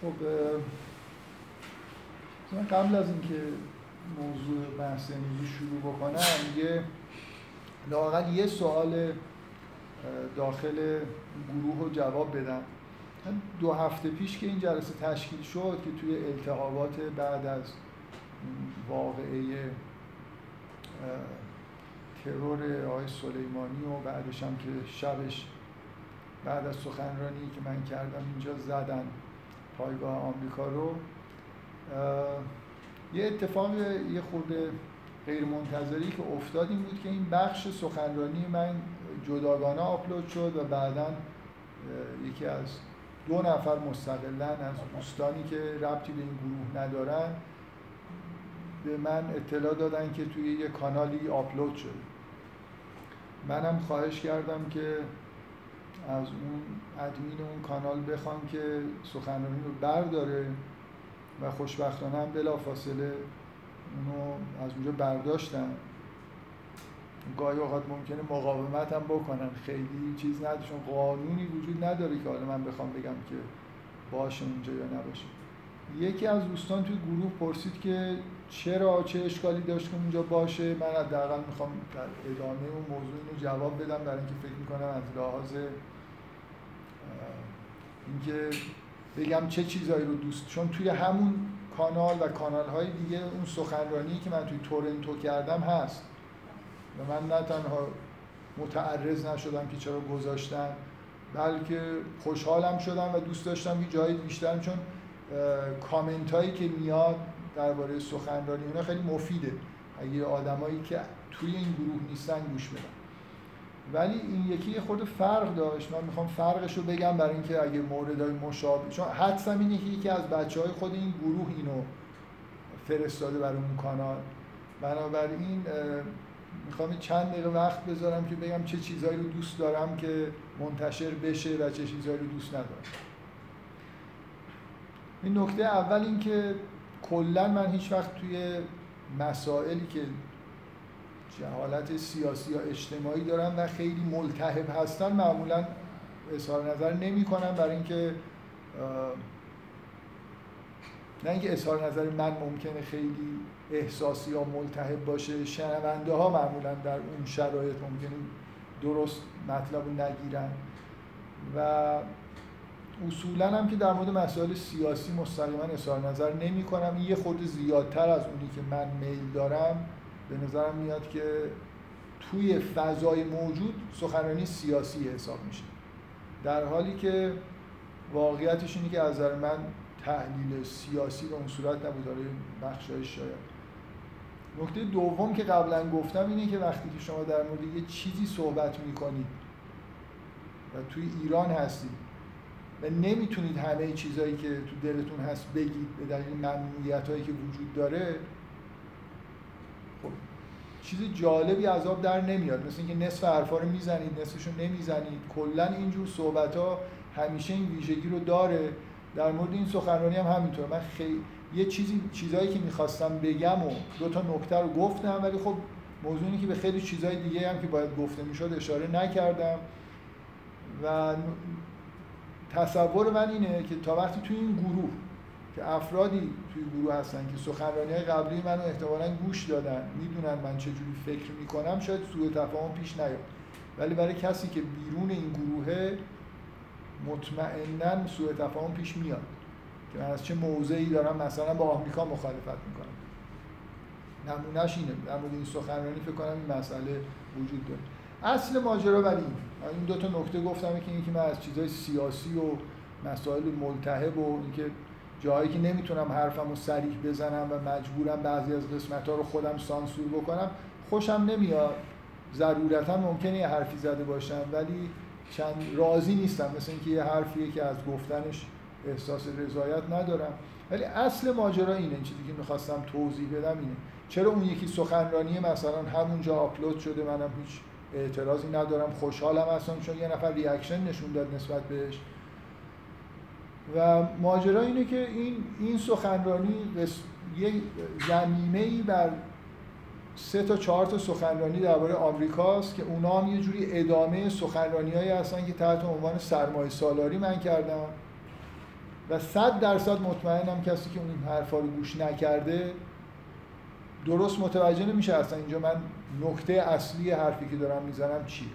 خب من قبل از اینکه موضوع بحث امروزی شروع بکنم یه لااقل یه سوال داخل گروه رو جواب بدم. من 2 هفته پیش که این جلسه تشکیل شد که توی التهابات بعد از واقعه ترور آقای سلیمانی و بعدش هم که شبش بعد از سخنرانی که من کردم اینجا زدن پایگاه آمریکا رو، یه اتفاق یه خورده غیر منتظری که افتاد این بود که این بخش سخنرانی من جداگانه آپلود شد و بعداً یکی از 2 نفر مستقلاً از دوستانی که ربطی به این گروه ندارن به من اطلاع دادن که توی یه کانالی آپلود شده. منم خواهش کردم که از اون ادمین اون کانال بخوام که سخنرانی رو برداره و خوشبختانه هم بلافاصله اونو از اونجا برداشتن. گاهی اوقات ممکنه مقاومت هم بکنن، خیلی چیز نداشون، قانونی وجود نداره که حالا من بخوام بگم که باشه اونجا یا نباشه. یکی از دوستان توی گروه پرسید که چه اشکالی داشت که اونجا باشه. من حداقل میخوام در ادامه اون موضوع اینو جواب بدم، برای اینکه فکر میکنم از لحاظ اینکه بگم چه چیزایی رو دوست، چون توی همون کانال و کانال‌های دیگه اون سخنرانی که من توی تورنتو کردم هست و من نه تنها متعرض نشدم که چرا گذاشتن، بلکه خوشحالم شدم و دوست داشتم که جایی بیشتر، چون کامنتایی که میاد درباره سخنرانی اونا خیلی مفیده اگه آدمایی که توی این گروه نیستن گوش بدن. ولی این یکی خود فرق داشت. من میخوام فرقش رو بگم برای اینکه اگه موردای مشابه، چون حدسم اینه که یکی از بچه‌های خود این گروه اینو فرستاده برای اون کانال، بنابراین میخوام چند دقیقه وقت بذارم که بگم چه چیزایی رو دوست دارم که منتشر بشه و چه چیزایی رو دوست ندارم. این نکته اول این که کلاً من هیچ وقت توی مسائلی که جهالت سیاسی یا اجتماعی دارن و خیلی ملتهب هستن معمولاً اظهار نظر نمی‌کنم، برای اینکه نه اینکه اظهار نظر من ممکنه خیلی احساسی یا ملتهب باشه، شنونده ها معمولاً در اون شرایط ممکنه درست مطلب رو نگیرن و اصولاً هم که در مورد مسائل سیاسی مستقیما اظهار نظر نمی‌کنم. یه خورده زیادتر از اونی که من میل دارم به نظرم میاد که توی فضای موجود سخنرانی سیاسی حساب میشه، در حالی که واقعیتش اینه که از نظر من تحلیل سیاسی به اون صورت نبود، داره بخشای شاید. نکته دوم که قبلا گفتم اینه که وقتی که شما در مورد یه چیزی صحبت میکنید و توی ایران هستید و نمیتونید همه چیزایی که تو دلتون هست بگید به دلیل ممنوعیت‌هایی که وجود داره، خب چیز جالبی از آب در نمیاد. مثل اینکه نصف حرفا رو میزنید، نصفش رو نمیزنید. کلاً اینجور صحبت‌ها همیشه این ویژگی رو داره. در مورد این سخنرانی هم همینطور. من خیلی یه چیزایی که میخواستم بگم و 2 تا نکته رو گفتم، ولی خب موضوع اینه که به خیلی چیزای دیگه هم که باید گفته میشد اشاره نکردم و تصور من اینه که تا وقتی توی این گروه که افرادی توی گروه هستن که سخنرانی‌های قبلی منو احتمالاً گوش دادن، میدونن من چجوری فکر میکنم، شاید سوء تفاهم پیش نیاد. ولی برای کسی که بیرون این گروهه مطمئناً سوء تفاهم پیش میاد که من از چه موضعی دارم مثلا با آمریکا مخالفت میکنم. نمونهش اینه، در مورد این سخنرانی فکر کنم این مسئله وجود داره. اصل ماجرا ولی این 2 تا نکته گفتم که اینکه من از چیزای سیاسی و مسائل ملتهب و اینکه جایی که نمیتونم حرفمو صریح بزنم و مجبورم بعضی از قسمت‌ها رو خودم سانسور بکنم خوشم نمیاد. ضرورتاً ممکنه یه حرفی زده باشم ولی چند راضی نیستم، مثلا اینکه یه حرفیه که از گفتنش احساس رضایت ندارم. ولی اصل ماجرا اینه، چیزی که می‌خواستم توضیح بدم اینه چرا اون یکی سخنرانی مثلا همونجا آپلود شده، منم هیچ اعتراضی ندارم، خوشحالم هستم چون یه نفر ریاکشن نشون داد نسبت بهش. و ماجرا اینه که این سخنرانی یه زمینه‌ای بر 3 تا 4 تا سخنرانی درباره آمریکاست که اونا هم یه جوری ادامه سخنرانی‌هایی هستن که تحت عنوان سرمایه سالاری من کردم و 100% مطمئنم کسی که اون حرفا رو گوش نکرده درست متوجه نمیشه اصلا اینجا من نکته اصلی حرفی که دارم میزنم چیه.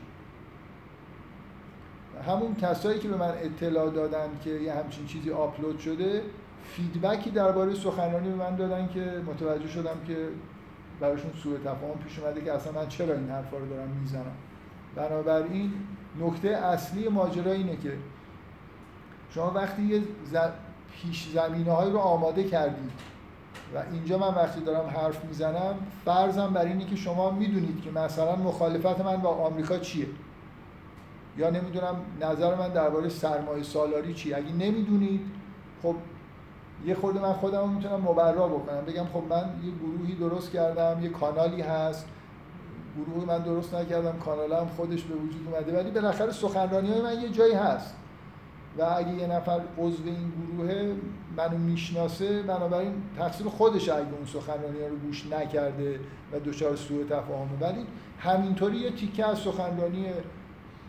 همون کسایی که به من اطلاع دادن که یه همچین چیزی آپلود شده فیدبکی درباره سخنرانی به من دادن که متوجه شدم که براشون سوء تفاهم پیش اومده که اصلا من چرا این حرفا رو دارم میزنم. بنابراین نکته اصلی ماجرا اینه که شما وقتی یه پیش زمینه‌هایی رو آماده کردید و اینجا من وقتی دارم حرف میزنم فرضم بر اینه که شما میدونید که مثلا مخالفت من با آمریکا چیه یا نمیدونم نظر من درباره سرمایه سالاری چیه. اگه نمیدونید خب یه خورده من خودم میتونم مبرا بکنم بگم خب من یه گروهی درست کردم، یه کانالی هست، گروه من درست نکردم، کانالم خودش به وجود اومده، ولی بالاخره سخنرانی‌های من یه جایی هست و اگه یه نفر عضو این گروهه منو میشناسه بنابراین تقصیر خودشه اگه اون سخنرانی‌ها رو گوش نکرده و دچار سوء تفاهمه. ولی همینطوری یه تیکه از سخنرانی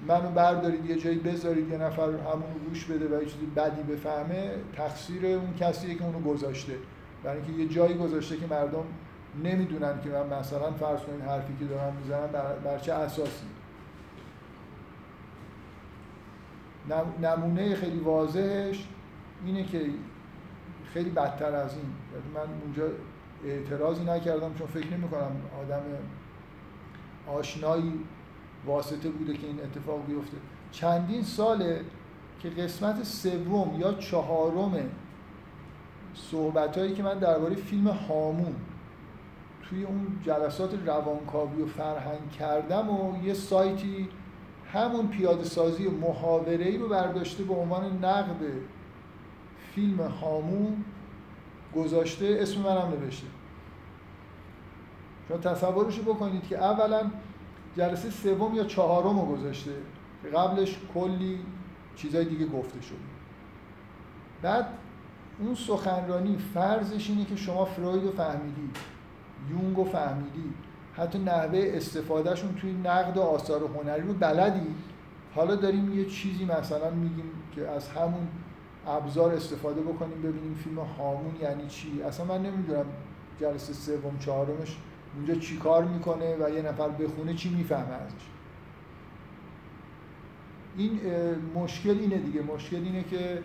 منو بردارید یه جایی بذارید یه نفر همونو گوش بده و یه چیزی بدی بفهمه تقصیر اون کسیه که اونو گذاشته، برای اینکه یه جایی گذاشته که مردم نمیدونن که من مثلا فرض کنید حرفی که دارم میزنم بر چه اساسی. نمونه خیلی واضحش اینه که خیلی بدتر از این، من اونجا اعتراضی نکردم چون فکر نمی‌کنم آدم آشنایی واسطه بوده که این اتفاق بیفته. چندین ساله که قسمت سوم یا چهارم صحبتایی که من درباره فیلم هامون توی اون جلسات روانکاوی و فرهنگ کردم و یه سایتی همون پیاده سازی محاوره‌ای رو برداشته به عنوان نقد فیلم هامون گذاشته، اسم منم نوشته. شما تصورش بکنید که اولا جلسه سوم یا چهارم رو گذاشته، قبلش کلی چیزای دیگه گفته شده. بعد اون سخنرانی فرضش اینه که شما فروید رو فهمیدید، یونگ رو فهمیدید، حتی نحوه استفادهشون توی نقد و آثار هنری رو بلدی، حالا داریم یه چیزی مثلا میگیم که از همون ابزار استفاده بکنیم ببینیم فیلم هامون یعنی چی. اصلا من نمیدونم جلسه سوم چهارمش اونجا چی کار میکنه و یه نفر بخونه چی میفهمه ازش. این مشکل اینه دیگه، مشکل اینه که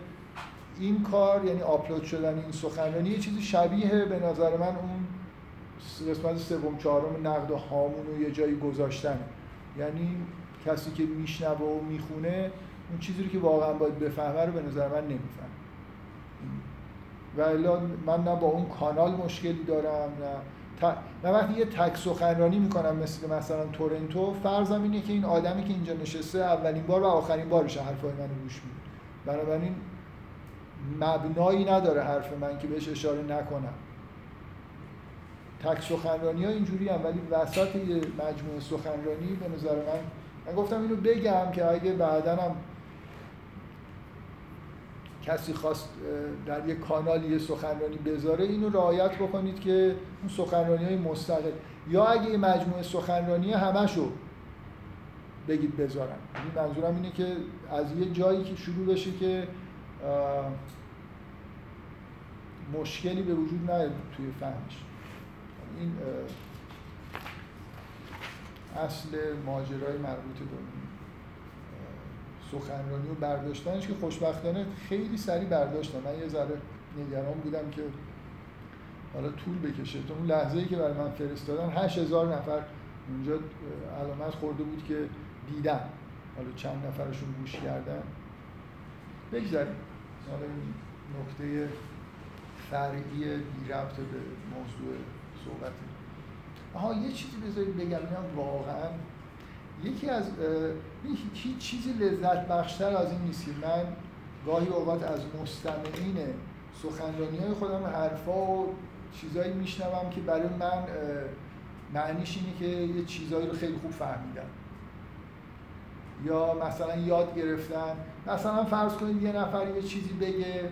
این کار یعنی آپلود شدن این سخنرانی یه چیزی شبیه به نظر من اون قسمت سوم چهارم نقد و هامون رو یه جایی گذاشتن، یعنی کسی که میشنوه و میخونه اون چیزی رو که واقعا باید بفهمه رو به نظر من نمیفهمه. و الا من نه با اون کانال مشکلی دارم نه وقتی یه تک سخنرانی میکنم مثلا تورنتو فرضم اینه که این آدمی که اینجا نشسته اولین بار و آخرین بارش حرفای منو گوش میده، بنابراین مبنایی نداره حرف من که بهش اشاره نکنم. تک سخنرانی ها اینجوری هم، ولی وسط یه مجموعه سخنرانی به نظر من گفتم اینو بگم که اگه بعداً هم کسی خواست در یه کانال یه سخنرانی بذاره اینو رعایت بکنید که اون سخنرانی های مستقل یا اگه یه مجموعه سخنرانی همشو بگید بذارن. این منظورم اینه که از یه جایی که شروع بشه که مشکلی به وجود نیاد توی فهمش. این اصل ماجرای مربوط به سخنرانی و برداشتنش که خوشبختانه خیلی سریع برداشتم. من یه ذره نگران بودم که حالا طول بکشه، تا اون لحظه‌ای که برای من فرستادن 8000 نفر اونجا علامت خورده بود که دیدم، حالا چند نفرشون گوش کردن. بگذاریم حالا این نکته فرعی بی ربط به موضوع صحبت. یه چیزی بذارید بگم، اینم واقعا یکی از هیچ چیزی لذت بخشتر از این نیست. من گاهی اوقات از مستمعین سخنرانی‌های خودم حرفا و چیزایی میشنوم که برای من معنیش اینه که یه چیزایی رو خیلی خوب فهمیدم یا مثلا یاد گرفتم. مثلا فرض کنید یه نفر یه چیزی بگه،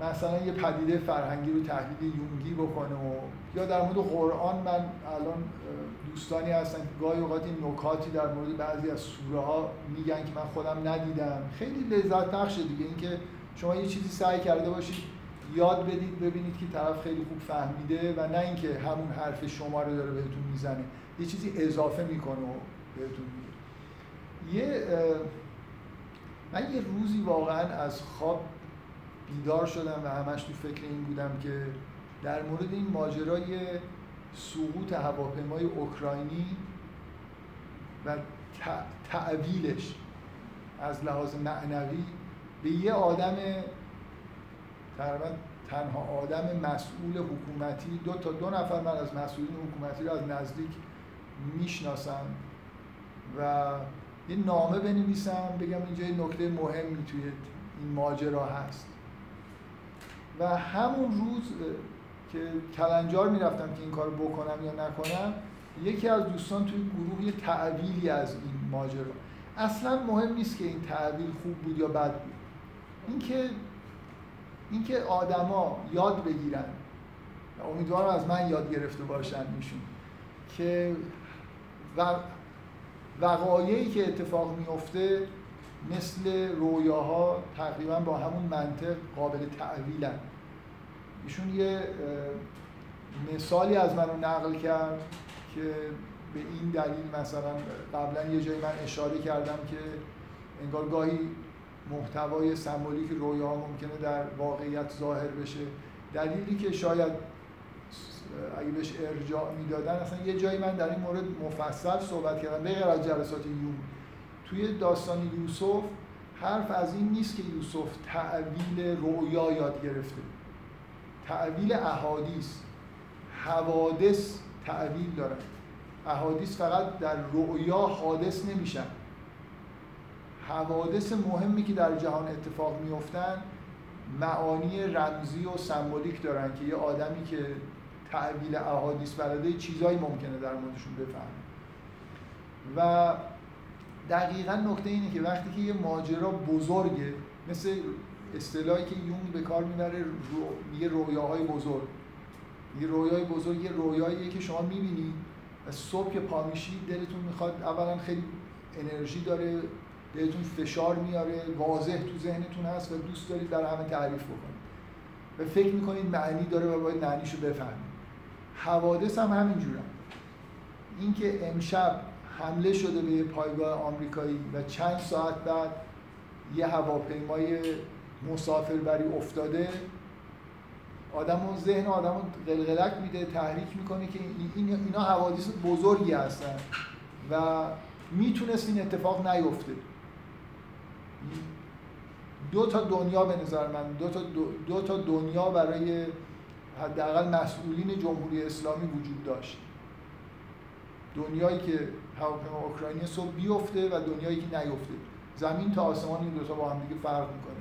مثلا یه پدیده فرهنگی رو تحلیل یونگی بکنه و یا در مورد قرآن. من الان دوستانی هستن که گاهی اوقات این نکاتی در مورد بعضی از سوره ها میگن که من خودم ندیدم، خیلی لذت بخشه دیگه اینکه شما یه چیزی سعی کرده باشید یاد بدید، ببینید که طرف خیلی خوب فهمیده و نه اینکه همون حرف شما رو داره بهتون میزنه، یه چیزی اضافه میکنه و بهتون میگه. من یه روزی واقعا از خواب بیدار شدم و همش تو فکر این بودم که در مورد این ماجرای سقوط هواپیمای اوکراینی و تعویلش از لحاظ معنوی به یه آدم تقریبا تنها آدم مسئول حکومتی، دو نفر من از مسئولین حکومتی رو از نزدیک میشناسم و یه نامه بنویسم بگم اینجا یه نکته مهمی توی این ماجرا هست. و همون روز که کلنجار میرفتم که این کار بکنم یا نکنم، یکی از دوستان توی گروه یه تعویلی از این ماجرا، اصلا مهم نیست که این تعویل خوب بود یا بد بود، اینکه آدما یاد بگیرن، امیدوارم از من یاد گرفته باشن ایشون، که وقایعی که اتفاق میفته مثل رویاها تقریبا با همون منطق قابل تعویلن. ایشون یه مثالی از من رو نقل کرد که به این دلیل مثلا قبلا یه جایی من اشاره کردم که انگار گاهی محتوای سمبولیک رویاها ممکنه در واقعیت ظاهر بشه، دلیلی که شاید اگه بهش ارجاع میدادن، اصلا یه جایی من در این مورد مفصل صحبت کردم به غیر از جلسات یوم. توی داستان یوسف حرف از این نیست که یوسف تعویل رویا یاد گرفته، تعویل احادیث، حوادث تعویل دارن، احادیث فقط در رؤیا حادث نمیشن، حوادث مهمی که در جهان اتفاق میفتن معانی رمزی و سمبولیک دارن که یه آدمی که تعویل احادیث بلده چیزایی ممکنه در موردشون بفهمه. و دقیقاً نکته اینه که وقتی که یه ماجرا بزرگه، مثل اصطلاحی که یونگ به کار میبره میگه رویاهای بزرگ، یه رویای بزرگ یه رویاییه که شما میبینید و صبح که پا میشید دلتون میخواد، اولا خیلی انرژی داره، دلتون فشار میاره، واضح تو ذهنتون هست و دوست دارید در همه تعریف بکنید و فکر میکنید معنی داره و باید معنیشو بفهمید. حوادث هم همینجوره، اینکه امشب حمله شده به یه پایگاه آمریکایی و چند ساعت بعد یه هواپیمای مسافربری افتاده، آدمو ذهن آدمو قلقلک میده، تحریک میکنه که اینا حوادث بزرگی هستن و میتونست این اتفاق نیفته. دو تا دنیا به نظر من، دو تا دنیا برای حداقل مسئولین جمهوری اسلامی وجود داشت، دنیایی که هواپیما اوکراینی صبح بیفته و دنیایی که نیفته. زمین تا آسمان این دو تا با هم دیگه فرق میکنه.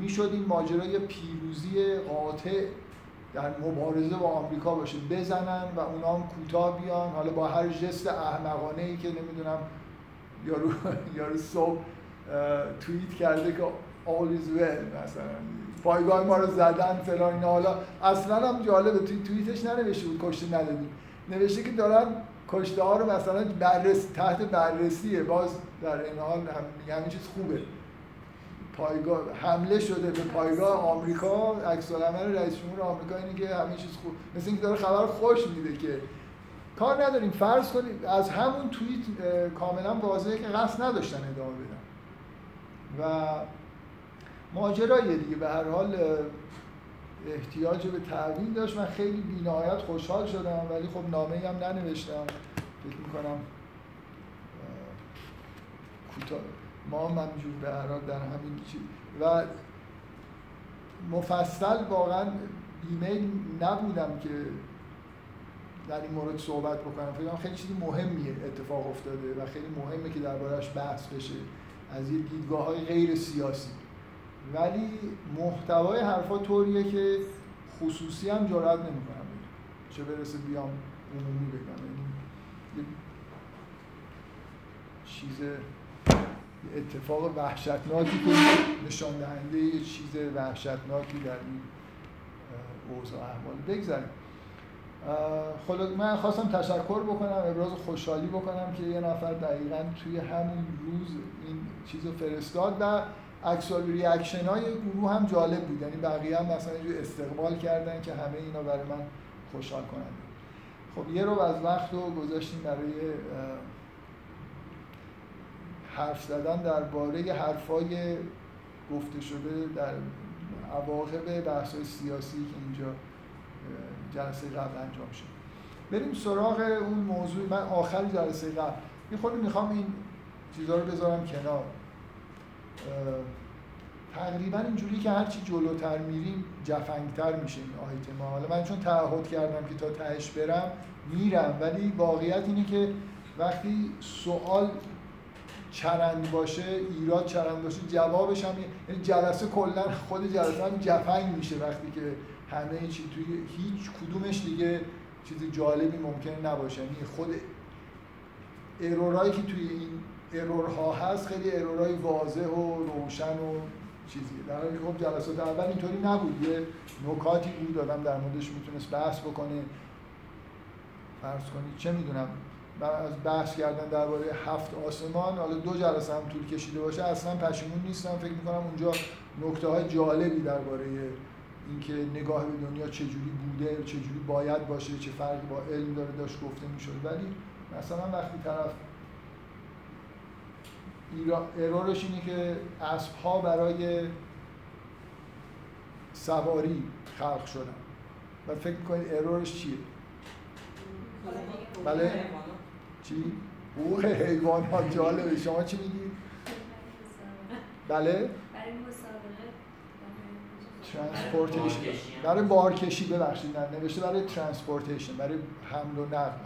میشد این ماجرای پیروزی قاطع در مبارزه با آمریکا باشه، بزنن و اونا هم کوتاه بیان، حالا با هر جست احمقانه‌ای که نمیدونم یارو صبح توییت کرده که all is well، مثلا پایگاه ما رو زدن فلان اینا. حالا اصلا هم جالبه توییتش ننوشته بود کشته ندادیم، نوشته که دارن کشته ها رو مثلا تحت بررسیه. باز در این حال همین چیز خوبه، پایگاه حمله شده به پایگاه آمریکا، عکس‌العمل رئیس جمهور آمریکا اینه که همه چیز خوب، مثل اینکه داره خبر خوش میده که کار نداریم. فرض کنید از همون توییت کاملا واضحه که قصد نداشتن ادامه بدن و ماجرای دیگه به هر حال احتیاج به تعویض داشت. من خیلی بی‌نهایت خوشحال شدم ولی خب نامه‌ای هم ننوشتم، فکر می‌کنم کوتاه ما هم همجور به هرحال در همین چیز و مفصل واقعا ایمیل نبودم که در این مورد صحبت بکنم، فکرم خیلی چیزی مهمیه اتفاق افتاده و خیلی مهمه که درباره‌اش بحث بشه از یه دیدگاه‌های غیر سیاسی، ولی محتوای حرفا طوریه که خصوصی هم جرئت نمی‌کنم چه برسه بیام عمومی بگم. یعنی چیز اتفاق وحشتناکی که نشان دهنده یه چیز وحشتناکی در این اوضاع احوال بگذاریم. خلاصه من خواستم تشکر بکنم، ابراز خوشحالی بکنم که یه نفر دقیقاً توی همون روز این چیزو فرستاد و اکشوال ریاکشن های گروه هم جالب بود، یعنی بقیه هم مثلا اینجور استقبال کردن که همه اینا برای من خوشحال کننده. خب یه رو از وقت رو گذاشتیم برای حرف زدن درباره حرفای گفته شده در عواقب بحث‌های سیاسی که اینجا جلسه قبل انجام شد. بریم سراغ اون موضوع. من آخر جلسه قبل یه خود میخوام این چیزا رو بذارم کنار. تقریبا اینجوری که هرچی جلوتر میریم جفنگتر میشه این آیتم ها. حالا من چون تعهد کردم که تا تهش برم میرم، ولی واقعیت اینه که وقتی سوال چرند باشه، ایراد چرند باشه، جوابش هم یعنی جلسه کلا خود جلسه هم جفنگ میشه وقتی که همه چی توی هیچ کدومش دیگه چیز جالبی ممکنه نباشه. یعنی خود ارورایی که توی این ارورها هست خیلی ارورای واضح و روشن و چیزیه، در حالی که خب جلسات اول اینطوری نبود، یه نکاتی بود آدم در موردش میتونست بحث بکنه. فرض کنید چه میدونم من از بحث کردن درباره هفت آسمان، حالا دو جلسه هم طول کشیده باشه اصلا پشیمون نیستم. فکر میکنم اونجا نکته‌های جالبی درباره اینکه نگاه به دنیا چجوری بوده، چجوری باید باشه، چه فرقی با علم داره داشت گفته میشد. ولی مثلا وقتی طرف ارورش اینه که اسب‌ها برای سواری خلق شدن و فکر میکنید ارورش چیه؟ بله؟ چی؟ حقوق حیوانات. جالبه. شما چی میگید؟ بله؟ ترانسپورتیشن، برای بارکشی، ببخشید نوشته برای ترانسپورتیشن، برای حمل و نقل.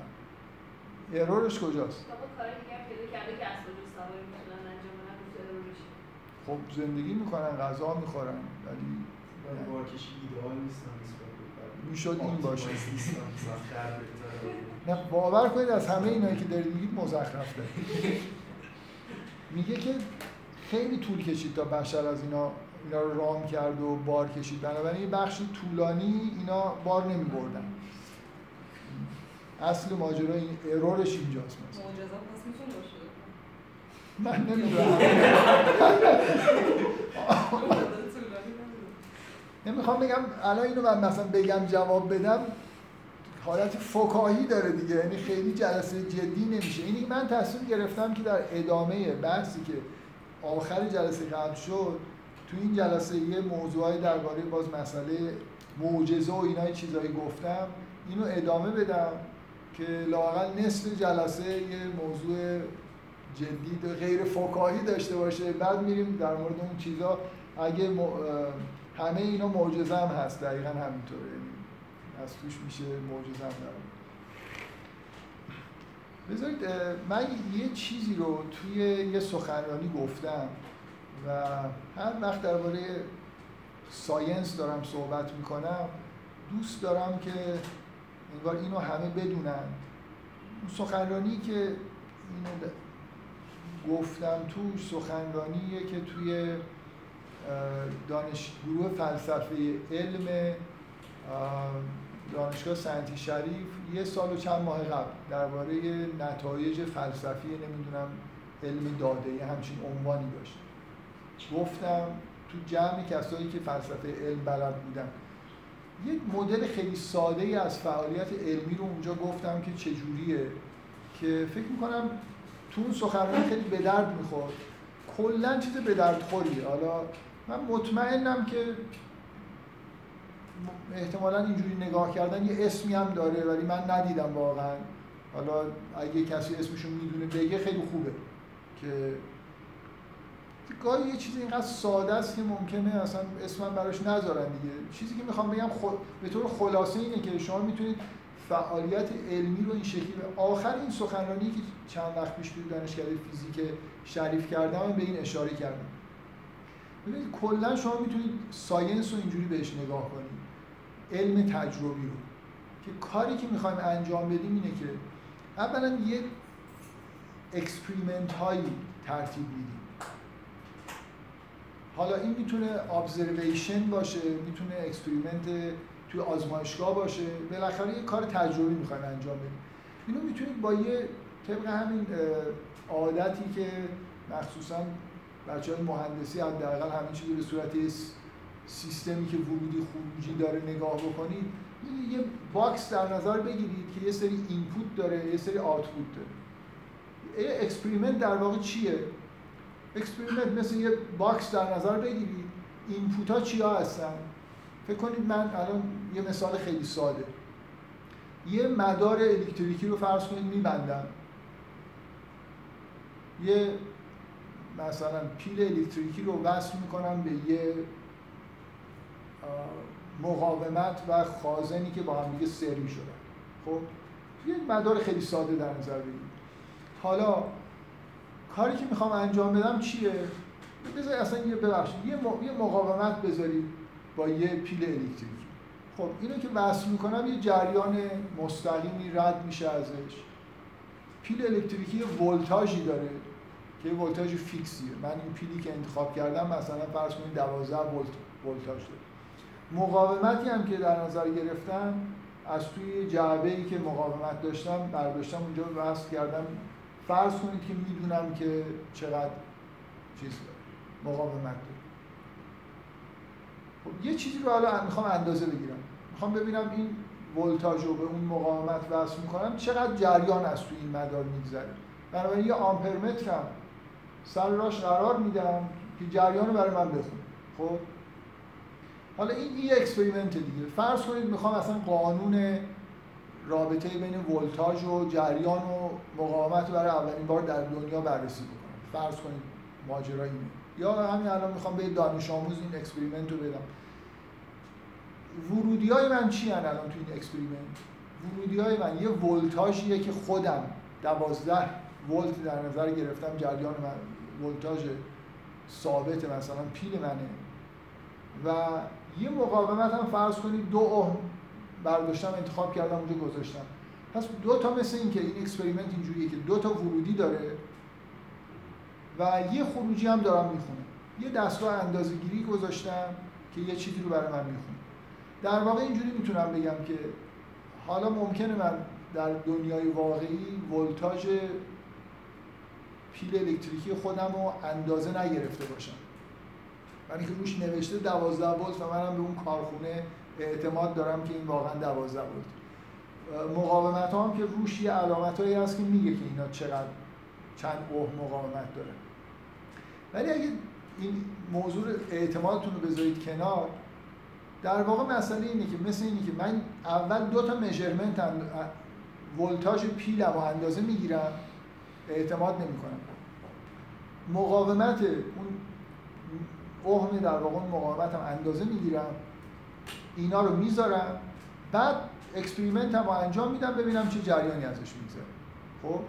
ارورش کجاست؟ کار دیگه هم پیدا کرده که اسب‌ها سواری میشدن انجام ندن، ارورش. خب زندگی میکنن، غذا میخورن، ولی بارکشی ایدئال نیست. میشد این باشه. نه باور کنید از همه اینایی که دارید میگید مزخرف دارید. میگه که خیلی طول کشید تا بشر از اینا رو رام کرد و بار کشید، بنابراین یه بخش طولانی اینا بار نمی بردن. اصل ماجرا این ارورش اینجاست. مثلا معجزه پس میتونه باشه؟ من نمیدونم. نمیخوام بگم الان اینو من مثلا بگم جواب بدم حالت فکاهی داره دیگه، یعنی خیلی جلسه جدی نمیشه. اینی من تصمیم گرفتم که در ادامه بحثی که آخر جلسه قبل شد تو این جلسه یه موضوعی درباره باز مسئله معجزه و اینای چیزایی گفتم، اینو ادامه بدم که لااقل نصف جلسه یه موضوع جدید و غیر فکاهی داشته باشه. بعد میریم در مورد اون چیزا. اگه همه اینا معجزه هم هست، دقیقاً همینطوره، از توش میشه معجزه هم داره. بذارید من یه چیزی رو توی یه سخنرانی گفتم و هر وقت درباره ساینس دارم صحبت میکنم دوست دارم که انگار اینو همه بدونن. اون سخنرانی که اینو گفتم توش سخنرانیه که توی دانشگاه فلسفه علم دانشگاه سنتی شریف یه سال و چند ماه قبل درباره نتایج فلسفی نمیدونم علم داده یه همچین عنوانی داشت. گفتم تو جمع کسایی که فلسفه علم بلد بودن یه مدل خیلی ساده ای از فعالیت علمی رو اونجا گفتم که چجوریه، که فکر میکنم تو اون سخنرانی خیلی به درد میخورد. کلن چیز به دردخوریه. حالا من مطمئنم که احتمالاً اینجوری نگاه کردن یه اسمی هم داره ولی من ندیدم واقعاً. حالا اگه کسی اسمشو میدونه بگه خیلی خوبه، که گاهی یه چیز اینقدر ساده است که ممکنه اصلا اسمم براش نذارن دیگه. چیزی که میخوام بگم به طور خلاصه اینه که شما میتونید فعالیت علمی رو این شکلی. آخر این سخنرانی که چند وقت پیش توی دانشکده فیزیک شریف کردم به این اشاره کردم. ببینید کلا شما میتونید ساینس رو اینجوری بهش نگاه کنید، علم تجربی رو، که کاری که میخوایم انجام بدیم اینه که اولا یه اکسپریمنت هایی ترتیب میدیم. حالا این میتونه ابزرویشن باشه، میتونه اکسپریمنت توی آزمایشگاه باشه، بالاخره یه کار تجربی میخوایم انجام بدیم. اینو میتونید با یه طبق همین عادتی که مخصوصا بچه‌های مهندسی حداقل همین چیزی به صورت سیستمی که ورودی خروجی داره نگاه بکنید، یه باکس در نظر بگیرید که یه سری اینپوت داره، یه سری آوتپوت داره. اکسپریمنت در واقع چیه؟ اکسپریمنت مثل یه باکس در نظر بگیرید، اینپوت ها چیا هستن؟ فکر کنید من الان یه مثال خیلی ساده، یه مدار الکتریکی رو فرض کنید میبندم، یه مثلا پیل الکتریکی رو وصل میکنم به یه مقاومت و خازنی که با هم دیگه سر می‌شدن. خب یه مدار خیلی ساده در نظر بگیرید. حالا کاری که میخوام انجام بدم چیه؟ بذارید اصلا یه مقاومت بذارید با یه پیل الکتریکی. خب اینو که وصل میکنم یه جریان مستقیمی رد میشه ازش. پیل الکتریکی یه ولتاژی داره که یه ولتاژ فیکسیه. من این پیلی که انتخاب کردم مثلا فرض کنید 12 ولت ولتاژ داره. مقاومتی هم که در نظر گرفتم از توی جعبه‌ای که مقاومت داشتم برداشتم اونجا وصل کردم. فرض کنید که میدونم که چقدر چیز مقاومت داره. خب یه چیزی رو حالا میخوام اندازه بگیرم، میخوام ببینم این ولتاژ رو به اون مقاومت وصل میکنم چقدر جریان از توی این مدار میگذره. بنابراین یه آمپرمترم سر راش قرار میدم که جریان رو برای من بخونه. خب حالا این یه اکسپریمنت دیگه. فرض کنید میخوام اصلا قانون رابطه بین ولتاژ و جریان و مقاومت رو برای اولین بار در دنیا بررسی بکنم. فرض کنید ماجرا اینه. یا همین الان میخوام به دانش آموز این اکسپریمنت رو بدم. ورودیای من چی هستن الان تو این اکسپریمنت؟ ورودیای من یه ولتاژیه که خودم 12 ولت در نظر گرفتم، جریان من ولتاژ ثابت مثلا پیل منه و یه مقاومت هم فرض کنید 2 ohm برداشتم انتخاب کردم اونجا گذاشتم. پس دو تا مثل این که این اکسپریمنت اینجوریه که 2 ورودی داره و یه خروجی هم دارم میخونه. یه دستگاه اندازه‌گیری گذاشتم که یه چیزی رو برای من میخونه. در واقع اینجوری میتونم بگم که حالا ممکنه من در دنیای واقعی ولتاژ پیل الکتریکی خودم رو اندازه نگرفته باشم. یعنی که روش نوشته 12 ولت و منم به اون کارخونه اعتماد دارم که این واقعا 12 ولت. مقاومت ها هم که روش یه علامتایی هست که میگه که اینا چقدر چند اوم مقاومت داره. ولی اگه این موضوع اعتمادتون رو بذارید کنار، در واقع مسئله اینه که مثل اینه که من اول 2 میجرمنت ولتاژ پیلم رو اندازه میگیرم، اعتماد نمی‌کنم. مقاومت اون اوهم در واقع مقاومتم اندازه میگیرم، اینا رو میذارم، بعد اکسپریمنتم رو انجام میدم ببینم چه جریانی ازش میگذره. خب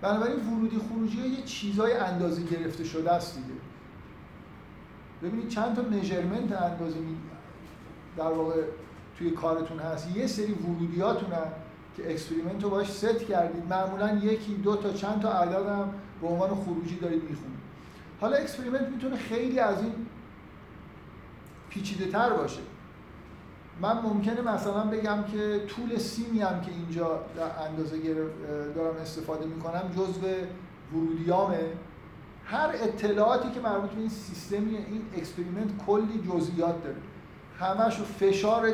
بنابراین ورودی خروجی ها یه چیزای اندازه گرفته شده است دیگه. ببینید چند تا میجرمنت اندازه در واقع توی کارتون هست، یه سری ورودیاتونه که اکسپریمنت رو باهاش ست کردید، معمولا 1, 2 چند تا عددم به عنوان خروجی دارید میخونید. حالا اکسپریمنت میتونه خیلی از این پیچیده تر باشه. من ممکنه مثلا بگم که طول سیمی هم که اینجا اندازه دارم استفاده میکنم جزو ورودیامه. هر اطلاعاتی که مربوط به این سیستمی، این اکسپریمنت کلی جزئیات داره، همشو فشار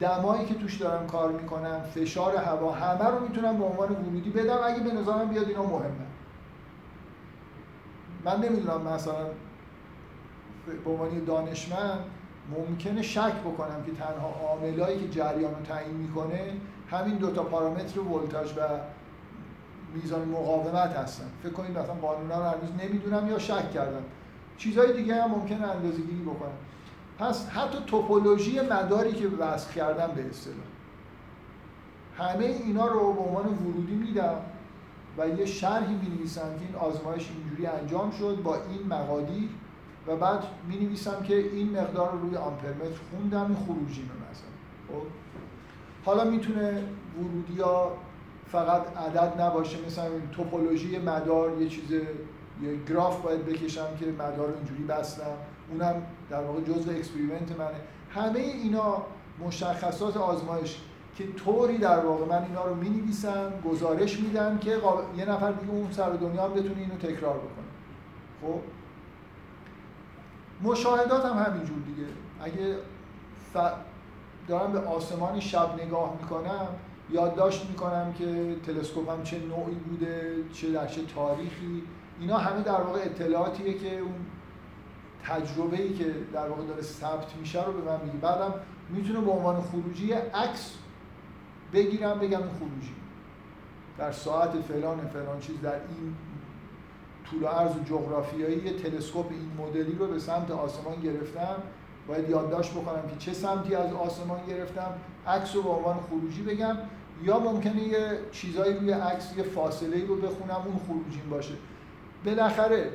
دمایی که توش دارم کار میکنم، فشار هوا، همه رو میتونم به عنوان ورودی بدم اگه به نظرم بیاد اینا مهمه. من نمیدونم مثلا به عنوان دانشمند ممکنه شک بکنم که تنها عاملایی که جریان رو تعیین میکنه همین 2 پارامتر ولتاژ و میزان مقاومت هستن. فکر کنید مثلا قانونا رو هنوز نمیدونم یا شک کردم، چیزهای دیگه هم ممکنه اندازه‌گیری بکنم. پس حتی توپولوژی مداری که وصف کردم به اصطلاح همه اینا رو به عنوان ورودی میدم و یه شرحی می‌نویسم که این آزمایش اینجوری انجام شد با این مقادیر و بعد می‌نویسم که این مقدار رو روی آمپرمتر خوندم، این خروجی مثلا. خب حالا میتونه ورودی‌ها فقط عدد نباشه، مثلا توپولوژی مدار یه چیز، یه گراف باید بکشم که مدار رو اینجوری بستم، اونم در واقع جزء اکسپریمنت منه. همه اینا مشخصات آزمایش که طوری در واقع من اینا رو می‌نویسم، گزارش میدم که یه نفر دیگه اون سر دنیا هم بتونه اینو تکرار بکنه. خب مشاهدات هم همینجور دیگه. اگه دارم به آسمان شب نگاه میکنم یادداشت میکنم که تلسکوپم چه نوعی بوده، چه در چه تاریخی، اینا همه در واقع اطلاعاتیه که اون تجربه‌ای که در واقع داره ثبت میشه رو به من میگه. بعدم میتونه به عنوان خروجی عکس بگیرم بگم این خروجی در ساعت فلان فلان چیز در این طول و عرض جغرافیایی یه تلسکوپ این مدلی رو به سمت آسمان گرفتم، باید یادداشت بکنم که چه سمتی از آسمان گرفتم، عکس رو به عنوان خروجی بگم، یا ممکنه یه چیزایی روی عکس یه فاصله‌ای رو بخونم اون خروجیم باشه. بالاخره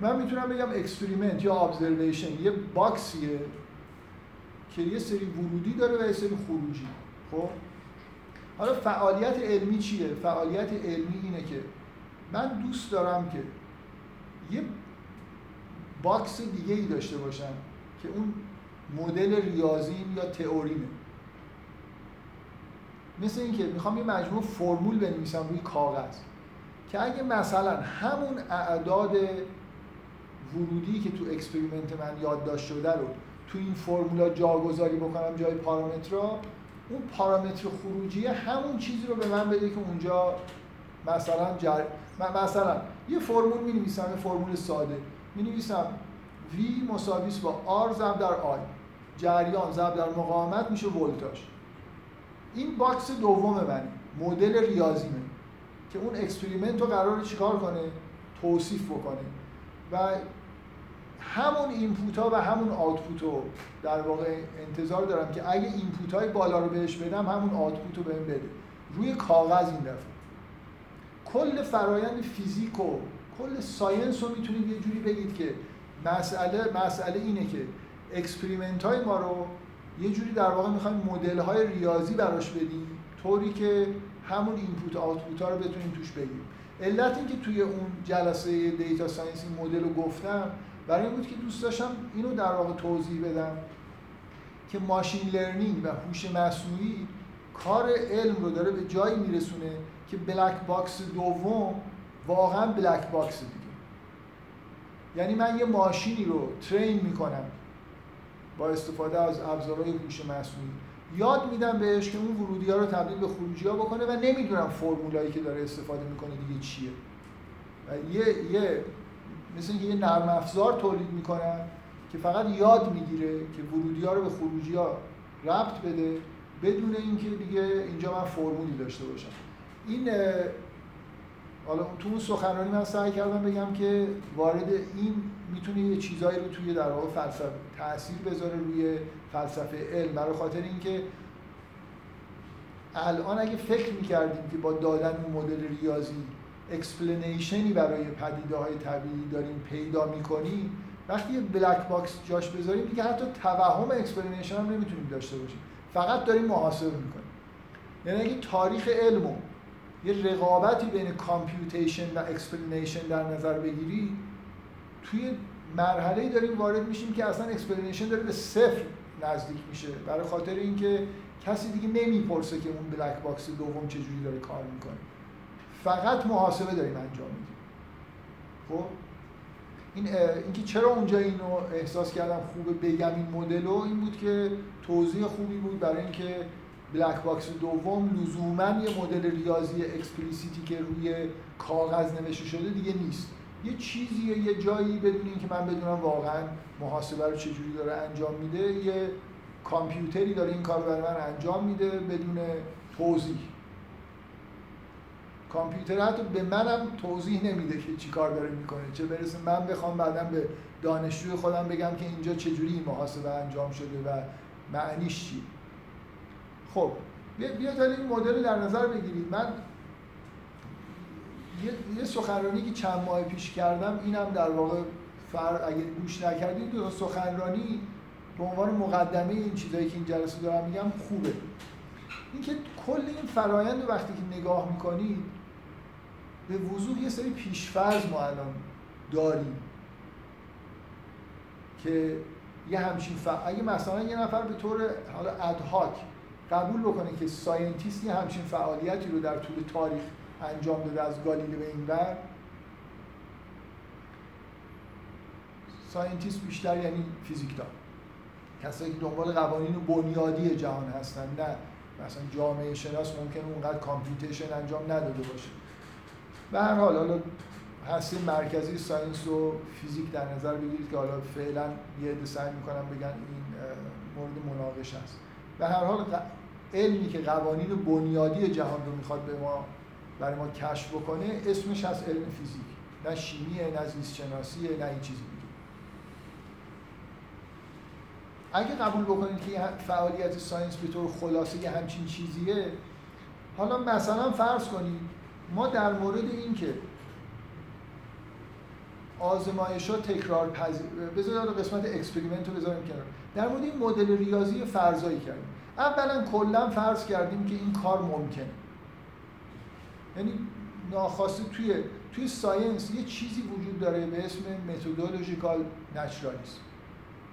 من میتونم بگم اکسپریمنت یا ابزرویشن یه باکسیه که یه سری ورودی داره و یه سری خروجی. خب حالا فعالیت علمی چیه؟ فعالیت علمی اینه که من دوست دارم که یه باکس دیگه ای داشته باشم که اون مدل ریاضیم یا تئوریمه. مثل این که میخوام یه مجموع فرمول بنویسم روی کاغذ که اگه مثلا همون اعداد ورودی که تو اکسپریمنت من یادداشت شده رو تو این فرمولا جاگذاری بکنم جای پارامترها، اون پارامتر خروجی همون چیزی رو به من بده که اونجا مثلا مثلا یه فرمول می‌نویسم، یه فرمول ساده می‌نویسم V مساوی است با R ضرب در I، جریان ضرب در مقاومت میشه ولتاژ. این باکس دوم منه، مدل ریاضی منه که اون اکسپریمنت رو قراره چیکار کنه، توصیف بکنه و همون اینپوت‌ها و همون آوتپوتو در واقع انتظار دارم که اگه اینپوت‌های بالا رو بهش بدم همون آوتپوتو بهم بده روی کاغذ. این دفعه کل فرایند فیزیک و کل ساینس رو میتونید یه جوری بگید که مسئله اینه که اکسپریمنت‌های ما رو یه جوری در واقع می‌خوایم مدل‌های ریاضی براش بدیم طوری که همون اینپوت آوتپوت‌ها رو بتونیم توش بگیم. علت اینکه توی اون جلسه دیتا ساینس این مدل رو گفتم برای این بود که دوست داشتم اینو در واقع توضیح بدم که ماشین لرنینگ و هوش مصنوعی کار علم رو داره به جایی میرسونه که بلک باکس دوم واقعا بلک باکس دیگه. یعنی من یه ماشینی رو ترین میکنم با استفاده از ابزارهای هوش مصنوعی، یاد میدم بهش که اون ورودی‌ها رو تبدیل به خروجی‌ها بکنه و نمیدونم فرمولایی که داره استفاده میکنه دیگه چیه و یه مثل اینکه یه نرم افزار تولید میکنن که فقط یاد میگیره که ورودی‌ها رو به خروجی‌ها ربط بده بدون اینکه دیگه اینجا من فرمولی داشته باشم. این حالا تو اون سخنرانی من سعی کردم بگم که وارد این میتونه یه چیزایی رو توی در واقع فلسفه تأثیر بذاره روی فلسفه علم، برای خاطر اینکه الان اگه فکر میکردیم که با دادن اون مدل ریاضی اکسپلینیشنی برای پدیده‌های طبیعی داریم پیدا می‌کنیم، وقتی یه بلک باکس جاش بذاریم دیگه حتی توهم اکسپلینیشن هم نمیتونیم داشته باشیم، فقط داریم محاسبه می‌کنیم. یعنی اگه تاریخ علمو یه رقابتی بین کامپیوتیشن و اکسپلینیشن در نظر بگیری، توی مرحله‌ای داریم وارد میشیم که اصلا اکسپلینیشن داره به صفر نزدیک میشه، برای خاطر اینکه کسی دیگه نمیپرسه که اون بلک باکس دوم چجوری داره کار می‌کنه، فقط محاسبه داریم انجام میدیم. خب اینکه چرا اونجا اینو احساس کردم خوبه بگم این مدل رو، این بود که توضیح خوبی بود برای اینکه بلک باکس دوم لزوماً یه مدل ریاضی اکسپلیسیتی که روی کاغذ نوشته شده دیگه نیست، یه چیزیه یه جایی بدون اینکه من بدونم واقعاً محاسبه رو چجوری داره انجام میده، یه کامپیوتری داره این کار رو برای من انجام میده بدون توضیح. کامپیوتر حتی به منم توضیح نمیده که چی کار داره میکنه، چه برسه من بخوام بعدم به دانشجوی خودم بگم که اینجا چجوری این محاسبه انجام شده و معنیش چی. خب بیاید این مدل در نظر بگیرید. من یه سخنرانی که چند ماه پیش کردم، اینم در واقع اگه گوش نکردید دو سخنرانی به عنوان مقدمه این چیزایی که این جلسه دارم میگم خوبه. اینکه کل این فرایند رو وقتی که نگاه میکنید به وضوح یه سری پیشفرض ما الان داریم که یه همچین اگه مثلا یه نفر به طور حالا ادهاک قبول بکنه که ساینتیست یه همچین فعالیتی رو در طول تاریخ انجام داده از گالیله به این ور، ساینتیست بیشتر یعنی فیزیکدان، کسایی که دنبال قوانین بنیادی جهان هستن، نه مثلا جامعه شناس ممکنه اونقدر کامپیوتیشن انجام نداده باشه. به هر حال حالا هسته مرکزی ساینس و فیزیک در نظر بگیرید که حالا فعلا یه عده سعی می‌کنم بگن این مورد مناقشه است. به هر حال علمی که قوانین بنیادی جهان رو میخواد برای ما کشف بکنه اسمش از علم فیزیک، نه شیمیه، نه زیست شناسیه، نه این چیزی دیگه. اگه قبول بکنید که فعالیت ساینس به طور خلاصه یه همچین چیزیه، حالا مثلا فرض کنید ما در مورد این که آزمایش‌ها تکرار پذیر، بذارید قسمت اکسپریمنت رو بذاریم کنار، در مورد این مدل ریاضی فرضایی کردیم. اولا کلا فرض کردیم که این کار ممکنه، یعنی ناخواسته توی ساینس یه چیزی وجود داره به اسم متدولوژیکال نچرالیسم،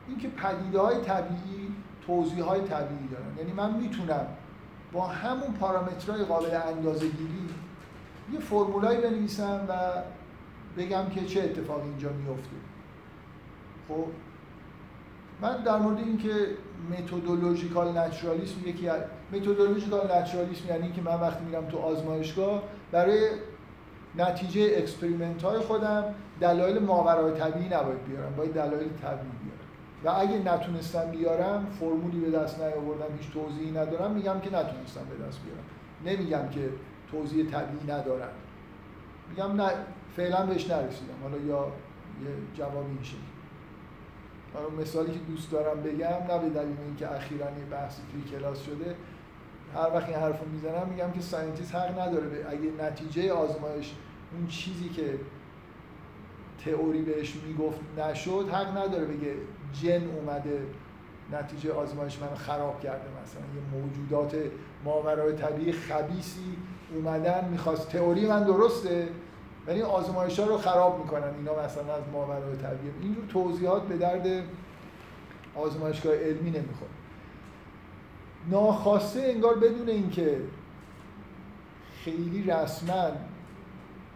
اینکه پدیده‌های طبیعی توضیح‌های طبیعی دارن، یعنی من میتونم با همون پارامترهای قابل اندازه‌گیری یه فرمولایی بنویسم و بگم که چه اتفاقی اینجا میفته. خب من در مورد اینکه متدولوژیکال نچرالیسم یکی از متدولوژیکال نچرالیسم یعنی اینکه من وقتی میرم تو آزمایشگاه برای نتیجه اکسپریمنت‌های خودم دلایل ماورای طبیعی نباید بیارم، باید دلایل طبیعی بیارم و اگه نتونستم بیارم، فرمولی به دست نیاوردم، هیچ توضیحی ندارم، میگم که نتونستم به دست بیارم. نمیگم که توضیح طبیعی ندارم، میگم نه فعلا بهش نرسیدم، حالا یا یه جوابی میشه. من مثالی که دوست دارم بگم، نه به دلیل اینکه اخیراً یه بحثی توی کلاس شده، هر وقت این حرفو میزنم میگم که ساینتیست حق نداره اگه نتیجه آزمایش اون چیزی که تئوری بهش میگفت نشد، حق نداره بگه جن اومده نتیجه آزمایش منو خراب کرده. مثلا یه موجودات ماورای طبیعی خبیثی اومدن میخواست تئوری من درسته ولی آزمایش‌ها رو خراب می‌کنن اینا، مثلا از ماورای طبیعی. اینجور توضیحات به درد آزمایشگاه علمی نمی‌خوره. ناخواسته انگار بدون اینکه خیلی رسما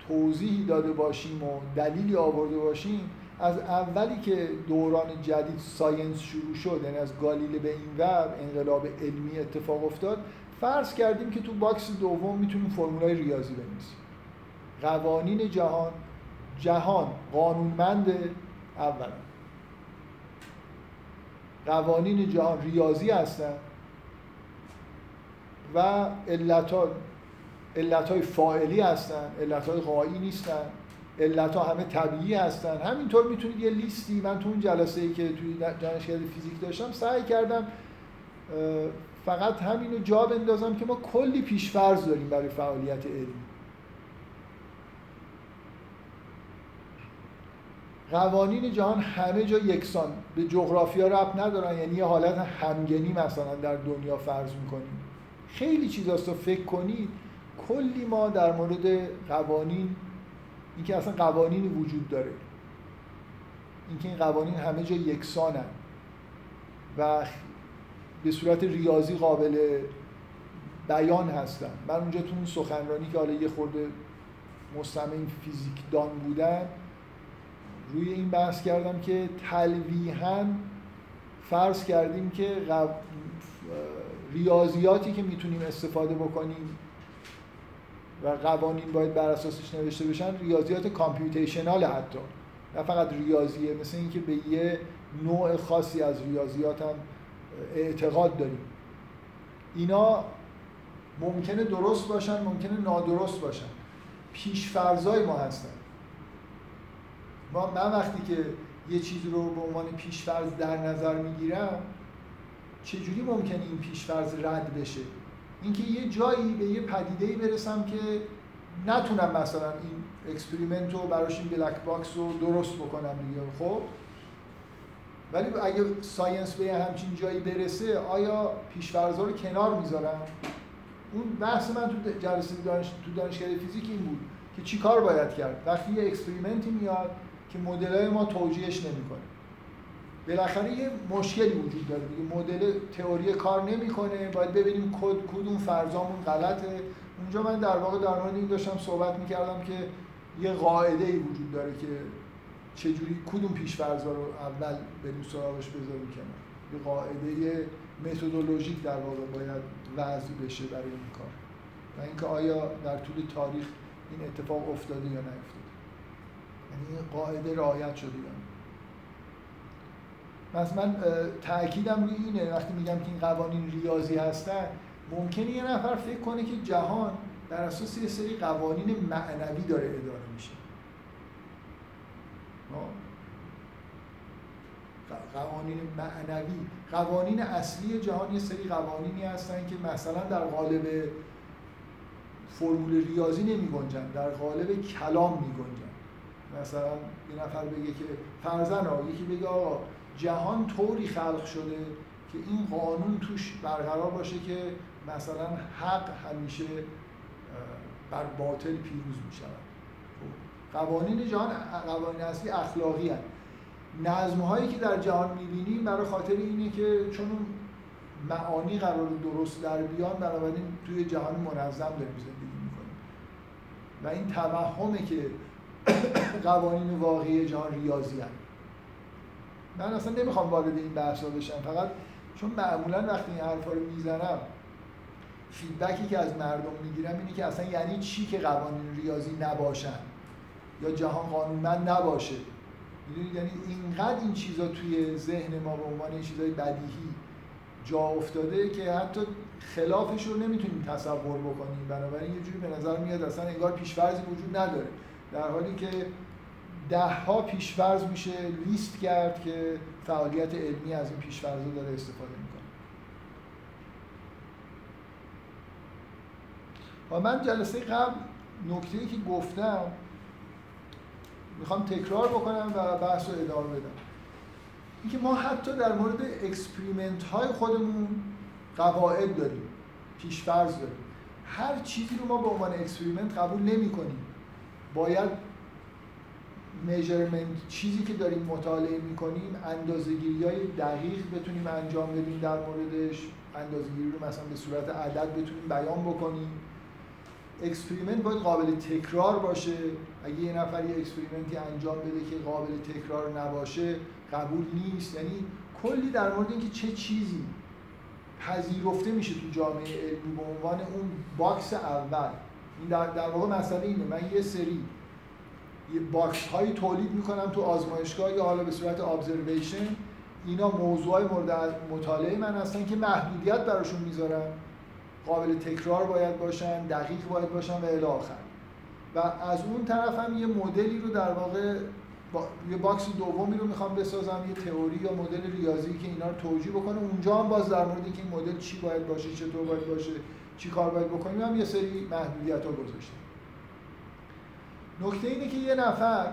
توضیحی داده باشیم و دلیلی آورده باشیم، از اولی که دوران جدید ساینس شروع شد، یعنی از گالیله به اینور انقلاب علمی اتفاق افتاد، فرض کردیم که تو باکس دوم میتونیم فرمولای ریاضی بنویسیم. قوانین جهان قانونمنده، اولا قوانین جهان ریاضی هستن و علت‌های فاعلی هستن، علت‌های غایی نیستن، علت‌ها همه طبیعی هستن. همینطور میتونید یه لیستی، من تو اون جلسه‌ای که توی دانشکده فیزیک داشتم سعی کردم فقط همینو جا بندازم که ما کلی پیش‌فرض داریم برای فعالیت علمی. قوانین جهان همه جا یکسان، به جغرافیا ربط ندارن، یعنی یه حالت همگنی مثلا در دنیا فرض میکنیم. خیلی چیزاست رو فکر کنید، کلی ما در مورد قوانین، اینکه اصلا قوانین وجود داره، اینکه این قوانین همه جا یکسانن و به صورت ریاضی قابل بیان هستن. من اونجا تو اون سخنرانی که حالا یه خورده مستمع فیزیکدان بودن روی این بحث کردم که تلویحاً فرض کردیم که ریاضیاتی که میتونیم استفاده بکنیم و قوانین باید بر اساسش نوشته بشن، ریاضیات کامپیوتیشنال، حتی نه فقط ریاضیه، مثل اینکه به یه نوع خاصی از ریاضیات هم اعتقاد داریم. اینا ممکنه درست باشن، ممکنه نادرست باشن، پیش‌فرض‌های ما هستن. من وقتی که یه چیز رو به عنوان پیش‌فرض در نظر میگیرم، چجوری ممکنه این پیش‌فرض رد بشه؟ اینکه یه جایی به یه پدیده‌ای برسم که نتونم مثلا این اکسپریمنت رو براش، این بلک باکس رو درست بکنم دیگه. خب ولی اگه ساینس به همچین جایی برسه، آیا پیش‌فرض‌ها رو کنار میذارم؟ اون بحث من تو جلسه دانشکده فیزیک این بود که چی کار باید کرد وقتی یه اکسپریمنتی میاد که مدل‌های ما توجیهش نمی‌کنه. بالاخره یه مشکلی وجود داره دیگه، مدل تئوری کار نمی‌کنه، باید ببینیم کدوم فرضامون غلطه. اونجا من در واقع در مورد این داشتم صحبت می‌کردم که یه قاعده‌ای وجود داره که چجوری کدوم پیش‌فرض‌ها رو اول بریم سراغش بذاریم کنار. یه قاعده متدولوژیک در واقع باید وضع بشه برای این کار. و اینکه آیا در طول تاریخ این اتفاق افتاده یا نیفتاده. یعنی این قاعده رعایت شده یا نه. مثلا من تأکیدم روی اینه وقتی میگم که این قوانین ریاضی هستن، ممکنه یه نفر فکر کنه که جهان در اساس یه سری قوانین معنوی داره اداره میشه. قوانین معنوی، قوانین اصلی جهان یه سری قوانینی هستن که مثلا در قالب فرمول ریاضی نمی گنجن، در قالب کلام می گنجن. مثلا یه نفر بگه که فرزن ها، یکی بگه آقا جهان طوری خلق شده که این قانون توش برقرار باشه که مثلا حق همیشه بر باطل پیروز می شود. قوانین جهان، قوانین اصلی اخلاقی هست. نظم‌هایی که در جهان می‌بینیم برای خاطر اینه که چون معانی قرار درست در بیان، بنابراین توی جهان منظم داریم زندگی می‌کنیم. و این توهمه که قوانین واقعی جهان ریاضی هست. من اصلا نمیخوام وارد این بحثا بشم، فقط چون معمولاً وقتی این حرفا رو میزنم فیدبکی که از مردم میگیرم اینه که اصلا یعنی چی که قوانین ریاضی نباشن یا جهان قانونمند نباشه. میدونید یعنی اینقدر این چیزا توی ذهن ما به عنوان چیزای بدیهی جا افتاده که حتی خلافش رو نمیتونیم تصور بکنیم. بنابراین یه جوری به نظر میاد اصلا انگار پیش‌فرضی وجود نداره، در حالی که ده‌ها پیش‌فرض میشه لیست کرد که فعالیت علمی از این پیش‌فرضا داره استفاده میکنه. و من جلسه قبل نکته‌ای که گفتم میخوام تکرار بکنم و بحث رو ادامه بدم. اینکه ما حتی در مورد اکسپریمنت های خودمون قواعد داریم، پیش‌فرض داریم. هر چیزی رو ما به عنوان اکسپریمنت قبول نمی کنیم. باید میجرمنت، چیزی که داریم مطالعه می کنیم، اندازه‌گیری‌های دقیق بتونیم انجام بدیم در موردش، اندازه‌گیری رو مثلا به صورت عدد بتونیم بیان بکنیم. اکسپریمنت باید قابل تکرار باشه. اگه یه نفر یه اکسپریمنتی انجام بده که قابل تکرار نباشه قبول نیست. یعنی کلی در مورد اینکه چه چیزی پذیرفته میشه تو جامعه علمی به عنوان اون باکس اول. این در واقع مسئله اینه. من یه سری یه باکس هایی تولید میکنم تو آزمایشگاه یا حالا به صورت ابزرویشن. اینا موضوعای مورد مطالعه من هستن که محدودیت براشون میذارم، قابل تکرار باید باشن، دقیق باید باشن و الی آخر. و از اون طرف هم یه مدلی رو در واقع یه باکس دومی رو میخوام بسازم، یه تئوری یا مدل ریاضی که اینا رو توجیه بکنه. اونجا هم باز در مورد اینکه این مدل چی باید باشه، چطور باید باشه، چی کار باید بکنیم هم یه سری محدودیت‌ها گذاشتم. نکته اینه که یه نفر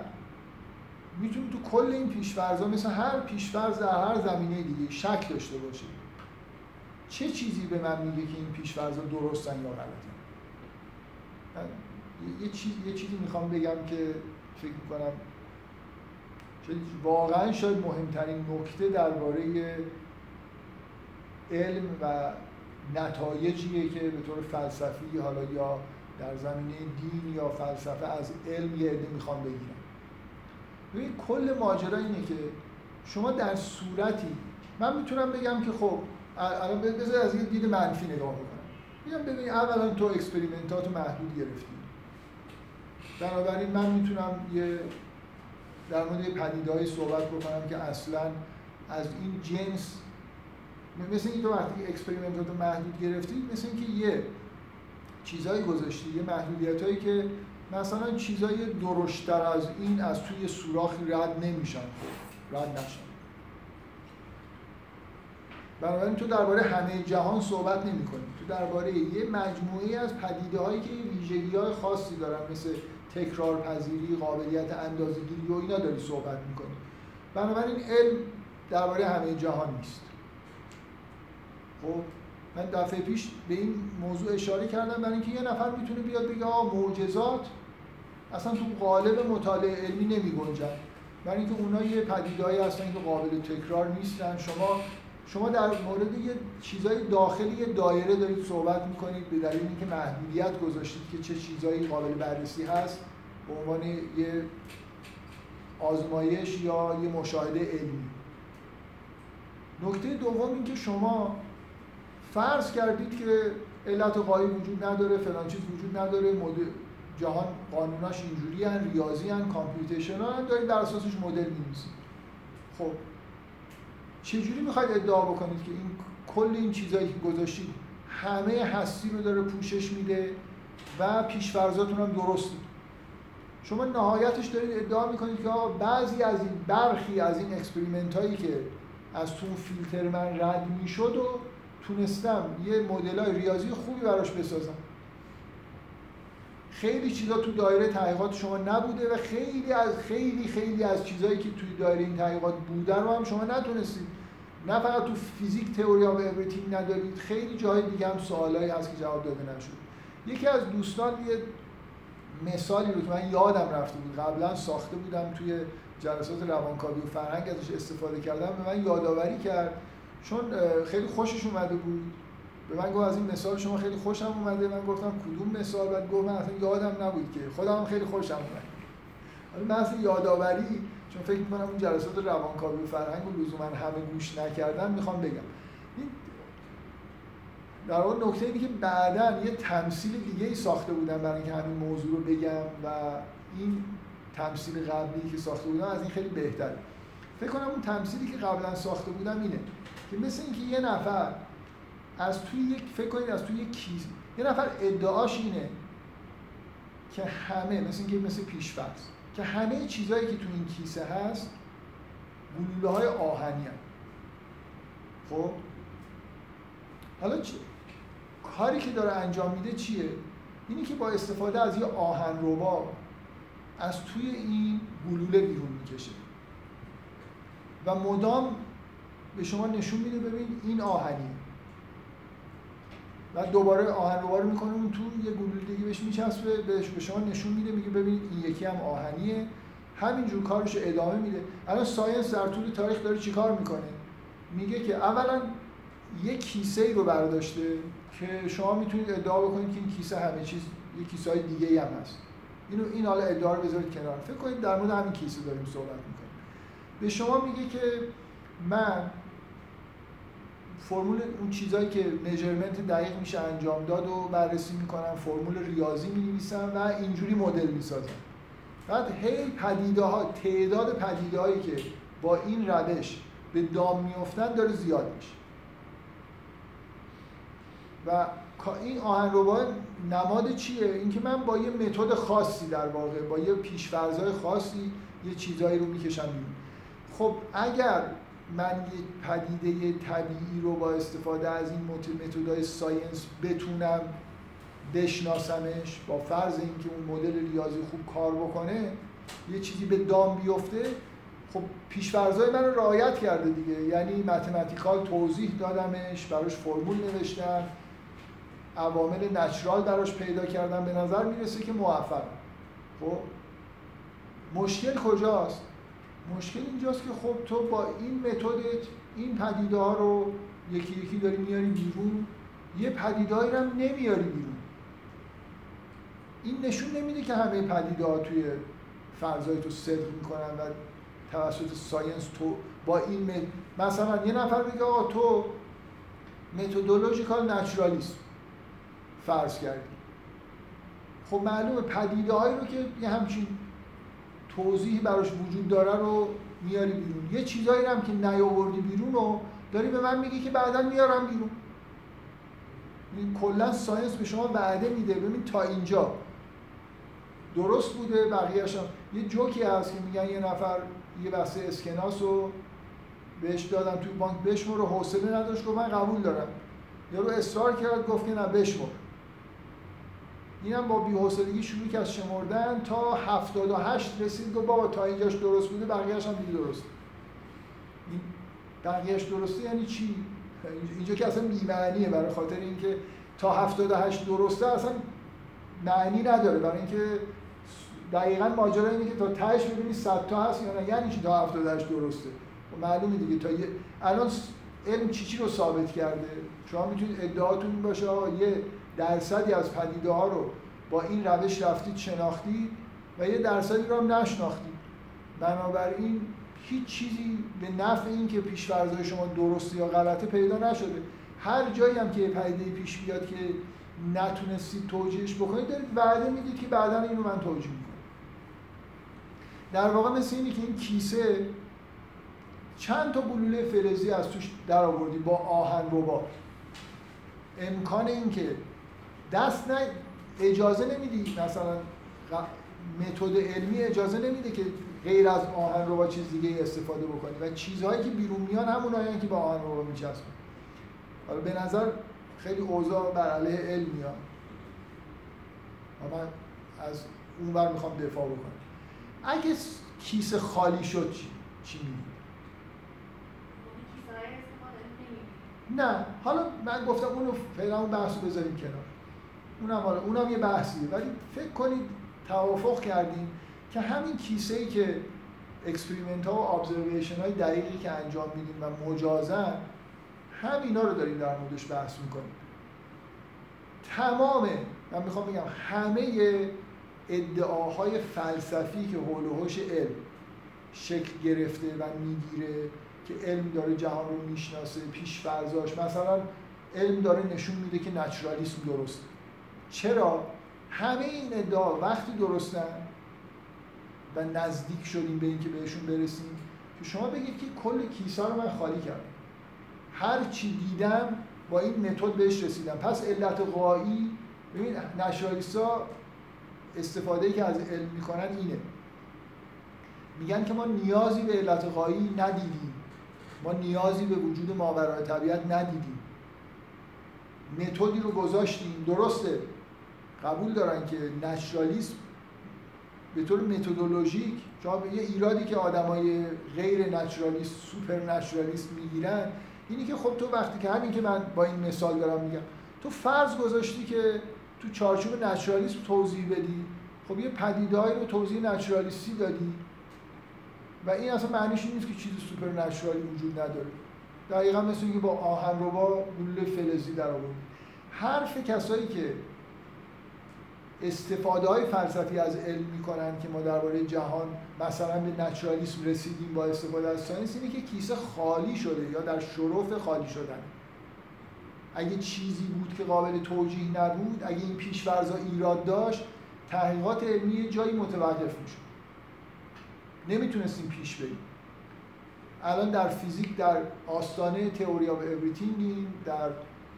میتونه تو کل این پیش‌فرض‌ها مثل هر پیش‌فرض در هر زمینه دیگه شک داشته باشه. چه چیزی به من میگه که این پیش‌فرض‌ها درستن یا غلطن؟ یه چیزی میخوام بگم که فکر میکنم واقعا شاید مهمترین نکته درباره علم و نتایجیه که به طور فلسفی حالا یا در زمینه دین یا فلسفه از علم یه عده میخوام بگیرم. ببین کل ماجرا اینه که شما در صورتی، من میتونم بگم که خب الان بذار از یه دید منفی نگاه بکنم. میگم ببین اولا تو اکسپریمنتاتو محدود گرفتی، بنابراین من میتونم یه در مورد پدیده‌ای صحبت بکنم که اصلا از این جنس، مثل اینکه تو وقتی اکسپریمنتاتو محدود گرفتی، مثل اینکه یه چیزایی گذاشتی، یه محدودیتایی که مثلا چیزای درشت‌تر از این از توی سوراخی رد نمیشن. بنابراین تو درباره همه جهان صحبت نمی‌کنی. تو درباره یه مجموعه از پدیده‌هایی که ویژگی‌های خاصی دارن، مثل تکرارپذیری، قابلیت اندازه‌گیری و اینا داری صحبت می‌کنی. بنابراین علم درباره همه جهان نیست. خب من دفعه پیش به این موضوع اشاره کردم، برای اینکه یه نفر میتونه بیاد بگه آ معجزات اصلا تو قالب مطالعه علمی نمی‌گنجن، برای اینکه اونها یه پدیده‌ای هستن که قابل تکرار نیستن. شما در مورد یه چیزای داخلی یه دایره دارید صحبت میکنید به دلیل اینکه محدودیت گذاشتید که چه چیزایی قابل بررسی هست به عنوان یه آزمایش یا یه مشاهده علمی. نکته دوم این که شما فرض کردید که علت و غایب وجود نداره، فلان چیز وجود نداره، مدل جهان قانوناش اینجوری هن، ریاضی هن، کامپیوتیشنال هن، دارید در اساسش مدل می‌نویسید. خب چجوری میخواید ادعا بکنید که این کل این چیزایی که گذاشتید همه هستی رو داره پوشش میده و پیش‌فرضاتون هم درسته؟ شما نهایتش دارید ادعا میکنید که بعضی از این برخی از این اکسپریمنتایی که از تو فیلتر من رد میشد و تونستم یه مدلای ریاضی خوبی براش بسازم. خیلی چیزا تو دایره تحقیقات شما نبوده و خیلی از چیزایی که توی دایره این تحقیقات بوده رو هم شما نتونستید. نه فقط تو فیزیک تئوری آف اوریثینگ ندارید، خیلی جای دیگه هم سوالایی هست که جواب داده نشد. یکی از دوستان یه مثالی رو که من یادم رفته بود قبلا ساخته بودم توی جلسات روانکاوی و فرهنگ ازش استفاده کردم، به من یادآوری کرد چون خیلی خوشش اومده بود. به من گفت از این مثال شما خیلی خوشم اومده. من گفتم کدوم مثال؟ بعد گفت من اصلا یادم نبود که خودم خیلی خوشم اومد. من اصلا یادآوری، چون فکر می‌کنم اون جلسات روانکاوی و فرهنگ رو لزوما همه گوش نکردن، میخوام بگم این در اون نکته اینه که بعداً یه تمثیل دیگه‌ای ساخته بودم برای اینکه همین موضوع رو بگم و این تمثیل قبلی که ساخته بودم از این خیلی بهتره. فکر کنم اون تمثیلی که قبلا ساخته بودم اینه که مثل اینکه یه نفر از توی یک فکر کنید از توی یک کیسه، یه نفر ادعاش اینه که همه مثل پیش‌فرض که همه چیزایی که تو این کیسه هست گلوله‌های آهنی هست. خب حالا کاری که داره انجام میده چیه؟ اینی که با استفاده از یه آهنربا از توی این گلوله بیرون میکشه و مدام به شما نشون میده ببین این آهنیه. بعد دوباره آهنربا رو میکنه اون تو یه گلوله دیگه بهش میچسبه، به شما نشون میده، میگه ببین این یکی هم آهنیه. همینجور کارش ادامه میده. الان ساینس در طول تاریخ داره چیکار میکنه؟ میگه که اولا یک کیسه ای رو برداشته که شما میتونید ادعا بکنید که این کیسه همه چیز، یک کیسه های دیگه ای هم هست. این حالا ادعا رو بذارید کنار. فکر کنید در مورد همین کیسه داریم صحبت میکنیم. به شما میگه که من فرمول اون چیزایی که میجرمنت دقیق میشه انجام داد و بررسی میکنم، فرمول ریاضی مینویسم و اینجوری مدل میسازم. بعد هی تعداد پدیدهایی که با این روش به دام میافتن داره زیاد میشه. و این آهنربا نماد چیه؟ اینکه من با یه متد خاصی در واقع با یه پیش‌فرض‌های خاصی یه چیزایی رو میکشم بیرون. خب اگر من یک پدیده طبیعی رو با استفاده از این متدهای ساینس بتونم بشناسمش با فرض اینکه اون مدل ریاضی خوب کار بکنه، یه چیزی به دام بیفته، خب پیش‌فرض‌های من رو رعایت کرده دیگه. یعنی متمتیکال توضیح دادمش، براش فرمول نوشتم، عوامل نچرال براش پیدا کردم، به نظر میرسه که موفقم. خب مشکل کجاست؟ مشکل اینجاست که خب تو با این متدت این پدیده ها رو یکی یکی داری میاری بیرون، یه پدیده هایی رو هم نمیاری بیرون. این نشون نمیده که همه پدیده ها توی فرضای تو صدق میکنن و توسط ساینس تو با این مثلا یه نفر میگه آقا تو متدولوژیکال نچرالیسم فرض کردی. خب معلومه پدیده هایی رو که یه همچین توضیحی براش وجود داره رو میاری بیرون، یه چیزایی هم که نیاوردی بیرون رو داری به من میگی که بعداً میارم بیرون. کلا ساینس به شما وعده میده ببین تا اینجا درست بوده، بقیه‌اش هم یه جوکی هست که میگن یه نفر یه بسته اسکناس رو بهش دادن توی بانک بشمره، حوصله نداشت گفت من قبول دارم، یارو اصرار کرد گفت که نه بشمر. اینم با بی‌حوصلگی شروع کرد شمردن تا 78 رسید گفت بابا تا اینجاش درست بوده، بقیه‌اش هم دیگه درست. این بقیه‌اش درسته یعنی چی؟ اینجا که اصلا بی‌معنیه، برای خاطر اینکه تا 78 درسته اصلا معنی نداره، برای اینکه دقیقاً ماجرا اینه که تا تهش ببینید 100 تا هست یا نه، یعنی چی تا 78 درسته؟ معلومه دیگه. تا الان علم چی رو ثابت کرده؟ شما میتونید ادعاتون این باشه یه درصدی از پدیده ها رو با این روش رفتید شناختید و یه درصدی رو هم نشناختید. بنابراین هیچ چیزی به نفع این که پیش‌فرض‌های شما درست یا غلطه پیدا نشده. هر جایی هم که پدیده پیش بیاد که نتونستید توجیهش بکنید دارید وعده میدید که بعداً اینو من توجیه میکنم. در واقع مثل اینه که این کیسه چند تا گلوله فلزی از توش در آوردی با آهن رباب. امکان این که دست نه اجازه نمیدی، مثلا متد علمی اجازه نمیده که غیر از آهن رباب چیز دیگه استفاده بکنی و چیزهایی که بیرون میان همونایی که با آهن رباب میچسبن. حالا به نظر خیلی اوضاع بر علیه علمی ها و من از اون بر میخوام دفاع بکنم. اگه کیسه خالی شد چی میدید؟ نه، حالا من گفتم اونو فعلا اون بحث رو بذاریم کنار، اونم یه بحثیه، ولی فکر کنید توافق کردیم که همین کیسه‌ای که اکسپریمنت ها و ابزرویشن های دقیقی که انجام میدیم و مجازن همینا رو داریم در موردش بحث میکنیم. تمام من میخوام بگم همه ادعاهای فلسفی که حول و حوش علم شکل گرفته و میگیره که علم داره جهان رو میشناسه، پیش فرضاش، مثلا علم داره نشون میده که نچرالیسم درسته. چرا؟ همه این ادعا وقتی درستن و نزدیک شدیم به اینکه بهشون برسیم که شما بگید که کل کیسه رو من خالی کردم، هر چی دیدم با این متد بهش رسیدم. پس علت غایی، ببین نشایستا استفاده‌ای که از علم میکنن اینه، میگن که ما نیازی به علت غایی ندیدیم، ما نیازی به وجود ماورای طبیعت ندیدیم، متدی رو گذاشتیم. درسته، قبول دارن که نشرالیسم به طور متدولوژیک یه ایرادی که آدمای غیر نشرالیست سوپر نشرالیست میگیرن اینی که خب تو وقتی که همین که من با این مثال دارم میگم تو فرض گذاشتی که تو چارچوب نچرالیسم توضیح بدی، خب یه پدیده‌ای رو توضیح نچرالیستی دادی و این اصلا معنیش این نیست که چیز سوپر نچرالی وجود نداره. دقیقاً مثل اینکه با آهنربا گلوله فلزی در آوردی. حرف کسایی که استفاده‌های فلسفی از علم می‌کنن که ما درباره جهان مثلا به نچرالیسم رسیدیم با استفاده از ساینس اینه که کیسه خالی شده یا در شرف خالی شدن. اگه چیزی بود که قابل توجیه نبود، اگه این پیش‌فرض‌ها ایراد داشت، تحقیقات علمی جایی متوقف می‌شد. نمیتونستیم پیش بریم. الان در فیزیک در آستانه تئوری آف اوریثینگیم، در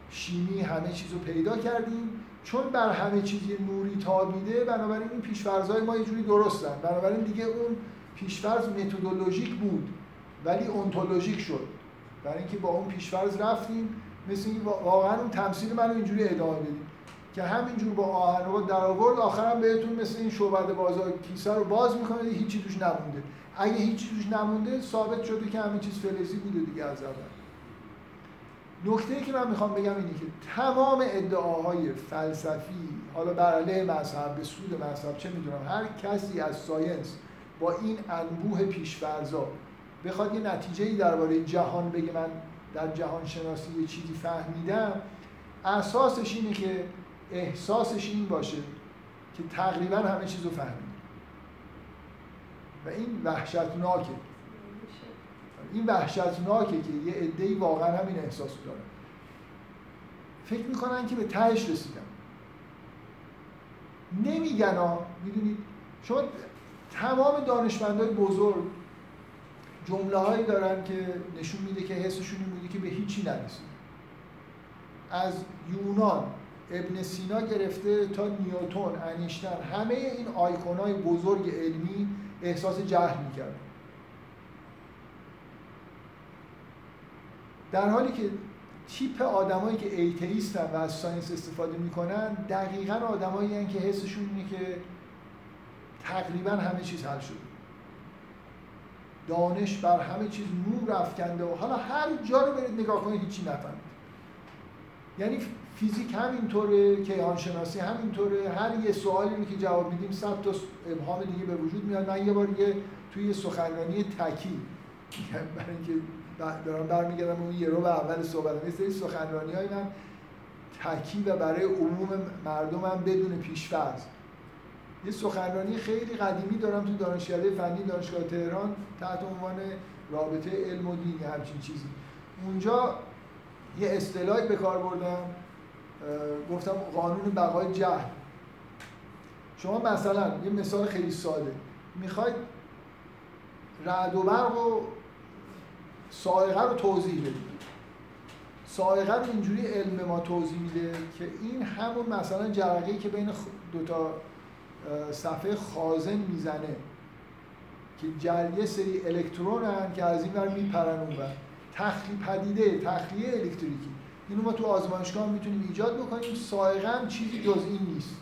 شیمی همه چیزو پیدا کردیم. چون بر همه چیزی نوری تابیده بنابراین این پیش‌فرض‌های ما یه جوری درستن، بنابراین دیگه اون پیش‌فرض متدولوژیک بود ولی اونتولوژیک شد، برای اینکه با اون پیش‌فرض رفتیم. مثل این واقعا اون تمثیل منو اینجوری ادامه بدیم که همینجور با آهن رو در آورد، آخرام بهتون مثل این شعبده بازار کیسه رو باز می‌کنه هیچی توش نمونده. اگه هیچی توش نمونده ثابت شده که همین چیز فلزی بوده دیگه از اول. نکته‌ای که من میخوام بگم اینه که تمام ادعاهای فلسفی حالا بر علیه مذهب، به سود مذهب، چه میدونم، هر کسی از ساینس با این انبوه پیش‌فرض‌ها بخواد یه نتیجه‌ای درباره جهان بگه من در جهان شناسی یه چیزی فهمیدم، اساسش اینه که احساسش این باشه که تقریبا همه چیزو فهمیدم و این وحشتناکه. این وحشتناکه که یه عده‌ای واقعا همین احساس رو دارن، فکر میکنن که به تهش رسیدن، نمیگن ها. میدونید شما تمام دانشمندای بزرگ جمله‌هایی دارن که نشون میده که حسشون این بوده که به هیچی نرسید. از یونان، ابن سینا گرفته تا نیوتن، انیشتن، همه این آیکونای بزرگ علمی احساس جهل میکردن، در حالی که تیپ آدمایی که ایتئیستن و از ساینس استفاده میکنن دقیقاً آدمایی هستن که حسشون اینه که تقریباً همه چیز حل شده، دانش بر همه چیز نور افکنده و حالا هر جا رو برید نگاه کنید هیچی نفهمید. یعنی فیزیک همینطوره، کیهان شناسی همینطوره، هر یه سوالی رو که جواب میدیم 100 تا ابهام دیگه به وجود میاد. من یه بار توی سخنرانی تکی برای اینکه دارم برمیگردم اون یه رو به اول صحبتم، یه سری سخنرانی های من تکی و برای عموم مردم هم بدون پیش‌فرض یه سخنرانی خیلی قدیمی دارم تو دانشکده فنی دانشگاه تهران تحت عنوان رابطه علم و دین، همچین چیزی. اونجا یه اصطلاحی به کار بردم، گفتم قانون بقای جهل. شما مثلا یه مثال خیلی ساده، میخواید رعد و برق و سائقه رو توضیح بدید. سائقه رو اینجوری علم ما توضیح میده که این همون مثلا جرقه‌ای که بین دوتا صفحه خازن میزنه که یه سری الکترونن که از این ور میپرن اون ور. تخلیه الکتریکی. اینو ما تو آزمایشگاه میتونیم ایجاد بکنیم. سائقه هم چیزی جز این نیست.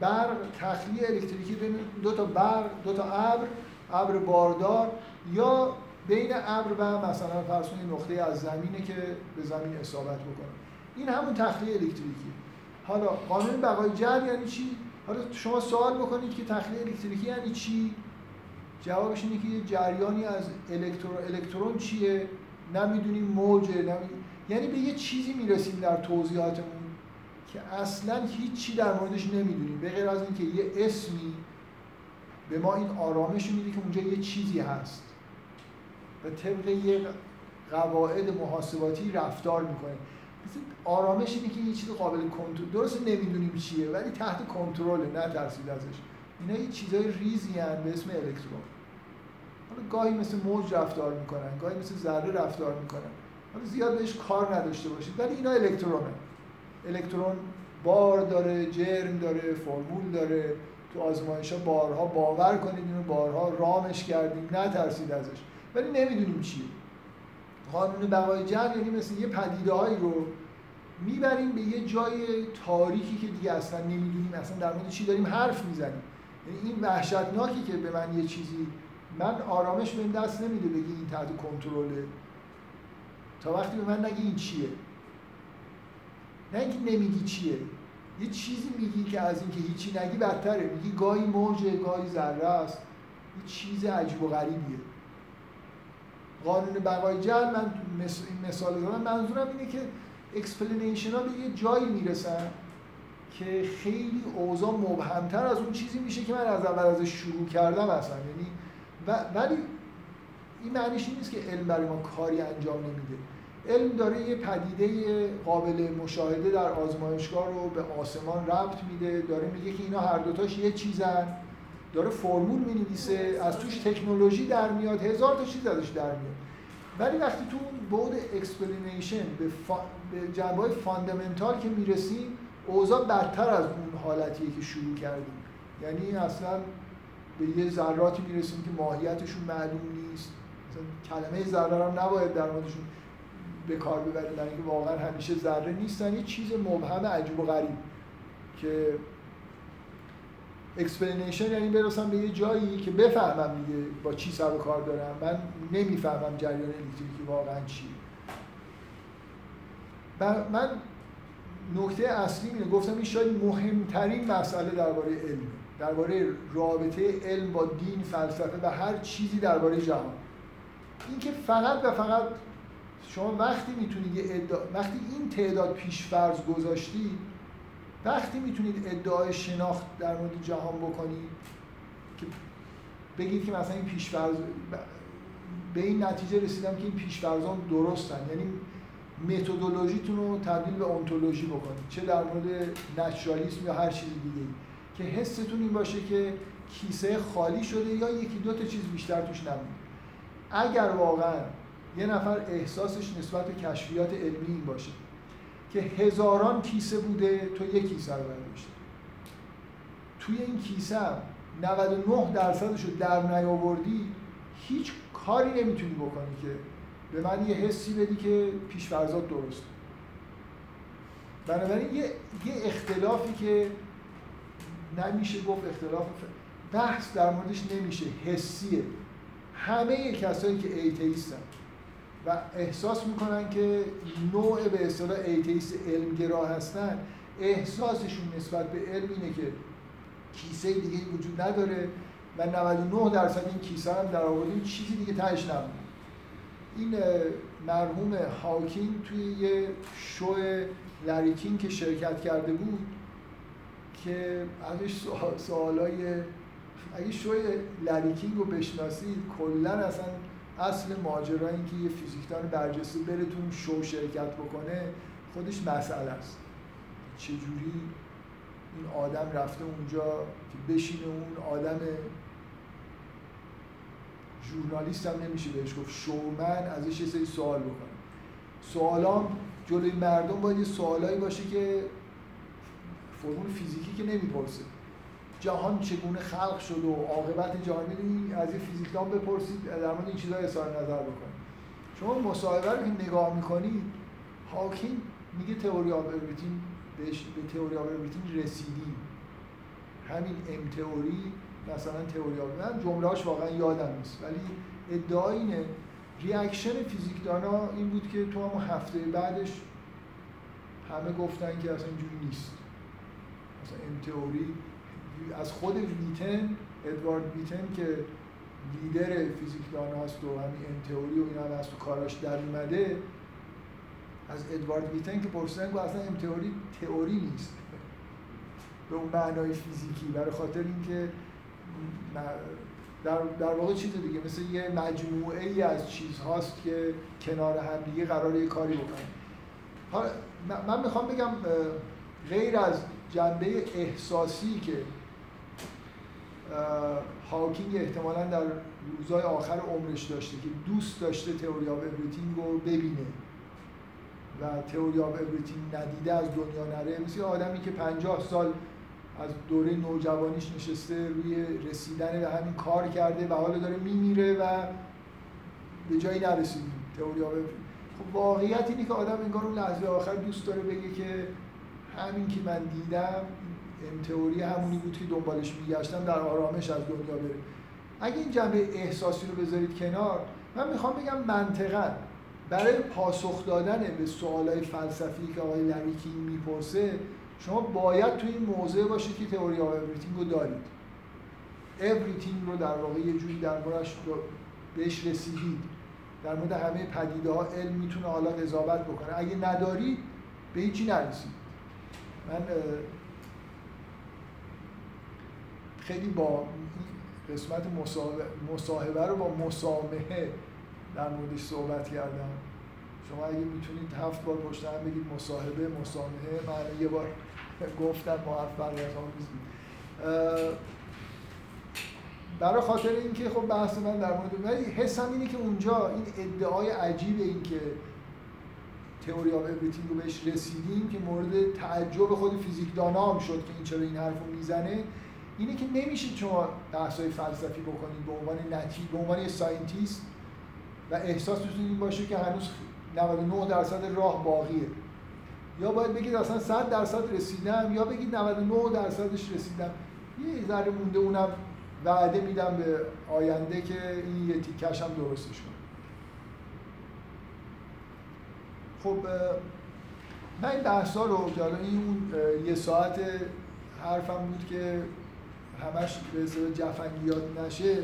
برق، تخلیه الکتریکی بین دو تا برق، دو تا ابر باردار یا بین ابر و مثلا فرض کنید نقطه از زمینه که به زمین اصابت بکنه. این همون تخلیه الکتریکی. حالا قانون بقای جهل یعنی چی؟ حالا شما سوال بکنید که تخلیه الکتریکی یعنی چی؟ جوابش اینه که یه جریانی از الکترون چیه؟ نمیدونیم، موجه، نمیدونیم. یعنی به یه چیزی میرسیم در توضیحاتمون که اصلاً هیچی در موردش نمیدونیم به غیر از اینکه یه اسمی به ما این آرامش میده که اونجا یه چیزی هست و طبق یه قواعد محاسباتی رفتار میکنه. آرامش اینه که یه چیز قابل کنترل، درست نمیدونیم چیه ولی تحت کنترله، نترسید ازش. اینا یه چیزای ریزی هستن به اسم الکترون. حالا گاهی مثل موج رفتار میکنن، گاهی مثل ذره رفتار میکنن. حالا زیاد بهش کار نداشته باشید ولی اینا الکترونه. الکترون بار داره، جرم داره، فرمول داره. تو آزمایش‌ها بارها باور کنید اینو بارها رامش کردیم، نترسید ازش ولی نمیدونیم چیه. قانون بقای جهل یعنی مثل یه پدیده‌ای رو میبریم به یه جای تاریکی که دیگه اصلا نمیدونیم اصلا در مورد چی داریم حرف میزنیم. یعنی این وحشتناکی که به من یه چیزی، من آرامش بهم دست نمیده بگی این تحت کنترله تا وقتی به من نگی این چیه. نه اینکه نمیگی چیه، یه چیزی میگی که از اینکه هیچی نگی بدتره. میگی گاهی موجه، گاهی ذره است. یه چیز عجیب و غریبیه. قانون بقای جهل، من مثال زدم، منظورم اینه که اکسپلینیشن ها به یه جایی میرسن که خیلی اوضاع مبهمتر از اون چیزی میشه که من از اول ازش شروع کردم اصلا. یعنی ولی این معنیش این نیست که علم برای ما کاری انجام نمیده. علم داره یه پدیده قابل مشاهده در آزمایشگاه رو به آسمان ربط میده، داره میگه که اینا هر دوتاش یه چیزن، داره فرمول مینویسه، از توش تکنولوژی در میاد، هزار تا چیز ازش در میاد. ولی وقتی تو بعد اکسپلینیشن به جنبه‌های فاندامنتال که میرسیم، اوضاع بدتر از اون حالتیه که شروع کردیم. یعنی اصلا به یه ذراتی میرسیم که ماهیتشون معلوم نیست. مثلا کلمه ذره هم نباید در موردشون به کار ببرید، در اینکه واقعا همیشه ذره نیستن. یه چیز مبهم عجیب و غریب که اکسپلینیشن یعنی برسم به یه جایی که بفهمم دیگه با چی سر و کار دارم. من نمیفهمم جریان الکتریکی واقعا چیه. من نکته اصلی اینه، گفتم این شاید مهمترین مسئله درباره علم، درباره رابطه علم با دین، فلسفه و هر چیزی درباره جهان، اینکه فقط و فقط شما وقتی میتونید وقتی این تعداد پیشفرض گذاشتید، وقتی میتونید ادعای شناخت در مورد جهان بکنید که بگید که مثلا این پیشفرض، به این نتیجه رسیدم که این پیشفرضان درستن، یعنی متدولوژیتون رو تبدیل به انتولوژی بکنید، چه در مورد نچرالیسم یا هر چیز دیگه ای که حستون این باشه که کیسه خالی شده یا یکی دو تا چیز بیشتر توش نمونده. اگر واقعا یه نفر احساسش نسبت به کشفیات علمی این باشه که هزاران کیسه بوده، تو یک کیسه رو برداشتی، توی این کیسه 99% رو در نیاوردی، هیچ کاری نمیتونی بکنی که به من یه حسی بدی که پیش‌فرضات درسته. بنابراین یه اختلافی که نمیشه گفت اختلاف، بحث در موردش نمیشه، حسیه. همه کسایی که ایتئیستن و احساس میکنن که نوع به اصطلاح ایتئیست علمگرا هستن، احساسشون نسبت به علم اینه که کیسه دیگه وجود نداره و 99% این کیسه هم در آوردیم، چیزی دیگه تهش نمونده. این مرحوم هاوکینگ توی یه شو لری کینگ که شرکت کرده بود که ازش سوالای اگه شوی لریکینگ رو بشناسید، کلا اصلا اصل ماجرا این که یه فیزیکدان برجسته بره تو اون شو شرکت بکنه خودش مسئله است. چجوری این آدم رفته اونجا که بشینه، اون آدم ژورنالیست هم نمیشه بهش گفت شومن، ازش یه سری سوال بکنه. سوالام جلوی مردم باید یه سوالایی باشه که فرمول فیزیکی که نمیپرسه. جهان چگونه خلق شد و عاقبت جهان از یه فیزیکدان بپرسید در مورد این چیزا اظهار نظر بکنه. شما مصاحبه رو که نگاه می‌کنید، هاکینگ میگه تئوری آف اوریتین، به تئوری آف اوریتین رسیدیم. همین ام تئوری مثلا تئوری آف، من جمله‌اش واقعا یادم نیست، ولی ادعا اینه. ریاکشن فیزیکدانا این بود که تو هم هفته بعدش همه گفتن که اصلا اینجوری نیست. مثلا ام تئوری از خود بیتن، ادوارد بیتن که لیدر فیزیکدان هست و همین ام تئوری و این هم از تو کاراش در اومده، از ادوارد بیتن که پرسیدن که اصلا ام تئوری تئوری نیست به اون معنای فیزیکی، برای خاطر اینکه در واقع چیز دیگه مثل یه مجموعه ای از چیزهاست که کنار هم دیگه قراره یه کاری بکنن. من میخوام بگم غیر از جنبه احساسی که هاوکینگ احتمالاً در روزهای آخر عمرش داشته که دوست داشته تئوری آف اوریتینگ رو ببینه و تئوری آف اوریتینگ ندیده از دنیا نره، مثل آدمی که 50 سال از دوره نوجوانیش نشسته روی رسیدن به همین کار کرده و حالا داره میمیره و به جایی نرسیده. تئوری آف اوریتینگ خب واقعیت اینه که آدم انگار اون لحظه آخر دوست داره بگه که همین که من دیدم ام تئوری همونی بود که دنبالش میگشتم، در آرامش از دنیا بره. اگه این جنبه احساسی رو بذارید کنار، من میخوام بگم منطقاً برای پاسخ دادن به سوالای فلسفی که آقای لریکینگ میپرسه، شما باید توی این موضع باشید که تئوری آف اوریتینگ رو دارید، اوریتینگ رو در واقع یه جوری در موردش بهش رسیدید، در مورد همه پدیده‌ها علم میتونه حالا قضاوت بکنه. اگه ندارید به هیچی نرسید. من خیلی با قسمت مصاحبه رو با مسامحه در موردش صحبت کردم. شما اگه میتونید 7 بار پشت هم بگید مصاحبه، مسامحه، من یه بار گفتم موفق باشید. برای خاطر اینکه خب بحث من در مورد، ولی حسم اینه که اونجا این ادعای عجیبه این که تئوری آف اوریتینگ رو بهش رسیدیم که مورد تعجب خود فیزیکدانا هم شد که این چرا این حرفو میزنه، اینه که نمیشه شما بحث‌های فلسفی بکنید به عنوان نتیجه، به عنوان یه ساینتیست و احساستون این باشه که هنوز 99% راه باقیه. یا باید بگید اصلا 100% رسیدم، یا بگید 99%ش رسیدم، یه ذره مونده، اونم وعده میدم به آینده که این یه تیکش هم درستش کنه. خب من این بحثا رو جالبه، این یه ساعت حرفم بود که همش به اصطلاح جفنگیات نشه.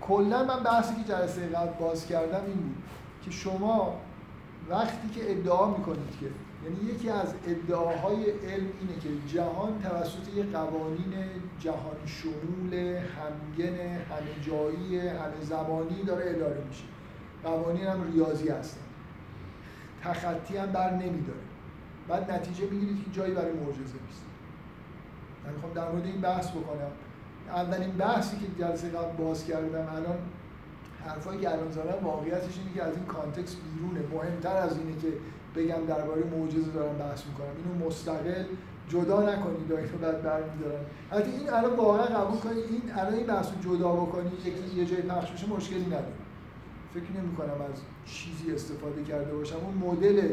کلا من بحثی که جلسه قبل باز کردم این بود که شما وقتی که ادعا میکنید که، یعنی یکی از ادعاهای علم اینه که جهان توسط یه قوانین جهان شمول، همگن، همه جایی، همه زمانی داره اداره میشه. قوانین هم ریاضی هستن، تخطی هم بر نمیداره. بعد نتیجه میگیرید که جایی برای معجزه نیست. من میخوام در مورد این بحث بکنم. اولین بحثی که جلسه قبل باز کردم، الان حرفایی که الان زدم واقعیتش اینه که از این کانتکست بیرونه. مهمتر از اینه که بگم درباره معجزه دارم بحث میکنم. اینو مستقل جدا نکنید، دایره بعد برمی‌دارن. البته این الان واقعا قبول کنید، این الان این بحثو جدا بکنید، یکی یه جای پخش بشه مشکلی نداره. فکر نمی‌کنم از چیزی استفاده کرده باشم. اون مدل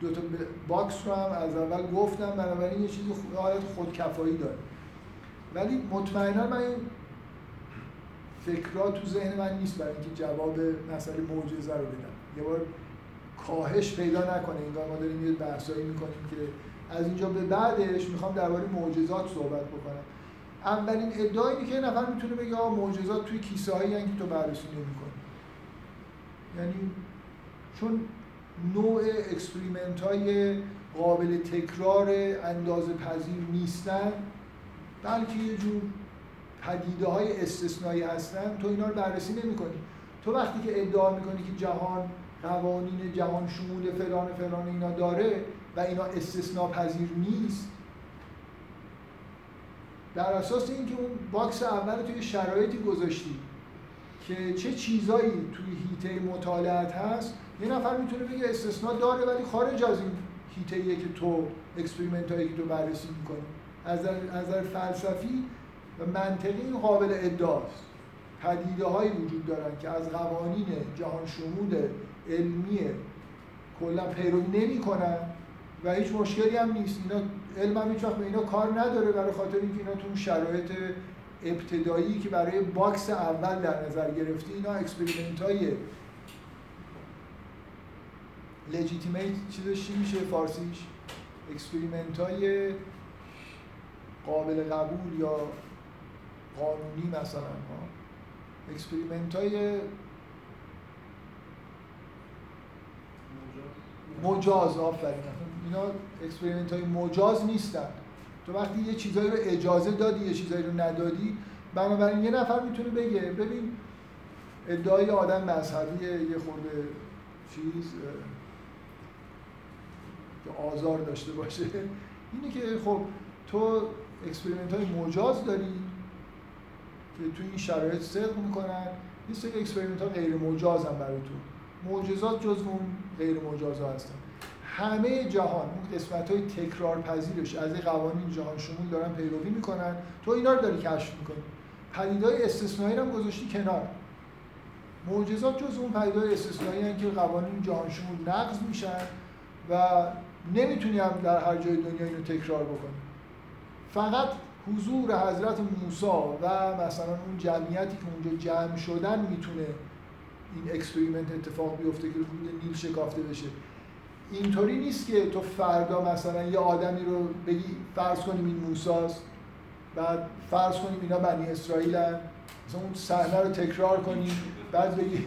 دو تا باکس رو هم از اول گفتم، بنابراین یه چیزی حالت خودکفایی داره. ولی مطمئنا من این فکرها تو ذهن من نیست برای اینکه جواب مسئله معجزه رو بدم. یه بار کاهش پیدا نکنه، انگار ما داریم یه بحثایی می‌کنیم که از اینجا به بعدش می‌خوام درباره معجزات صحبت بکنم. اولین ادعا اینه که یه نفر می‌تونه بگه آ معجزات توی کیسه‌هایی هستن که تو بررسی نمی‌کنی. یعنی چون نوع اکسپریمنت‌های قابل تکرار اندازه پذیر نیستن، بلکه یه جور پدیده های استثنایی هستن، تو اینا رو بررسی نمی‌کنی. تو وقتی که ادعا می‌کنی که جهان قوانین جهان شمول فلان فلان اینا داره و اینا استثنا پذیر نیست، در اساس اینکه اون باکس اول توی شرایطی گذاشتی که چه چیزایی توی هیته مطالعات هست، یه نفر میتونه بگه استثنا داره ولی خارج از این هیته‌ایه که تو اکسپریمنتایی که تو بررسی می‌کنی. از نظر فلسفی و منطقی این قابل ادعاست. پدیده‌هایی وجود دارن که از قوانین جهان شمول علمی کلا پیروی نمی‌کنن و هیچ مشکلی هم نیست. اینا علم هم هیچ وقت به اینا کار نداره، برای خاطر اینکه اینا تو شرایط ابتدایی که برای باکس اول در نظر گرفتی، اینا اکسپریمنت‌های لجیتیمیت چیزش چی میشه فارسیش؟ اکسپریمنت‌های قابل قبول یا قانونی مثلا ها، اکسپریمنت‌های مجاز. آفرین، اینا اکسپریمنت‌های مجاز نیستن. تو وقتی یه چیزایی رو اجازه دادی یه چیزایی رو ندادی، بنابراین یه نفر میتونه بگه ببین ادعای آدم مذهبیه، یه خورده چیز که آزار داشته باشه، اینه که خب تو اکسپریمنت‌های مجاز داری که تو این شرایط صدق میکنن، یه سری اکسپریمنت‌ها غیر مجاز هم برای تو، معجزات جزو اون غیر مجازها هستن. همه جهان اون قسمت‌های تکرارپذیرش از قوانین جهان شمول دارن پیروی میکنن، تو اینا رو داری کشف میکنی. پدیده‌های استثنایی رو هم گذاشتی کنار. معجزات جزو اون پدیده‌های استثنایی هستن که قوانین جهان شمول نقض میشن و نمیتونی هم در هر جای دنیا اینو تکرار بکنی. فقط حضور حضرت موسی و مثلا اون جمعیتی که اونجا جمع شدن میتونه این اکسپریمنت اتفاق بیفته که رود نیل شکافته بشه. اینطوری نیست که تو فردا مثلا یه آدمی رو بگی فرض کنیم این موسی است، بعد فرض کنیم اینا بنی اسرائیلن، مثلا اون صحنه رو تکرار کنیم، بعد بگی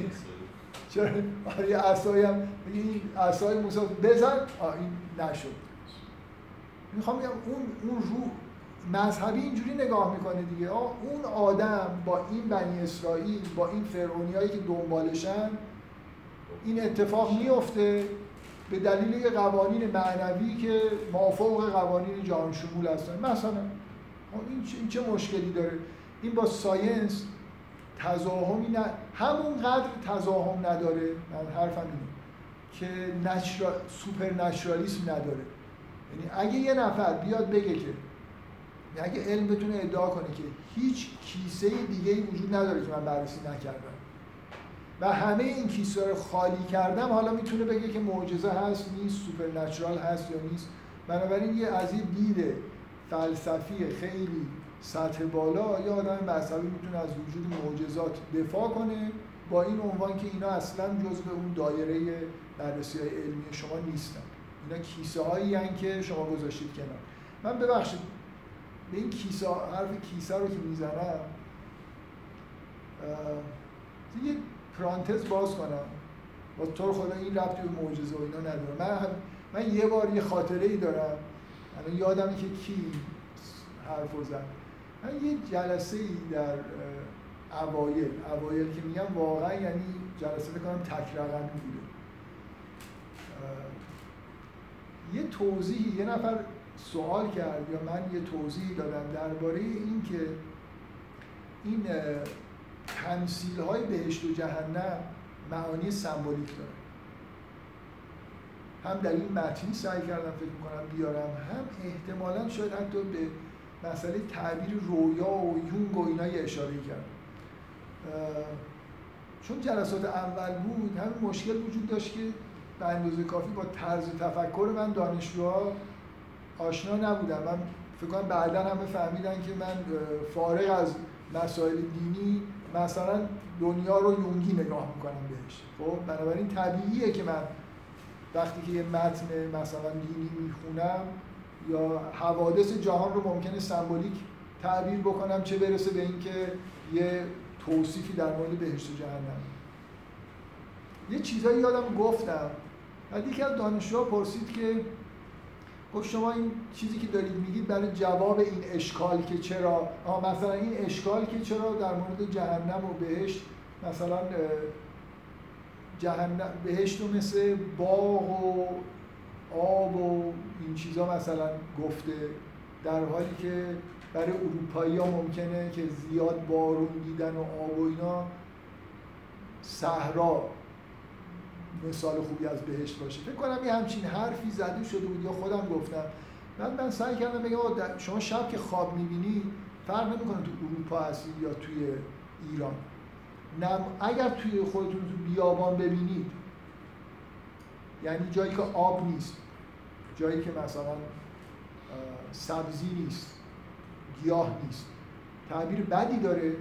چرا آره عصای هم بگی این عصای موسی بزن، این نشد. میخوام بگم اون روح مذهبی اینجوری نگاه میکنه دیگه، اون آدم با این بنی اسرائیل با این فرعونیایی که دنبالشن این اتفاق میفته به دلیل قوانین معنوی که مافوق قوانین جهان شمول هستن. مثلا این چه مشکلی داره؟ این با ساینس تضاهمی نه، همونقدر تضاهم نداره، من حرفم اینه که سوپرنچرالیسم نداره. یعنی اگه یه نفر بیاد بگه که اگه علم بتونه ادعا کنه که هیچ کیسه دیگه‌ای وجود نداره که من بررسی نکردم و همه این کیسه رو خالی کردم، حالا میتونه بگه که معجزه هست نیست، سوپرنچرال هست یا نیست. بنابراین یه از این دید فلسفی خیلی سطح بالا یه آدم مذهبی میتونه از وجود معجزات دفاع کنه با این عنوان که اینا اصلا جزء اون دایره بررسی‌های علمی شما نیستن، اینا کیسه هایی هستن که شما گذاشتید کنار. من ببخشید به این کیسه، حرف کیسه رو که میزنم یه پرانتز باز کنم، با طور خدا این ربطی به معجزه و اینا نداره. من یه بار یه خاطره ای دارم، الان یادمه که کی حرفو زد. من یه جلسه ای در اوایل که میگم واقعا یعنی جلسه بکنم تک رقمی بوده، یه توضیحی یه نفر سوال کرد یا من یه توضیحی دادم درباره این که این تمثیل‌های بهشت و جهنم معانی سمبولیک داره. هم دلیل متنی سعی کردم فکر می‌کنم بیارم، هم احتمالاً شاید حتی به مسئله تعبیر رویا و یونگ و اینا اشاره کردم. چون جلسات اول بود همین مشکل وجود داشت که به اندازه کافی با طرز تفکر من دانشجوها آشنا نبودم. من فکر کنم بعداً همه فهمیدن که من فارغ از مسائل دینی مثلا دنیا رو یونگی نگاه میکنم بهش. خب بنابراین طبیعیه که من وقتی که یه متن مثلا دینی میخونم یا حوادث جهان رو ممکنه سمبولیک تعبیر بکنم، چه برسه به اینکه یه توصیفی در مورد بهشت و جهنم. یه چیزایی یادم گفتم، بعد یکی از دانشجوها پرسید که خب شما این چیزی که دارید میگید برای جواب این اشکال که چرا مثلا این اشکال که چرا در مورد جهنم و بهشت مثلا جهنم بهشت رو مثل باغ و آب و این چیزا مثلا گفته، در حالی که برای اروپایی‌ها ممکنه که زیاد بارون دیدن و آب و اینا صحرا مثال خوبی از بهشت باشه. فکر کنم یه همچین حرفی زده شده بود یا خودم گفتم. من سعی کردم بگم شما شب که خواب می‌بینی فرق نمی‌کنه تو اروپا هستی یا توی ایران. اگر توی خودتون تو بیابان ببینید، یعنی جایی که آب نیست، جایی که مثلا سبزی نیست، گیاه نیست، تعبیر بدی داره.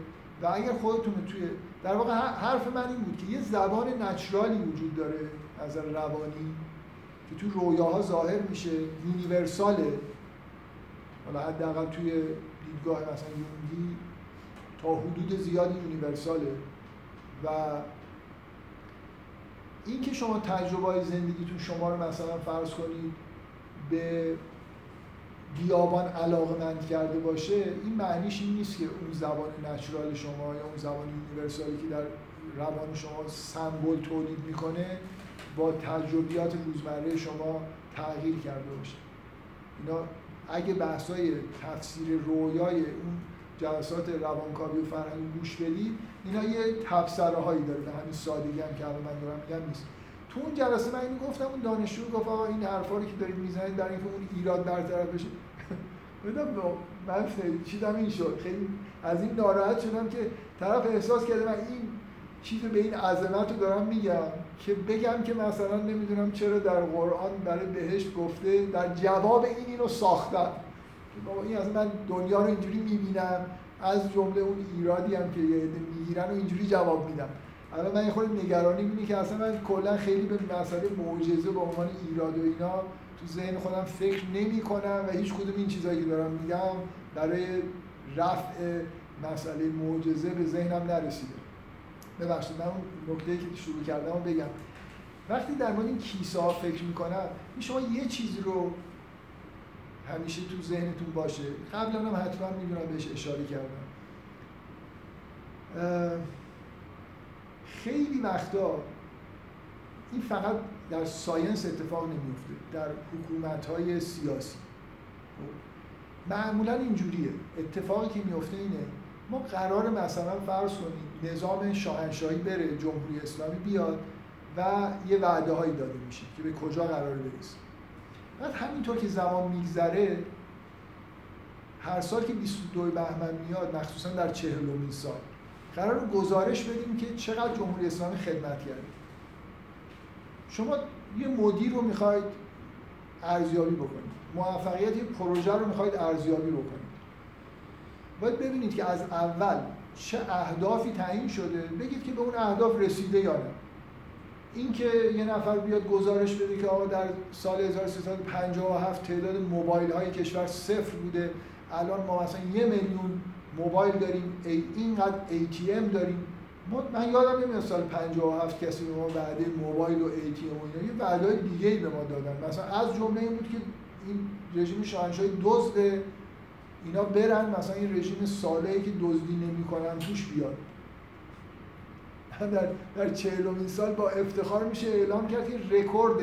و اگر خودتون توی در واقع حرف من این بود که یه زبان نچرالی وجود داره از روانی که تو رویاها ظاهر میشه، یونیورساله، حالا حداقل توی دیدگاه مثلا یونگی تا حدود زیادی یونیورساله. و این که شما تجربه‌های زندگیتون شما رو مثلا فرض کنید به بیابان علاقه‌مند کرده باشه، این معنیش این نیست که اون زبان نچرال شما یا اون زبان یونیورسالی که در روان شما سمبل تولید میکنه با تجربیات روزمره شما تغییر کرده باشه. اینا اگه بحث‌های تفسیر رویای اون جلسات روانکاوی و فرهنگی گوش بدید، اینا یه تبصره‌هایی داره، به همین سادگی هم که الان من دارم میگم نیست. تو اون جلسه من گفتم، اون دانشجو گفت آقا این حرفا رو که دارید میزنید در اینکه اون ایراد برطرف بشه. من خیلی چیدم این شد، خیلی از این ناراحت شدم که طرف احساس کرده من این چیزو به این عظمت رو دارم میگم که بگم که مثلا نمیدونم چرا در قرآن برای بهشت گفته، در جواب اینو ساختم. بابا این از من دنیا رو اینجوری میبینم، از جمله اون ایرادی هم که میگیرن و اینجوری جواب میدم. الان من یه خورده نگرانی میبینی که اصلا من کلا خیلی به مسئله معجزه به عنوان ایراد و اینا تو ذهن خودم فکر نمی‌کنم و هیچ کدوم این چیزایی که دارم میگم برای رفع مسئله معجزه به ذهنم نرسیده. ببخشید من اون نکته‌ای که شروع کردم رو بگم. وقتی در مورد این کیسه‌ها فکر می‌کنم، شما یه چیزی رو همیشه تو ذهنتون باشه. قبلا هم حتما میدونم بهش اشاره کردم. خیلی وقتا این فقط در ساینس اتفاق نمیفته، در حکومت‌های سیاسی معمولاً اینجوریه. اتفاقی که میفته اینه، ما قرار مثلا فرض کنیم نظام شاهنشاهی بره، جمهوری اسلامی بیاد و یه وعده‌هایی داده میشه که به کجا قرار برسه. بعد همینطور که زمان میگذره، هر سال که 22 بهمن میاد، مخصوصا در 40مین سال قرار گزارش بدیم که چقدر جمهوری اسلامی خدمت کرده. شما یه مدیر رو میخواید ارزیابی بکنید، موفقیت یه پروژه رو میخواید ارزیابی بکنید، باید ببینید که از اول چه اهدافی تعیین شده، بگید که به اون اهداف رسیده یا نه. این که یه نفر بیاد گزارش بده که آقا در سال 1357 تعداد موبایل های کشور صفر بوده، الان ما مثلا 1 میلیون موبایل داریم، اینقدر ATM داریم. من یادم نمیاد سال 57 کسی به ما وعده موبایل و ATM و یه وعده‌های دیگه‌ای به ما دادن، مثلا از جمله این بود که این رژیم شاهنشاهی دزده، اینا برن مثلا این رژیم صالحی که دزدی نمی‌کنن توش بیاد. در 40مین سال با افتخار میشه اعلام کرد که رکورد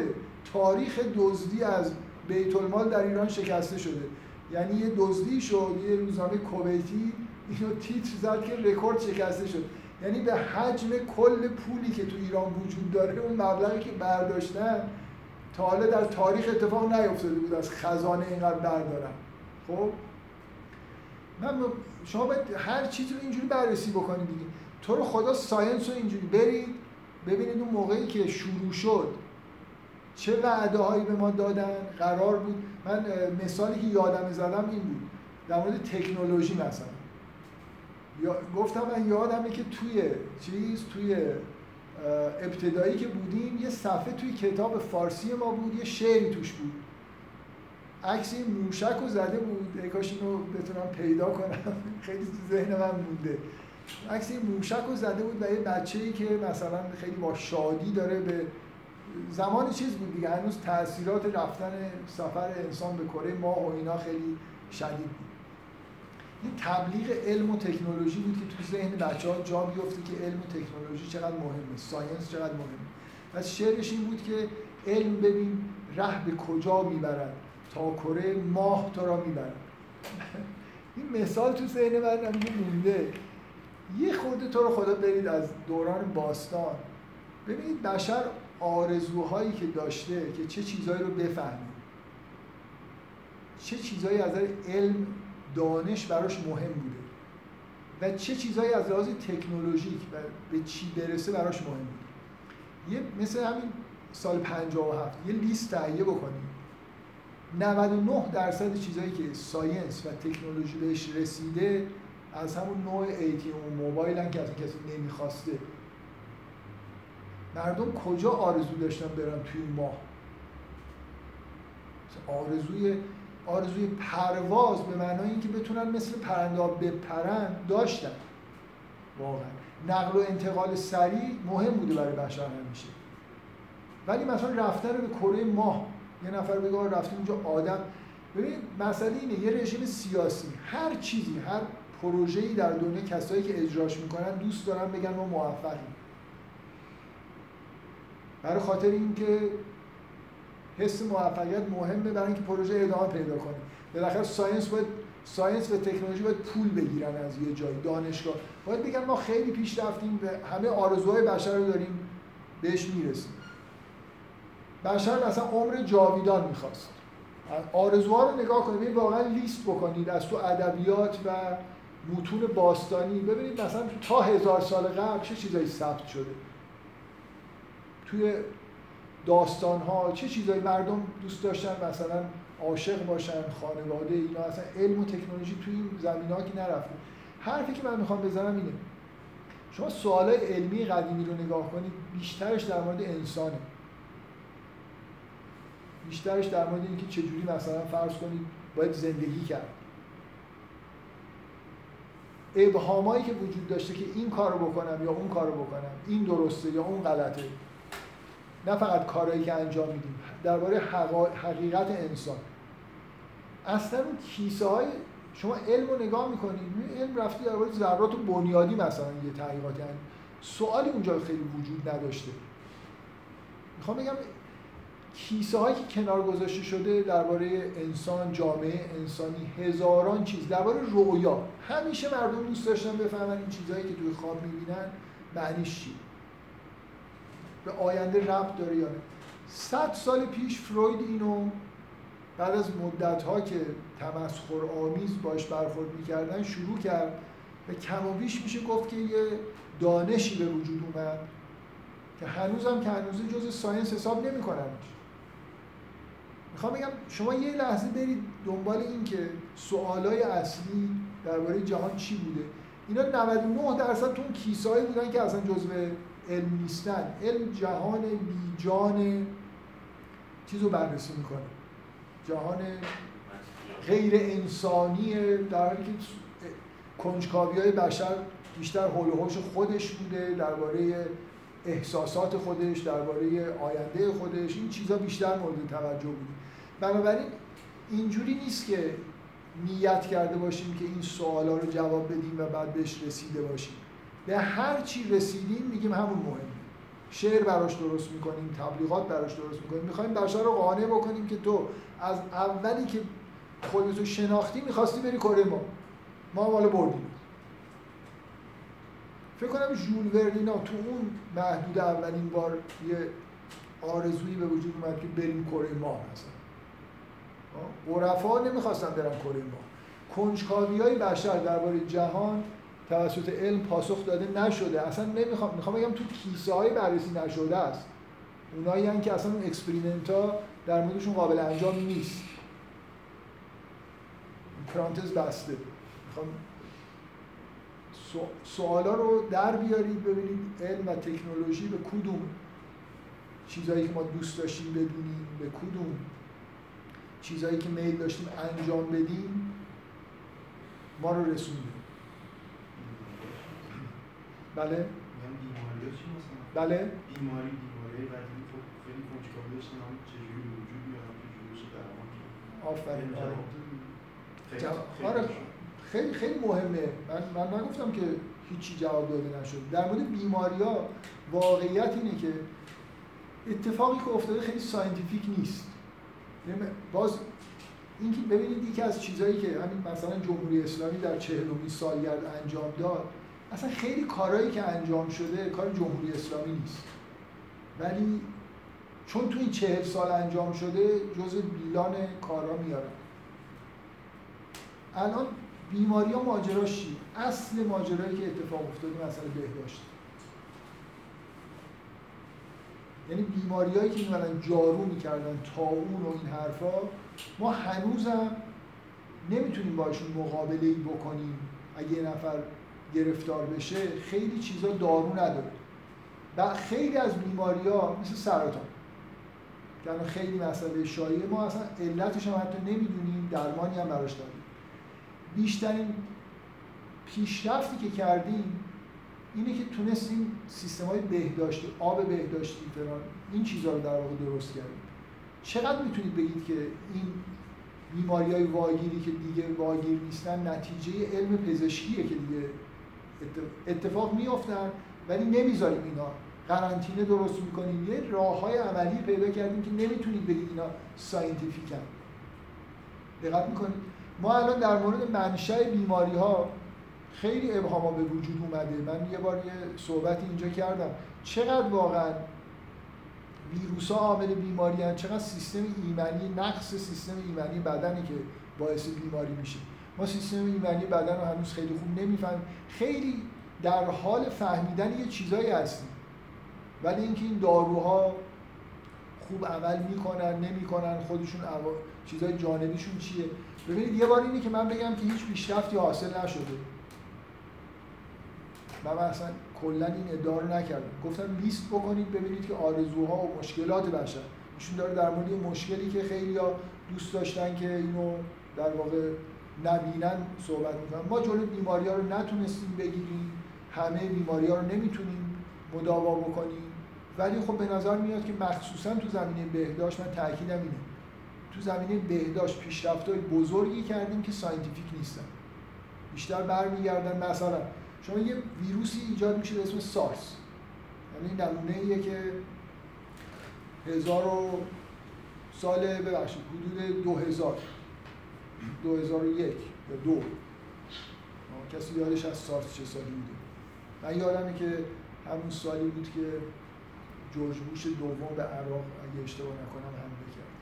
تاریخ دزدی از بیت المال در ایران شکسته شده. یعنی یه دزدی شد، یه روزنامه کویتی اینو تیتر زد که رکورد شکسته شد. یعنی به حجم کل پولی که تو ایران وجود داره، اون مبلغی که برداشتن تا حالا در تاریخ اتفاق نیفتاده بود از خزانه اینقدر بردارن. خب شما باید هر چیز رو اینجوری بررسی بکنید دیگه. تو رو خدا ساینس رو اینجوری برید ببینید اون موقعی که شروع شد چه وعده هایی به ما دادن قرار بود. من مثالی که یادم زدم این بود در مورد تکنولوژی. مثلا گفتم من یادمه که توی ابتدایی که بودیم یه صفحه توی کتاب فارسی ما بود، یه شعری توش بود، عکس موشک رو زده بود، ای کاش اینو بتونم پیدا کنم خیلی تو ذهن من مونده. عکس موشک رو زده بود و یه بچه‌ای که مثلا خیلی با شادی داره به زمان چیز بود دیگه، هنوز تأثیرات رفتن سفر انسان به کره ماه و اینا خیلی شدید بود. این تبلیغ علم و تکنولوژی بود که تو ذهن بچه‌ها جا بیفته که علم و تکنولوژی چقدر مهمه، ساینس چقدر مهمه. پس شعرش این بود که علم ببین ره به کجا میبرد، تا کره ماه تو را میبرد. این مثال تو ذهن من مونده. یه خورده تو رو خدا برید از دوران باستان ببینید بشر آرزوهایی که داشته که چه چیزایی رو بفهمه، چه چیزایی از نظر علم دانش براش مهم بوده و چه چیزایی از لحاظ تکنولوژیک و به چی برسه براش مهم بوده. یه مثل همین سال 57 یه لیست تهیه بکنید، 99% چیزایی که ساینس و تکنولوژی بهش رسیده از همون نوع ATM موبایل هم که از کسی نمیخواسته. مردم کجا آرزو داشتن برن توی ماه؟ آرزوی پرواز به معنای اینکه بتونن مثل پرنده ها بپرن داشتن. واقعا نقل و انتقال سریع مهم بوده برای بشر همیشه، ولی مثلا رفتن به کره ماه یه نفر بگه رفتیم اونجا آدم. ببینید مسئله اینه، یه رژیم سیاسی هر چیزی، هر پروژه‌ای در دنیا کسایی که اجراش میکنن دوست دارن بگن ما موفقیم، برای خاطر اینکه حس موفقیت مهمه برای اینکه پروژه ادامه پیدا کنه. بالاخره ساینس و تکنولوژی باید پول بگیرن از یه جای، دانشگاه باید بگن ما خیلی پیش رفتیم و همه آرزوهای بشر رو داریم بهش میرسیم. بشر مثلا عمر جاویدان میخواست. آرزوها رو نگاه کنید، واقعا لیست بکنید از تو ادبیات و متون باستانی، ببینید مثلا تا 1000 سال قبل چه چیزایی ثبت شده، توی داستان‌ها چه چیزایی مردم دوست داشتن مثلا عاشق باشن، خانواده، اینا. اصلا علم و تکنولوژی توی این زمینه‌ها که نرفته. حرفی که من میخوام بزنم اینه، شما سوالای علمی قدیمی رو نگاه کنید بیشترش در مورد انسانه، بیشترش در مورد اینکه چجوری مثلا فرض کنید باید زندگی کرد. ابهامایی که وجود داشته که این کارو بکنم یا اون کارو بکنم، این درسته یا اون غلطه، نه فقط کارهایی که انجام میدیم، درباره حقیقت انسان. اصلا اون کیسه های شما علم رو نگاه میکنید، علم رفتی درباره ذرات بنیادی مثلا یه تحقیقاتی، سوالی اونجا خیلی وجود نداشته. میخوام بگم کیسه هایی که کنار گذاشته شده درباره انسان، جامعه انسانی، هزاران چیز درباره رؤیا. همیشه مردم دوست داشتن بفهمن این چیزهایی که توی خواب میبینن معنیش چیه، به آینده ربط داره یا نه. 100 سال پیش فروید اینو بعد از مدت‌ها که تمسخرآمیز باش برخورد می‌کردن شروع کرد و کم و بیش میشه گفت که یه دانشی به وجود اومد که هنوز جزء ساینس حساب نمی‌کنن. میخوام بگم شما یه لحظه برید دنبال این که سوالای اصلی درباره جهان چی بوده. اینا 99% تو اون کیسه‌ای بودن که اصلا جزء علم نیستن. علم جهان بی جان چیز رو بررسی میکنه، جهان غیر انسانیه، در حالی که کنجکاوی‌های بشر بیشتر حول و حوش خودش بوده، درباره احساسات خودش، درباره آینده خودش، این چیزا بیشتر مورد توجه بوده. بنابراین اینجوری نیست که نیت کرده باشیم که این سوالا رو جواب بدیم و بعد بهش رسیده باشیم. به هر چی رسیدیم میگیم همون مهمه. شعر براش درست میکنیم، تبلیغات براش درست میکنیم، میخوایم بشر رو قانع بکنیم که تو از اولی که خودتو شناختی میخواستی بری کره ما والا بردیم. فکر کنم ژول ورن تو اون محدود اولین بار یه آرزویی به وجود اومد که بریم کره ماه. مثلا عرفا نمیخواستن برن کره ماه. کنجکاوی‌های بشر درباره جهان توسط علم پاسخ داده نشده. اصلا میخوام بگم تو کیسه‌های بررسی نشده است. اونایی هستن که اصلا اون اکسپریمنت‌ها در موردشون قابل انجام نیست. پرانتز بسته. میخوام سوالا رو در بیارید، ببینید علم و تکنولوژی به کدوم چیزایی که ما دوست داشتیم بدونیم، به کدوم چیزایی که میل داشتیم انجام بدیم ما رو رسونده. بله؟ بیماری چی مثلا؟ بله؟ بیماری مرحله بعدی خب خیلی کنجکاوی هستم چجوری وجود میاد تو جلوس درمان. آفرین جواب. خیلی خیلی مهمه. من نگفتم که هیچی جواب داده نشد. در مورد بیماری‌ها واقعیت اینه که اتفاقی که افتاده خیلی ساینتیفیک نیست. باز اینکه ببینید یکی از چیزایی که همین مثلا جمهوری اسلامی در 40مین سالگرد انجام داد، اصلا خیلی کارهایی که انجام شده کار جمهوری اسلامی نیست، ولی چون تو این 40 سال انجام شده جزء بیلان کارا میارن. الان بیماری ها ماجراش چیه؟ اصل ماجرایی که اتفاق افتاده مسئله بهداشت، یعنی بیماریایی که مثلا جارو میکردن طاعون و این حرفا ما هنوزم نمیتونیم باشون مقابله بکنیم. اگه یه نفر گرفتار بشه خیلی چیزا دارو نداره و خیلی از بیماری‌ها مثل سرطان که خیلی مسئله شایع ما اصلا علتش هم حتی نمیدونیم، درمانی هم براش داریم. بیشترین پیشرفتی که کردیم اینه که تونستیم سیستم‌های بهداشتی، آب بهداشتی فلان این چیزا رو در واقع درست کردیم. چقدر میتونید بگید که این بیماری‌های واگیری که دیگه واگیر نیستن نتیجه علم پزشکیه که دیگه اتفاق میافتن، ولی نمیذاریم اینا قرنطینه درست میکنیم. یه راه‌های عملی پیدا کردیم که نمیتونید بگید اینا ساینتیفیکن. دقت میکنید ما الان در مورد منشأ بیماری‌ها خیلی ابهاما به وجود اومده. من یه بار یه صحبت اینجا کردم چقدر واقعا ویروس‌ها عامل بیماری هستند، چقدر سیستم ایمنی، نقص سیستم ایمنی بدنی که باعث بیماری میشه. ما سیستم ایمنی بدن رو هنوز خیلی خوب نمیفهمیم. خیلی در حال فهمیدن یه چیزایی هستیم، ولی اینکه این داروها خوب عمل میکنن نمیکنن، خودشون چیزای جانبیشون چیه. ببینید یه بار اینه که من بگم که هیچ پیشرفتی حاصل نشده، من اصلا کلا این ادعا رو نکردم، گفتم لیست بکنید ببینید که آرزوها و مشکلات بشر، ایشون داره در مورد مشکلی که خیلی‌ها دوست داشتن که اینو در واقع نبینن صحبت می‌کنم. ما جلوی بیماری‌ها رو نتونستیم بگیریم، همه بیماری‌ها رو نمیتونیم مداوا بکنیم، ولی خب به نظر میاد که مخصوصاً تو زمینه بهداشت، من تأکیدم اینه، تو زمینه بهداشت پیشرفت‌های بزرگی کردیم که ساینتیفیک نیستن، بیشتر برمیگردن. مثلا شما یه ویروسی ایجاد میشه به اسم سارس، یعنی نمونه ایه که 2001 یا 2002 کسی یادش از سارس چه سالی بوده؟ من یادمه که همون سالی بود که جورج بوش دوم به عراق اگه اشتباه نکنم حمله کرد،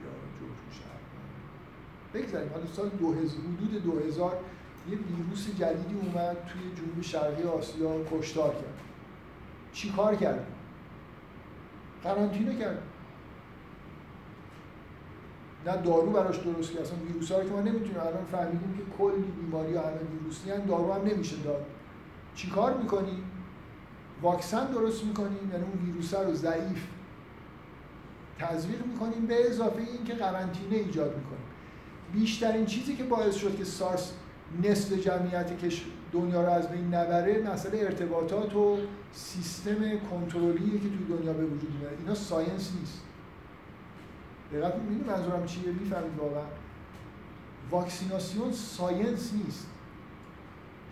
یا جورج بوش اول بگذاریم، حالا سال 2000 یه ویروس جدیدی اومد توی جنوب شرقی آسیا کشتار کرد. چی کار کرد؟ قرنطینه کرد. نه دارو براش درست کرد. اصلا ویروس‌ها رو که ما نمیتونیم الان فهمیدیم که کلی بیماری‌ها همه ویروسی هستن، دارو هم نمیشه داد. چی کار می‌کنیم؟ واکسن درست می‌کنیم، یعنی اون ویروس‌ها رو ضعیف تزریق می‌کنیم، به اضافه اینکه قرنطینه ایجاد می‌کنیم. بیشترین چیزی که باعث شد که سارس نصف جمعیت دنیا رو از بین نبره مسئله ارتباطات و سیستم کنترلیه که توی دنیا به وجود میاد. اینا ساینس نیست. دقیقاً می‌بینید منظورم چیه؟ می‌فهمید واقعا واکسیناسیون ساینس نیست.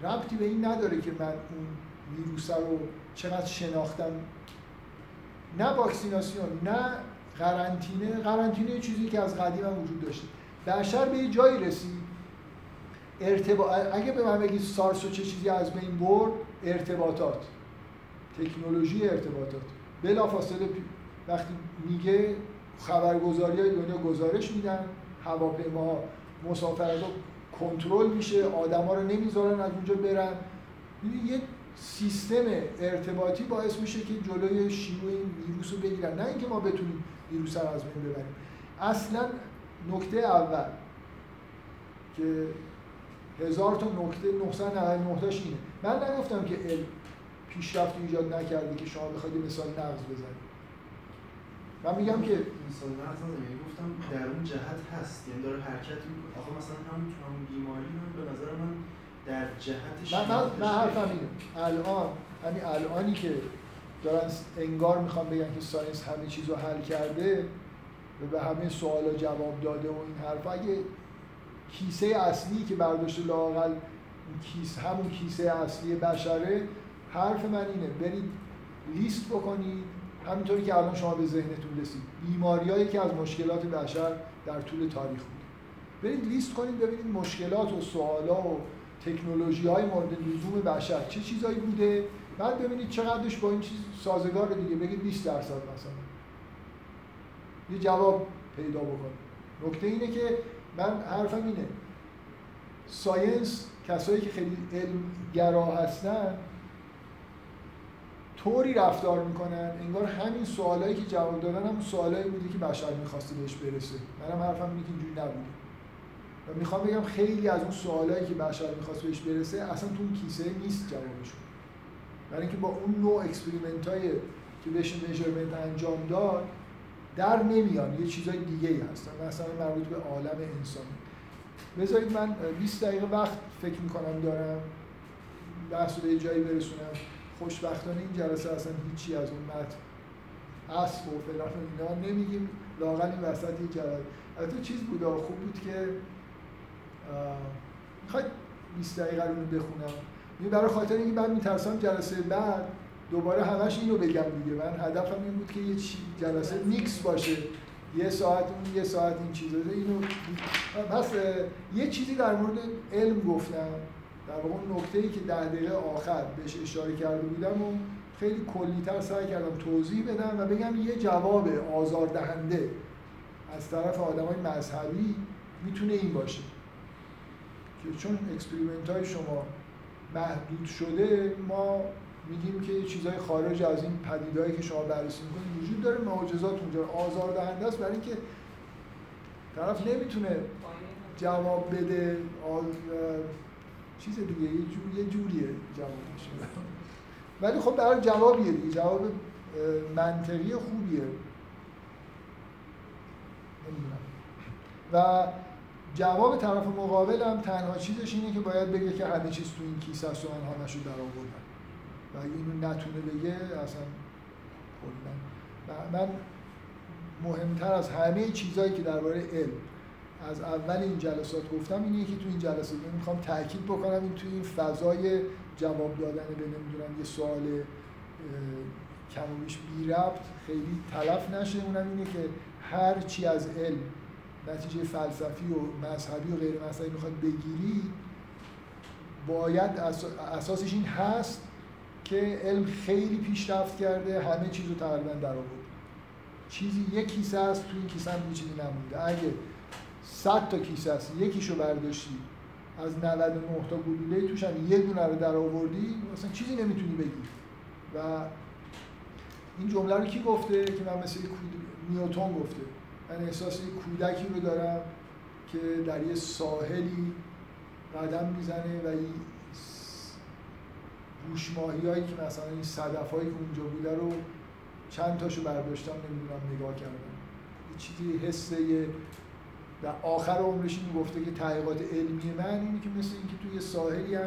ربطی به این نداره که من اون ویروس رو چقدر شناختم. نه واکسیناسیون، نه قرنطینه. قرنطینه چیزی که از قدیم هم وجود داشته. بشر به یه جایی رسید اگه به من بگید سارس رو چه چیزی از بین برد، ارتباطات، تکنولوژی ارتباطات. بلافاصله وقتی میگه خبرگزاری‌های دنیا گزارش میدن، هواپیماها مسافرها کنترل میشه، آدما رو نمیذارن از اونجا برن. یعنی یه سیستم ارتباطی باعث میشه که جلوی شیوع این ویروس رو بگیرن، نه اینکه ما بتونیم ویروس رو از بین ببریم. اصلا نکته اول که 1999 اینه. من نگفتم که علم پیشرفت ایجاد نکرده که شما بخواید مثال نقض بزنید. من میگم که مثال نقض نمیگم، گفتم در اون جهت هست، یعنی داره حرکت میکنه. آخه مثلا همون بیماری من به نظر من در جهتش من حرفم اینه. الان همین الانی که دارن انگار میخوان بگن که ساینس همه چیز رو حل کرده و به همه سوالا جواب داده و این حرفا. اگه کیسه اصلی که برداشته لااقل همون کیسه اصلی بشره، حرف من اینه برید لیست بکنید همینطوری که الان شما به ذهنتون رسید بیماریایی که از مشکلات بشر در طول تاریخ بود، برید لیست کنید ببینید مشکلات و سوالا و تکنولوژی‌های مورد لزوم بشر چه چیزایی بوده، بعد ببینید چقدرش با این چیز سازگاره دیگه، بگید 20% مثلا یه جواب پیدا بکنید. نکته اینه که من حرفم اینه ساینس، کسایی که خیلی علم‌گرا هستن طوری رفتار میکنن انگار همین سوالایی که جواب دادن همون سوالایی بوده که بشر میخواسته بهش برسه. منم حرفم اینه که اینجوری نبوده و میخوام بگم خیلی از اون سوالایی که بشر میخواست بهش برسه اصلا تو اون کیسه نیست جوابشون، برای اینکه با اون نوع اکسپریمنتایی که بهش میجرمنت انجام داد در نمیان، یه چیزای دیگه‌ای هستن مثلا مربوط به عالم انسانی. بذارید من 20 دقیقه وقت فکر میکنم دارم بحث رو یه جایی برسونم. خوشبختانه این جلسه اصلا هیچی از اون متن اصل و فلان و اینا نمیگیم، لااقل این وسط یه جلسه البته چیز بود خوب بود که میخواید 20 دقیقه رو بخونم. برای خاطر اینکه من میترسم جلسه بعد دوباره همش اینو بگم دیگه. من هدفم این بود که یه جلسه میکس باشه، یه ساعت اون یه ساعت این چیزا. اینو پس یه چیزی در مورد علم گفتم، در واقع اون نکته‌ای که 10 دقیقه آخر بهش اشاره کرده بودم و خیلی کلی‌تر سعی کردم توضیح بدم و بگم یه جواب آزاردهنده از طرف آدمای مذهبی میتونه این باشه که چون اکسپریمنت‌های شما محدود شده ما میگیم که چیزای خارج از این پدیدهایی که شما بررسی میکنید وجود داره، معجزات اونجا آزاردهنده است برای اینکه طرف نمیتونه جواب بده چیز دیگه یه جوریه جوابش. ولی خب برای جوابیه دیگه، جواب منطقی خوبیه نمیدونم. و جواب طرف مقابل هم تنها چیزش اینه که باید بگه که همه چیز تو این کیسه است و آنها نشو در آوردن و اگه اینو نتونه بگه اصلا کلا. من مهمتر از همه چیزایی که درباره علم از اول این جلسات گفتم اینه که تو این جلسه من میخوام تاکید بکنم این توی این فضای جواب دادن به نمیدونم یه سوال کم و بیش بی ربط خیلی تلف نشه. اونم اینه که هر چی از علم نتیجه فلسفی و مذهبی و غیر مذهبی میخواد بگیری باید اساسش این هست که علم خیلی پیشرفت کرده، همه چیزو تقریبا در آورده، چیزی یک کیسه است، توی این کیسه هم چیزی نمونده. اگه 100 تا کیسه است یکیشو برداشتی از 99 تا گلوله توش هم یه دونه رو در آوردی اصلا چیزی نمیتونی بگی. و این جمله رو کی گفته که من مثل نیوتن گفته، من احساس کودکی رو دارم که در یه ساحلی قدم میزنه و این گوشماهیایی که مثلا این صدفایی که اونجا بوده رو چند تاشو برداشتم نمیدونم نگاه کردم، یه چیزی حسه در آخر عمرش این گفته که تحقیقات علمی من اینه که مثل اینکه توی یه ساحلی هم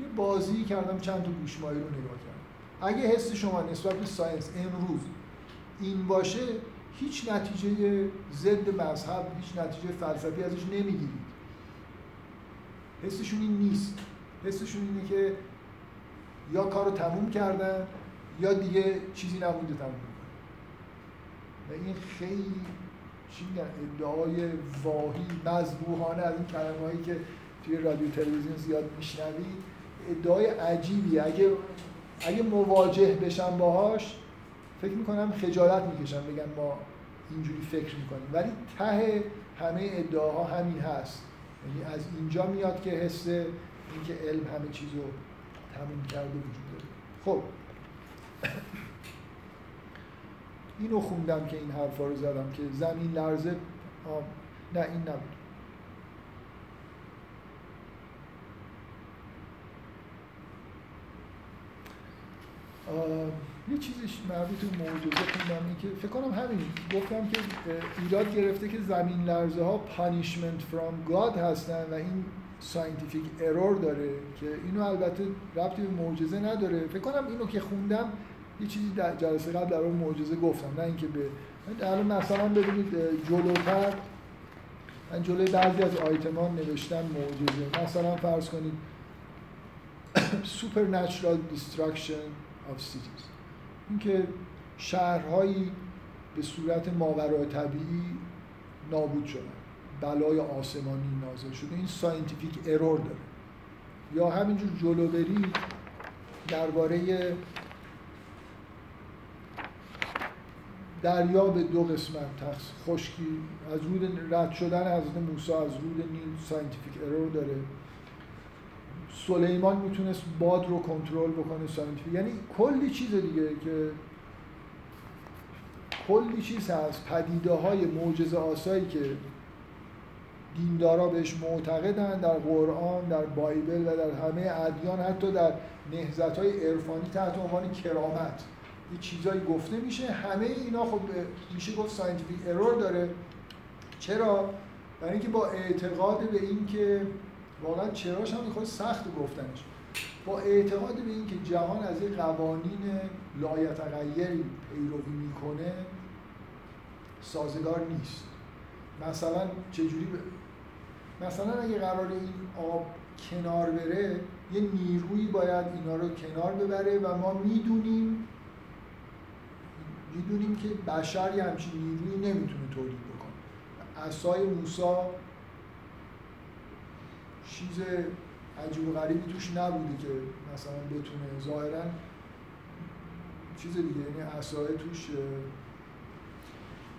یه بازی کردم چند تا گوشماهی رو نگاه کردم. اگه حس شما نسبت به ساینس امروز این باشه هیچ نتیجه ضد مذهب، هیچ نتیجه فلسفی ازش نمیگیرید. حسشون این نیست، حسشون اینه که یا کارو تموم کردن یا دیگه چیزی نمونده تموم کردن. و این خیلی ادعای واهی مذبوحانه از این کلمه‌هایی که توی رادیو تلویزیون زیاد میشنوید، ادعای عجیبیه. اگه مواجه بشم باهاش فکر میکنم خجالت میکشم بگم ما اینجوری فکر میکنیم، ولی ته همه ادعاها همین هست. یعنی از اینجا میاد که حس اینکه علم همه چیزو تموم کرده وجود داره. خب اینو خوندم که این حرفا رو زدم که زمین لرزه نه این نبود. یه چیزش مربوط به معجزه خوندم این که فکر کنم همین گفتم که ایراد گرفته که زمین لرزه ها punishment from God هستن و این scientific error داره که اینو البته ربطی به معجزه نداره. فکر کنم اینو که خوندم یه چیزی در جلسه قبل در مورد معجزه گفتم، نه اینکه به در مثلا ببینید جلوتر من جلوی بعضی از آیتمان نوشتم معجزه، مثلا فرض کنید supernatural destruction of cities، اینکه شهرهایی به صورت ماورای طبیعی نابود شدن، بلای آسمانی نازل شده، این ساینتیفیک ارور داره. یا همینجور جلو برید درباره دریا به دو قسمت تقسیم، خشکی از رود رد شدن حضرت موسی از رود نیل ساینتیفیک ارور داره، سلیمان میتونست باد رو کنترل بکنه ساینتیفیک، یعنی کلی چیز دیگه که کلی چیز هست، پدیده های معجزه آسایی که دیندارا بهش معتقدن در قرآن، در بایبل و در همه ادیان، حتی در نهضت‌های عرفانی تحت عنوان کرامت این چیزایی گفته میشه. همه اینا خب میشه گفت ساینتیفیک ارور داره. چرا؟ برای اینکه با اعتقاد به این که واقعا چراش هم خود سخت گفتنش، با اعتقاد به این که جهان از این قوانین لایتغیری پیروی میکنه سازگار نیست. مثلا چجوری مثلا اگه قراره این آب کنار بره، یه نیرویی باید اینا رو کنار ببره و ما میدونیم که بشر یه همچین نیرویی نمیتونه تولید بکنه. عصای موسی چیز عجیب و غریبی توش نبوده که مثلا بتونه، ظاهراً چیز دیگه، یعنی عصای توش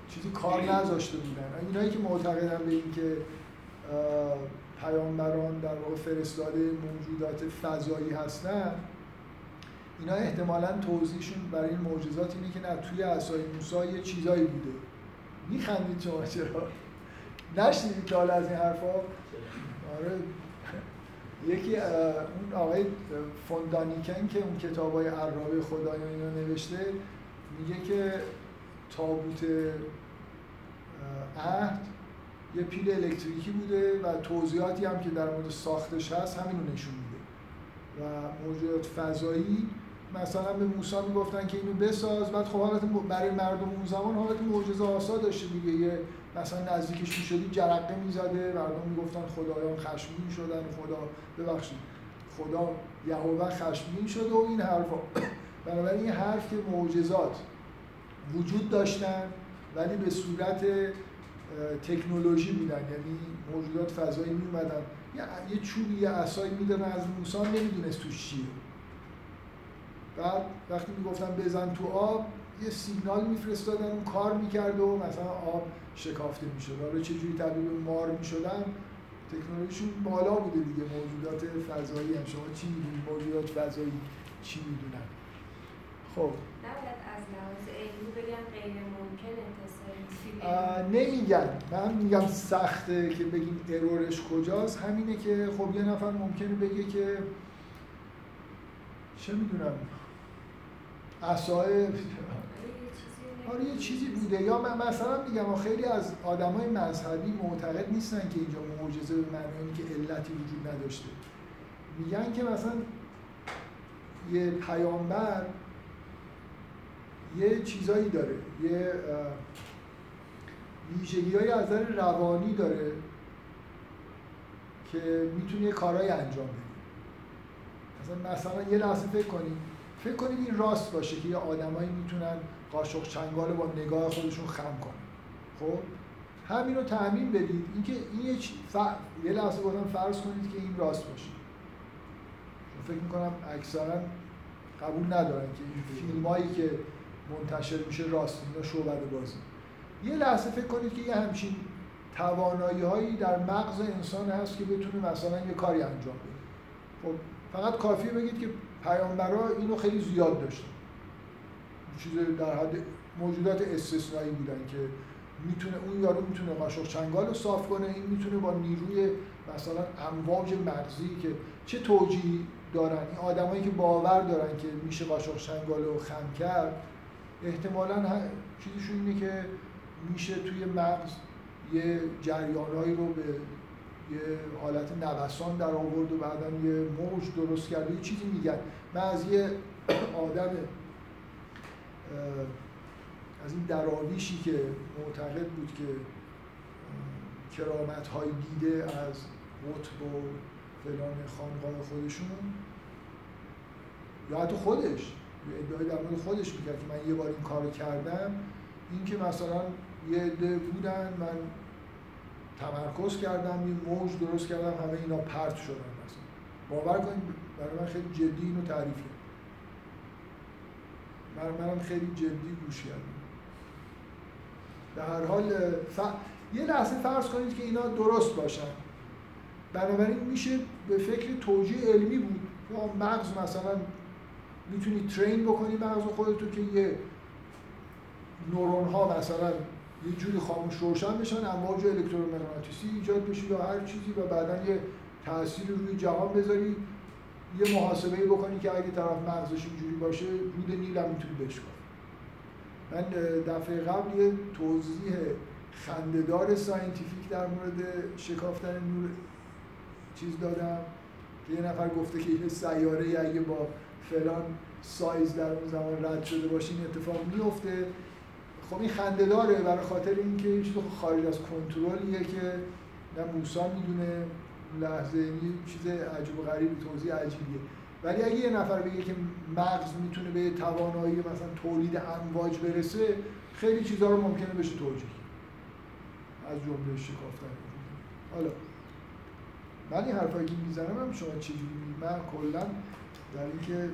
چیزی کار نذاشته بودن. اینایی که معتقدن به این که پیامبران در واقع فرستاده موجودات فضایی هستن، اینا احتمالاً توضیحشون برای این معجزات اینه که نه، توی عصای موسی یه چیزایی بوده. میخندید شما چرا؟ نشنیدید که حالا از این حرفا؟ آره، یکی اون آقای فوندانیکن که اون کتابای عرابه خدایان اینا نوشته، میگه که تابوت عهد یه پیل الکتریکی بوده و توضیحاتی هم که در مورد ساختش هست همین رو نشون میده. و موجودات فضایی مثلا به موسی میگفتن که اینو بساز، بعد خب حالت برای مردم اون زمان حالت معجزه آسا داشته دیگه، یه مثلا نزدیکش میشدی جرقه میزده، مردم میگفتن خدایان خشمگین شدن، خدا ببخشید خدا یهوه خشمگین شد و این حرفا. بنابراین این حرف که معجزات وجود داشتن ولی به صورت تکنولوژی بودن، یعنی موجودات فضایی میومدن یه چوبی یه عصایی میدادن از موسی نمیدونست توش چیه، بعد وقتی میگفتن بزن تو آب یه سیگنال میفرستادن اون کار میکرد و مثلا آب شکافته میشد. حالا چجوری تبدیل به مار میشدن؟ تکنولوژیشون بالا بوده دیگه. موجودات فضایی هم شما چی میدونید؟ موجودات فضایی چی میدونن؟ خب نباید از لحاظ علمی بگن غیر ممکنه؟ نمیگن، من میگم سخته که بگیم ارورش کجاست. همینه که خب یه نفر ممکنه بگه که چه میدونم عصای آره یه چیزی بوده، یا من مثلا میگم خیلی از آدمای مذهبی معتقد نیستن که اینجا معجزه به معنی اینه که علتی وجود نداشته. میگن که مثلا یه پیامبر یه چیزایی داره، یه ویژگی‌هایی از نظر روانی داره که میتونه یه کارهایی انجام بده. مثلا یه لحظه فکر کنید این راست باشه که یه آدمایی میتونن قاشق چنگال با نگاه خودشون خم کنن. خب همین رو تعمیم بدید، اینکه این یه لحظه گفتم فرض کنید که این راست باشه. فکر می‌کنم اکثرا قبول ندارن که این فیلمایی که منتشر میشه راست، اینا شعبده بازی. یه لحظه فکر کنید که یه همچین توانایی‌هایی در مغز انسان هست که بتونه مثلا یه کاری انجام بده. خب فقط کافیه بگید که پیامبرا اینو خیلی زیاد داشتن، چیزی در حد موجودات استثنایی بودن که میتونه اون یارو میتونه قاشق چنگال رو صاف کنه، این میتونه با نیروی مثلا امواج مغزی که چه توجیه دارن. این آدمایی که باور دارن که میشه قاشق چنگال رو خم کرد، احتمالاً چیزشون اینه که میشه توی مغز یه جریانایی رو به یه حالت نوسان در آورد و بعداً یه موج درست کرد. یه چیزی میگن. من از یه آدم از این دراویشی که معتقد بود که کرامت‌های دیده از قطب و فلان خانقاه خودشون یا حتی خودش ادعای در مورد خودش میکرد که من یه بار این کارو کردم، این که مثلا یه عده بودن من تمرکز کردم یه موج درست کردم همه اینا پرت شدن، مثلا باور کنید برای من خیلی جدی اینو تعریف کرد، منم خیلی جدی گوش کردم. در هر حال یه لحظه فرض کنید که اینا درست باشن، بنابراین میشه به فکر توجیه علمی بود. مغز مثلا میتونی ترین بکنی مغز خودتو که یه نورون ها مثلا یه جوری خاموش روشن بشن، امواج الکترومغناطیسی ایجاد بشه یا هر چیزی و بعدن یه تأثیر روی جهان بذاری، یه محاسبه‌ای بکنی که اگه طرف مغزش اینجوری باشه رود نیل هم میتونی بشکنی. من دفعه قبل یه توضیح خنده‌دار ساینتیفیک در مورد شکافتن نور چیز دادم که یه نفر گفته که یه سیاره اگه با فلان سایز در اون زمان رد شده باشه این اتفاق میفته. خب این خنده‌داره برای خاطر اینکه یه چیز خارج از کنترلیه که نه موسی میدونه لحظه، این چیز عجیب و غریب توضیح عجیبیه. ولی اگه یه نفر بگه که مغز میتونه به توانایی مثلا تولید امواج برسه، خیلی چیزا رو ممکنه بشه توجیه از جمله شکافتن. حالا من این حرفایی که میزنم هم شما چجوری میگید؟ من کلا در اینکه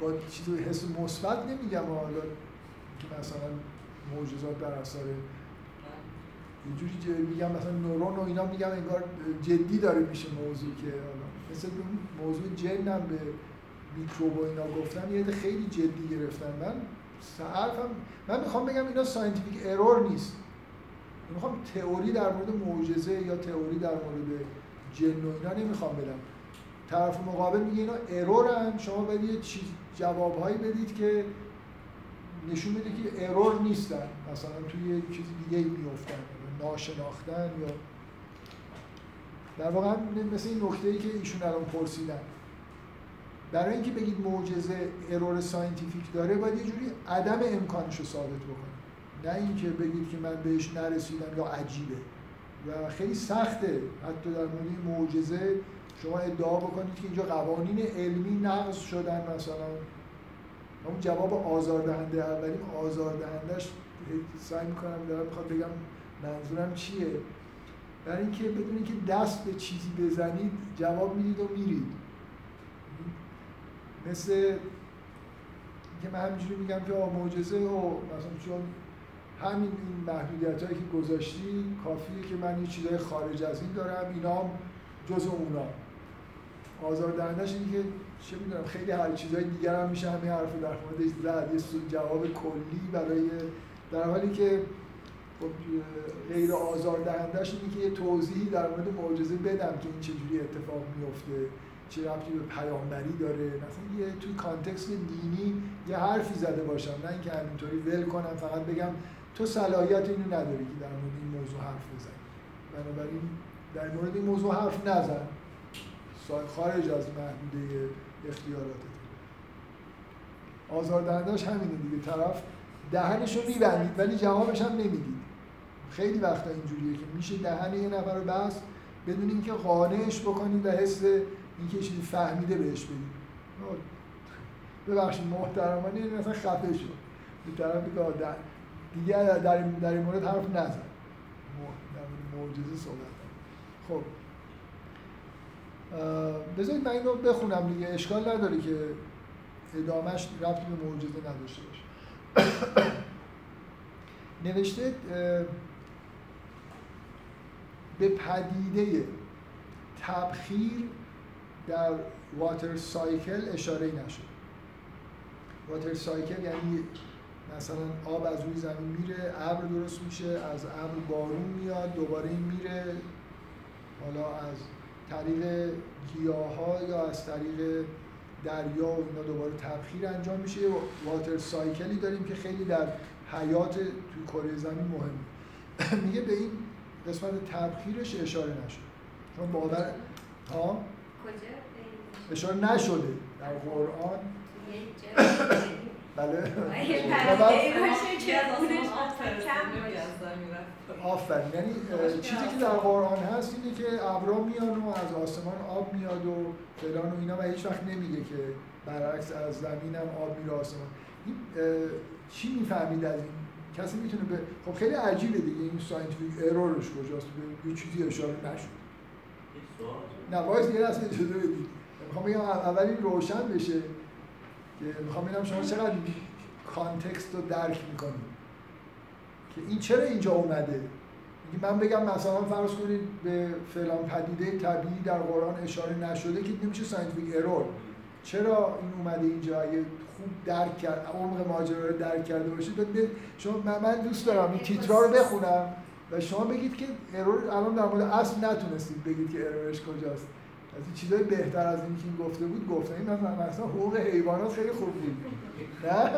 با چیزی حس مثبت نمیگم، حالا که مثلا معجزات در اثر یه جوری میگم مثلا نورون و اینا، میگم انگار جدی داره میشه موضوعی که حالا مثل موضوع جنم به میکروب و اینا گفتم یه خیلی جدی گرفتن. من میخوام بگم اینا ساینتیفیک ارور نیست، میخوام تئوری در مورد معجزه یا تئوری در مورد جن و اینا نمیخوام بدم. طرف مقابل میگه اینا ارورن، شما باید یه چیز جوابهایی بدید که نشون بده که ارور نیستن، مثلا توی یه چیز دیگه میافتن، ناشناختن یا در واقع مثل این نکته‌ای که ایشون الان پرسیدن. برای اینکه بگید معجزه ارور ساینتیفیک داره باید یه جوری عدم امکانش رو ثابت بکنه، نه اینکه بگید که من بهش نرسیدم یا عجیبه. و خیلی سخته حتی در مورد معجزه شما ادعا بکنید که اینجا قوانین علمی نقض شدن، مثلا اون جواب آزاردهنده اولیم آزاردهندهش سعی میکنم دارم میخواد بگم منظورم چیه. برای اینکه بدونید که دست به چیزی بزنید جواب میدید و میرید، مثل که من همینجوری میگم که معجزه و مثلا چون همین محدودیت هایی که گذاشتی کافیه که من یه چیزای خارج از این دارم، اینام جز اونا. آزاردهندهش اینه که چه میدونم خیلی هر چیزهای دیگر هم میشه همین حرف در موردش زد، یه جواب کلی برای، در حالی که غیر آزاردهندهش اینه که یه توضیحی در مورد معجزه بدم که این چجوری اتفاق میفته، چه ربطی به پیامبری داره، مثلا یه توی کانتکست دینی یه حرفی زده باشم، نه اینکه همینطوری ول کنم فقط بگم تو صلاحیت اینو نداری که در مورد این موضوع حرف بزنی، بنابراین در مورد این موضوع حرف نزن، خارج از محدوده اختیاراتت. آزاردهنده‌اش همینه دیگه، طرف دهنش رو میبندید ولی جوابش هم نمیدید. خیلی وقتا اینجوریه که میشه دهن یه نفر رو بست بدون اینکه قانعش بکنید و حس اینکه چیزی فهمیده بهش بدید. ببخشید محترمانه یعنی مثلا خفه شد به طرف بگه دیگه در این مورد حرف نزن، در معجزه صحبت هم. خب بذارید من این رو بخونم دیگه، اشکال نداره که ادامهش ربطی به معجزه نداشته باشه. نوشته به پدیده تبخیر در واتر سایکل اشاره‌ای نشد. واتر سایکل یعنی مثلا آب از روی زمین میره، ابر درست میشه، از ابر بارون میاد، دوباره این میره، حالا از طریق گیاها یا از طریق دریا و اینا دوباره تبخیر انجام میشه. واتر سایکلی داریم که خیلی در حیات توی کره زمین مهمه. میگه به این قسمت تبخیرش اشاره نشد، چون باور ها اشاره نشده در قرآن بله آفرین. یعنی چیزی که در قرآن هست اینه که ابرا میان و از آسمان آب میاد و فلان و اینا، و هیچ وقت نمیگه که برعکس از زمینم آب میره آسمان. چی میفهمید از این؟ کسی میتونه به خب خیلی عجیبه دیگه این ساینتیفیک ایرورش کجاست؟ به یه چیزی اشاره نشد. نه وایس یه اصلا چیزی بدید. میخوام بگم اول این روشن بشه که میخوام ببینم شما چقدر کانتکست رو درک میکنید که این چرا اینجا اومده. من بگم مثلا فرض کنید به فلان پدیده طبیعی در قرآن اشاره نشده که نمیشه ساینتیفیک ایرور. چرا این اومده اینجا؟ اگه خوب درک کرد، عمق ماجرا رو درک کرده باشید. شما من دوست دارم این تیترا رو بخونم و شما بگید که ایرور الان در مورد اصل نتونستید بگید که ایرورش کجاست. از این چیزای بهتر از اینی که این گفته بود گفتن. این مثلا حقوق حیوانات خیلی خوب بود. نه؟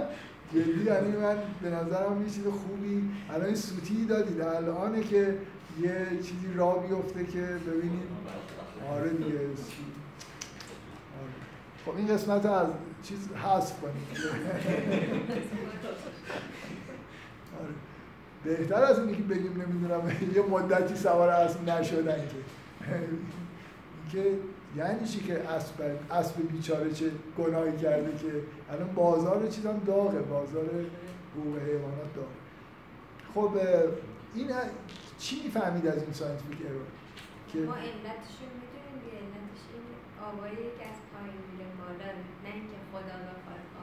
جدی یعنی من به نظرم یه چیز خوبی الان این سوتی دادید. الانه که یه چیزی را بیفته که ببینید آره دیگه. خب این قسمت از چیز حذف کنید. آره. بهتر از اینکه بگیم نمیدونم یه مدتی سوار اسب نشدن که یعنی چی که اسب بیچاره چه گناهی کرده که الان بازار چیزام داغه، بازار حقوق حیوانات داغه. خب این چی می‌فهمید از این ساینتیفیک ایرور که ما علتش رو می‌دونیم دیگه. علتش اینه آوایی که از پایین میره بالا، نه اینکه خدا ناخواسته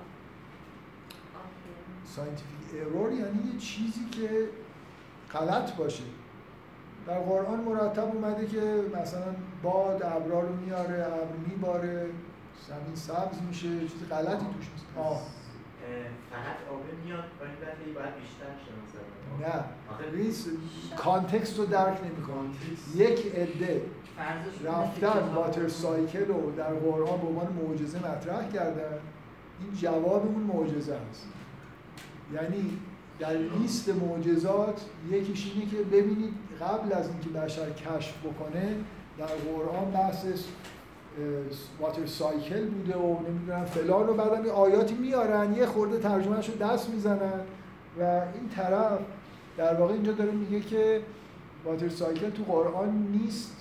ساینتیفیک ایرور یعنی یه چیزی که غلط باشه. در قرآن مرتب اومده که مثلا باد ابرا رو میاره، ابر میباره، زمین سبز میشه، چیز غلطی توش نیست. فقط آبه میاد و این دفعه باید بیشتر شده. نه ریس کانتکست رو درک نمی‌کنه. یک عده رفتن واتر سایکل رو در قرآن به عنوان معجزه مطرح کردن. این جواب اون معجزه است. یعنی در لیست معجزات یکیش اینه که ببینید قبل از اینکه بشر کشف بکنه در قرآن بحث واتر سایکل بوده و نمیدونم فلان رو بعدم یه آیاتی میارن یه خورده ترجمهش رو دست میزنن و این طرف در واقع اینجا داره میگه که واتر سایکل تو قرآن نیست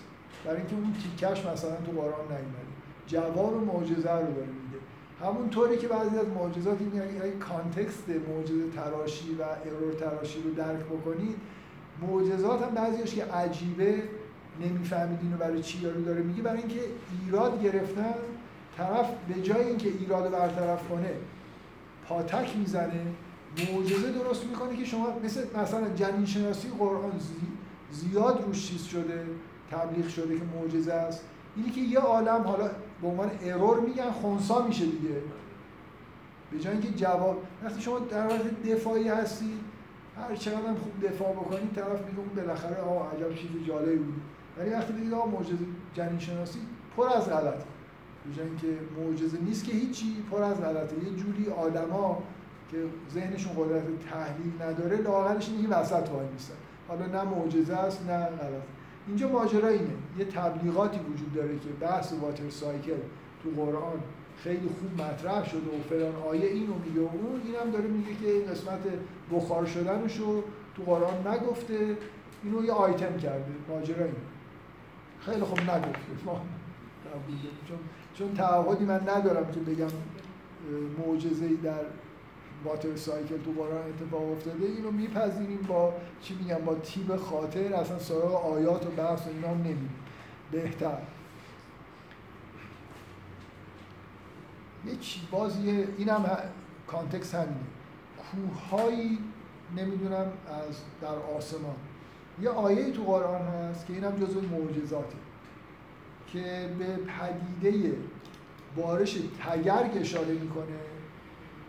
برای اینکه اون تیکش مثلا تو قرآن نیومده. جواب معجزه رو داره میده. همونطوری که بعضی از معجزات این کانتکست معجزه تراشی و ایرور تراشی رو درک بکنید، معجزات هم بعضیش که عجیبه نمیفهمید اینو برای چی یارو داره میگه، برای اینکه ایراد گرفتن طرف به جای اینکه ایراد رو برطرف کنه پاتک میزنه معجزه درست میکنه که شما مثلا جنین شناسی قرآن زیاد روش چیز شده تبلیغ شده که معجزه است. اینی که یه عالم حالا به عنوان ایرور میگن خونسا میشه دیگه به جای اینکه جواب. وقتی شما در وقت دفاعی هستی هر چقدر خوب دفاع بکنید طرف میگه اون بالاخره آها عجب چیز جالبی بود، ولی وقتی بگید آها معجزه جنین شناسی پر از غلطه به جای اینکه معجزه نیست که هیچی، پر از غلطه. یه جوری آدما که ذهنشون قدرت تحلیل نداره لااقلش این وسط وای میسن. حالا نه معجزه است نه غلطه. اینجا ماجرا اینه یه تبلیغاتی وجود داره که بحث واتر سایکل تو قرآن خیلی خوب مطرح شده و فلان آیه اینو میگه و اون، اینم داره میگه که این قسمت بخار شدنشو تو قرآن نگفته، اینو یه آیتم کرده. ماجرا اینه. خیلی خوب نگفته چون تعهدی من ندارم که بگم معجزه‌ای در واتر سایکل تو قرآن اتفاق افتاده، اینو میپذیریم با چی میگم با تیب خاطر، اصلا سراغ آیات و بحث و اینا هم نمیریم. بهتر یه چی بازیه اینم کانتکست همینه. کوه‌هایی نمیدونم از در آسمان. یه آیه تو قرآن هست که اینم جزو معجزاته که به پدیده بارش تگرگ اشاره میکنه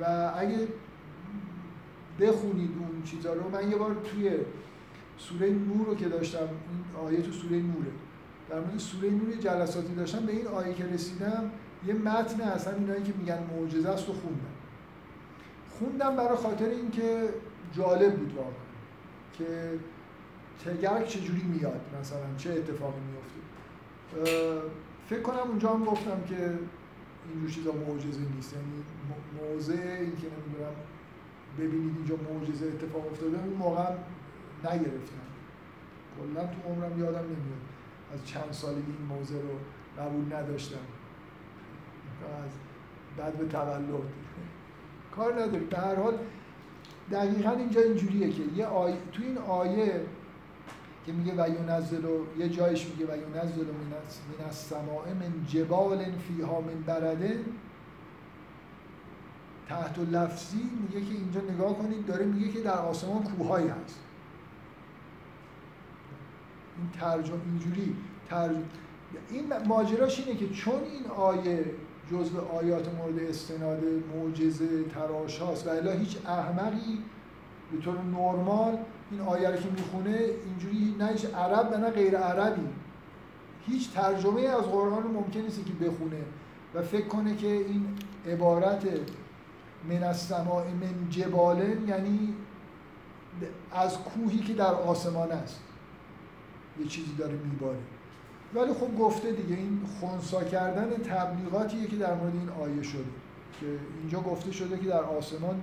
و اگه بخونید اون چیزا رو، من یه بار توی سوره نور رو که داشتم، این آیه تو سوره نوره، در مورد سوره نور جلساتی داشتم، به این آیه که رسیدم یه متن اصلا اینایی که میگن معجزه است رو خوندم برای خاطر اینکه جالب بود واقعا که تگرگ چجوری میاد، مثلا چه اتفاقی میفته. فکر کنم اونجا هم گفتم که اینجور چیزا معجزه نیست. یعنی موزه این که نمیدونم ببینید اینجا معجزه اتفاق افتاده این موقع نگرفتم. کلا تو عمرم یادم نمیاد از چند سالگی این موزه رو قبول نداشتم. از بعد به تولد کار نداره. به هر حال دقیقاً اینجا اینجوریه که یه آیه تو این آیه که میگه و ینزل و یه جایش میگه و ینزل من السماء من جبال فیها من برده تحت لفظی میگه که اینجا نگاه کنید داره میگه که در آسمان کوههایی هست. این ترجمه اینجوری این ماجراش اینه که چون این آیه جزء آیات مورد استناد معجزه تراش هاست و الا هیچ احمقی به طور نرمال این آیه رو که میخونه اینجوری نه هیچ عرب نه غیر عربی هیچ ترجمه از قرآن رو ممکن نیست که بخونه و فکر کنه که این عبارت من السماء من جبالن یعنی از کوهی که در آسمان است یه چیزی داره میباره. ولی خب گفته دیگه این خنثی کردن تبلیغاتیه که در مورد این آیه شده که اینجا گفته شده که در آسمان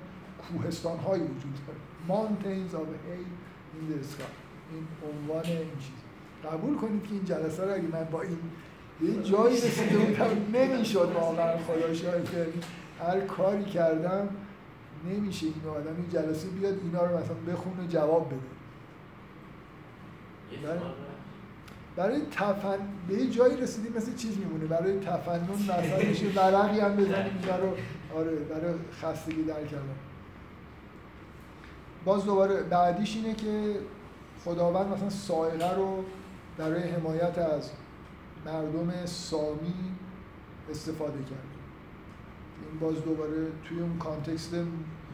کوهستان‌هایی وجود داره. Mountains of hay in the sky. این عنوان این چیز. قبول کنید که این جلسه رو اگه من با این یه جایی رسیده بودم نمیشد واقعا خدا شاهد هر کاری کردم نمیشه این آدم این جلسه بیاد اینا رو مثلا بخونه و جواب بده. برای تفن به یه جایی رسیدیم مثل چیز میمونه برای تفنن مثلا میشه ورقی هم بزنیم اینا رو آره برای خستگی در کردن. باز دوباره بعدیش اینه که خداوند مثلا سائقه رو برای حمایت از مردم سامی استفاده کرد. این باز دوباره توی اون کانتکست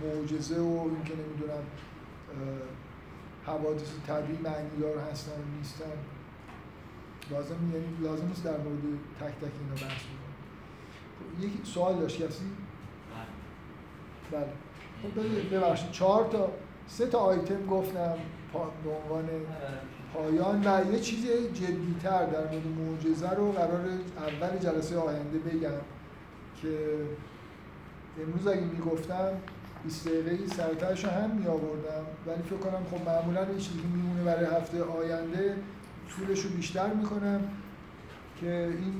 معجزه و این که نمیدونم حوادث طبیعی معنی دار هستن و نیستن لازم نیست در مورد تک تک اینا بحث بکنم. یک سوال داشت کسی؟ بله. خب ببخشید 3 تا آیتم گفتم به عنوان پایان و یه چیز جدی‌تر در مورد معجزه رو قرار اول جلسه آینده بگم که امروز اگه میگفتم 20 دقیقه‌ای سرترشو هم میآوردم ولی فکر کنم خب معمولاً یه چیزی میمونه برای هفته آینده طولشو بیشتر میکنم که این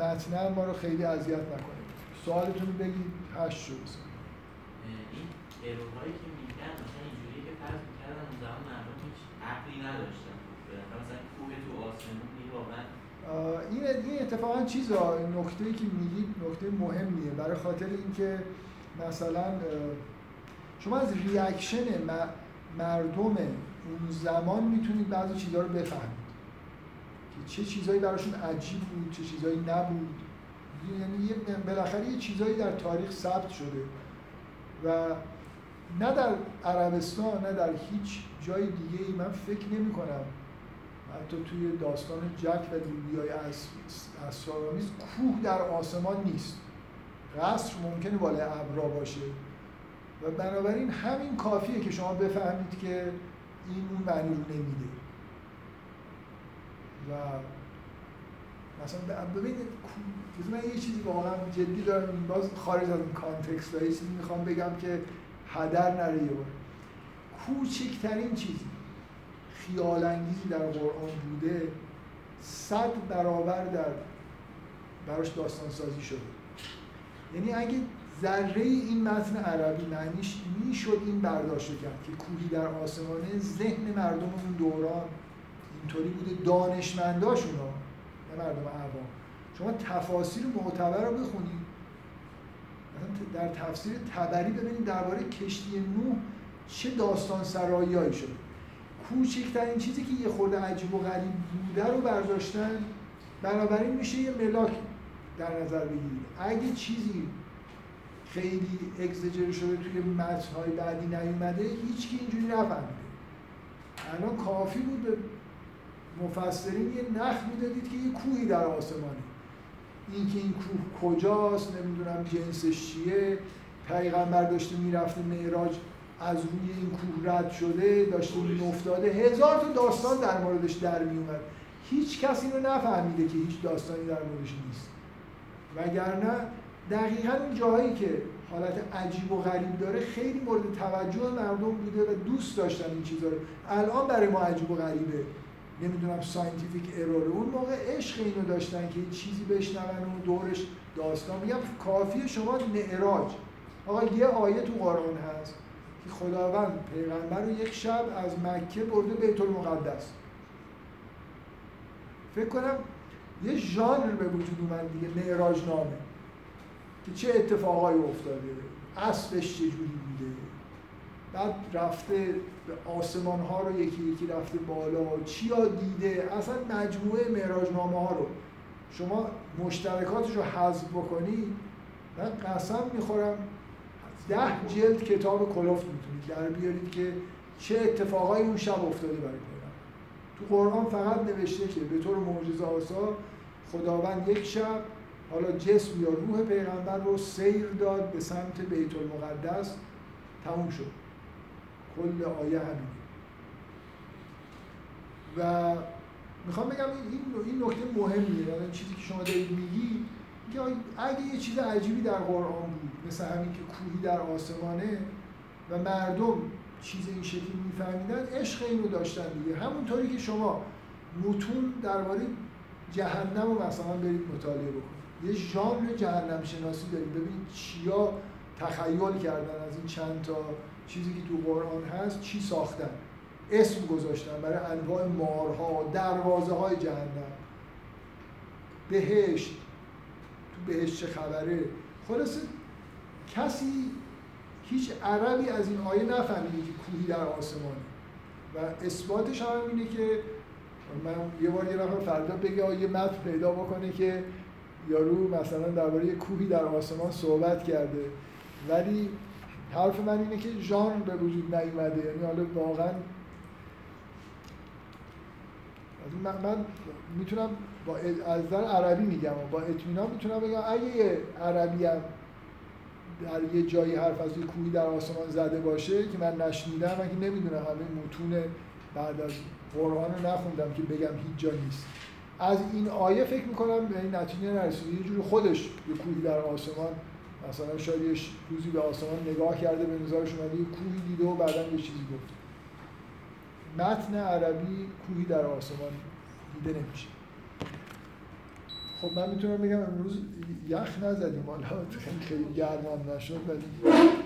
متن ما رو خیلی اذیت نکنه. سوالتون رو بگید 8 شد. این ایرورهایی که میگن مثلا اینجوریه که فرض میکردن اون زمان مردم هیچ عقلی نداشتن مثلا کوه تو آسمون واقعا این اتفاقا چیزا نکته‌ای که میگید نکته مهمیه برای خاطر اینکه مثلا شما از ریاکشن مردم اون زمان میتونید بعضی چیزها رو بفهمید که چه چیزایی براشون عجیب بود چه چیزایی نبود. یعنی بالاخره یه چیزایی در تاریخ ثبت شده و نه در عربستان نه در هیچ جای دیگه ای من فکر نمی کنم حتی توی داستان جک و لیلیای اسرارآمیز کوه در آسمان نیست. قصر ممکنه بالای ابرها باشه و بنابراین همین کافیه که شما بفهمید که این اون معنی رو نمیده. و مثلا ببینید من یه چیزی واقعا جدی دارم این باز خارج از اون کانتکست یه چیزی میخوام بگم که هدر نره. یه بار کوچکترین چیزی خیال انگیزی در قرآن بوده 100 برابر در براش داستان سازی شده. یعنی اگه ذره این متن عربی معنیش میشد این برداشت کرد که کوهی در آسمانه ذهن مردم اون دوران اینطوری بوده دانشمنداش اونا نه مردم عوام. شما تفاسیر معتبر رو بخونید مثلا در تفسیر طبری ببینید درباره کشتی نوح چه داستان سرایی‌هایی شده. کوچکترین چیزی که یه خورده عجیب و غریب بوده رو برداشتن بنابراین میشه یه ملاک در نظر بگیرید. اگه چیزی خیلی اگزجر شده توی متن‌های بعدی نیومده هیچکی اینجوری نفهمیده. الان کافی بود به مفسرین یه نخ میدادید که یه کوهی در آسمانه. این که این کوه کجاست نمیدونم جنسش چیه پیغمبر داشته میرفته معراج از روی این کوه رد شده داشته میافتاده 1000 تا داستان در موردش در میومد. هیچ کسی اینو نفهمیده که هیچ داستانی در موردش نیست. وگرنه دقیقاً اون جاهایی که حالت عجیب و غریب داره خیلی مورد توجه مردم بوده و دوست داشتن این چیزا رو. الان برای ما عجیب و غریبه، نمیدونم ساینتیفیک ارور. اون موقع عشق اینو داشتن که چیزی بشنون و دورش داستان. میگم کافیه شما معراج. آقا یه آیه تو قرآن هست که خداوند پیغمبر رو یک شب از مکه برده بیت المقدس. فکر کنم یه ژانر به وجود اومد دیگه، معراج نامه، که چه اتفاقایی افتاده، اصلش چجوری بوده، بعد رفته آسمان ها رو یکی یکی رفته بالا، چیا دیده، اصلا مجموعه معراج نامه ها رو شما مشترکاتش رو حذف بکنی، من قسم میخورم 10 جلد کتاب کلفت میتونید در بیارید که چه اتفاقایی اون شب افتاده برای پیغمبر. تو قرآن فقط نوشته که به طور معجزه آسا خداوند یک شب حالا جسم یا روح پیغمبر رو سیر داد به سمت بیت المقدس. تموم شد کل آیه همینه. و میخوام بگم این نکته مهمیه، یعنی چیزی که شما دارید میگی که اگه یه چیز عجیبی در قرآن بود مثل همین که کوهی در آسمانه و مردم چیز این شکلی میفهمیدن، عشق اینو داشتن دیگه. همونطوری که شما متون درباره جهنم رو مثلا برید مطالعه بکنید، یه ژانر جهنم شناسی دارید، ببینید چیا تخیل کردن از این چند تا چیزی که تو قرآن هست، چی ساختن، اسم گذاشتن برای انواع مارها، دروازه های جهنم، بهشت، تو بهشت چه خبره. خلاصه کسی، هیچ عربی از این آیه نفهمیده که کوهی در آسمانه و اثباتش هم اینه که من یه بار یه نفر فردا بگه یه متن پیدا بکنه که یارو مثلا درباره یه کوهی در آسمان صحبت کرده، ولی حرف من اینه که ژانر به وجود نیومده. یعنی حالا واقعا من میتونم با از نظر عربی میگم و با اطمینان میتونم بگم اگه یه عربی هم در یه جایی حرف از یه کوهی در آسمان زده باشه که من نشنیدم، من که نمیدونم، همه متون بعد از قرآن رو نخوندم که بگم هیچ جا نیست. از این آیه فکر میکنم به این نتیجه نرسید. یه جور خودش یه کوهی در آسمان، مثلا شاید یه روزی به آسمان نگاه کرده، به نظرش اومده یه کوهی دیده و بعداً یه چیزی گفت. متن عربی کوهی در آسمان دیده نمیشه. خب من میتونم بگم امروز یخ نزدیم، حالا خیلی گرم هم نشد ولی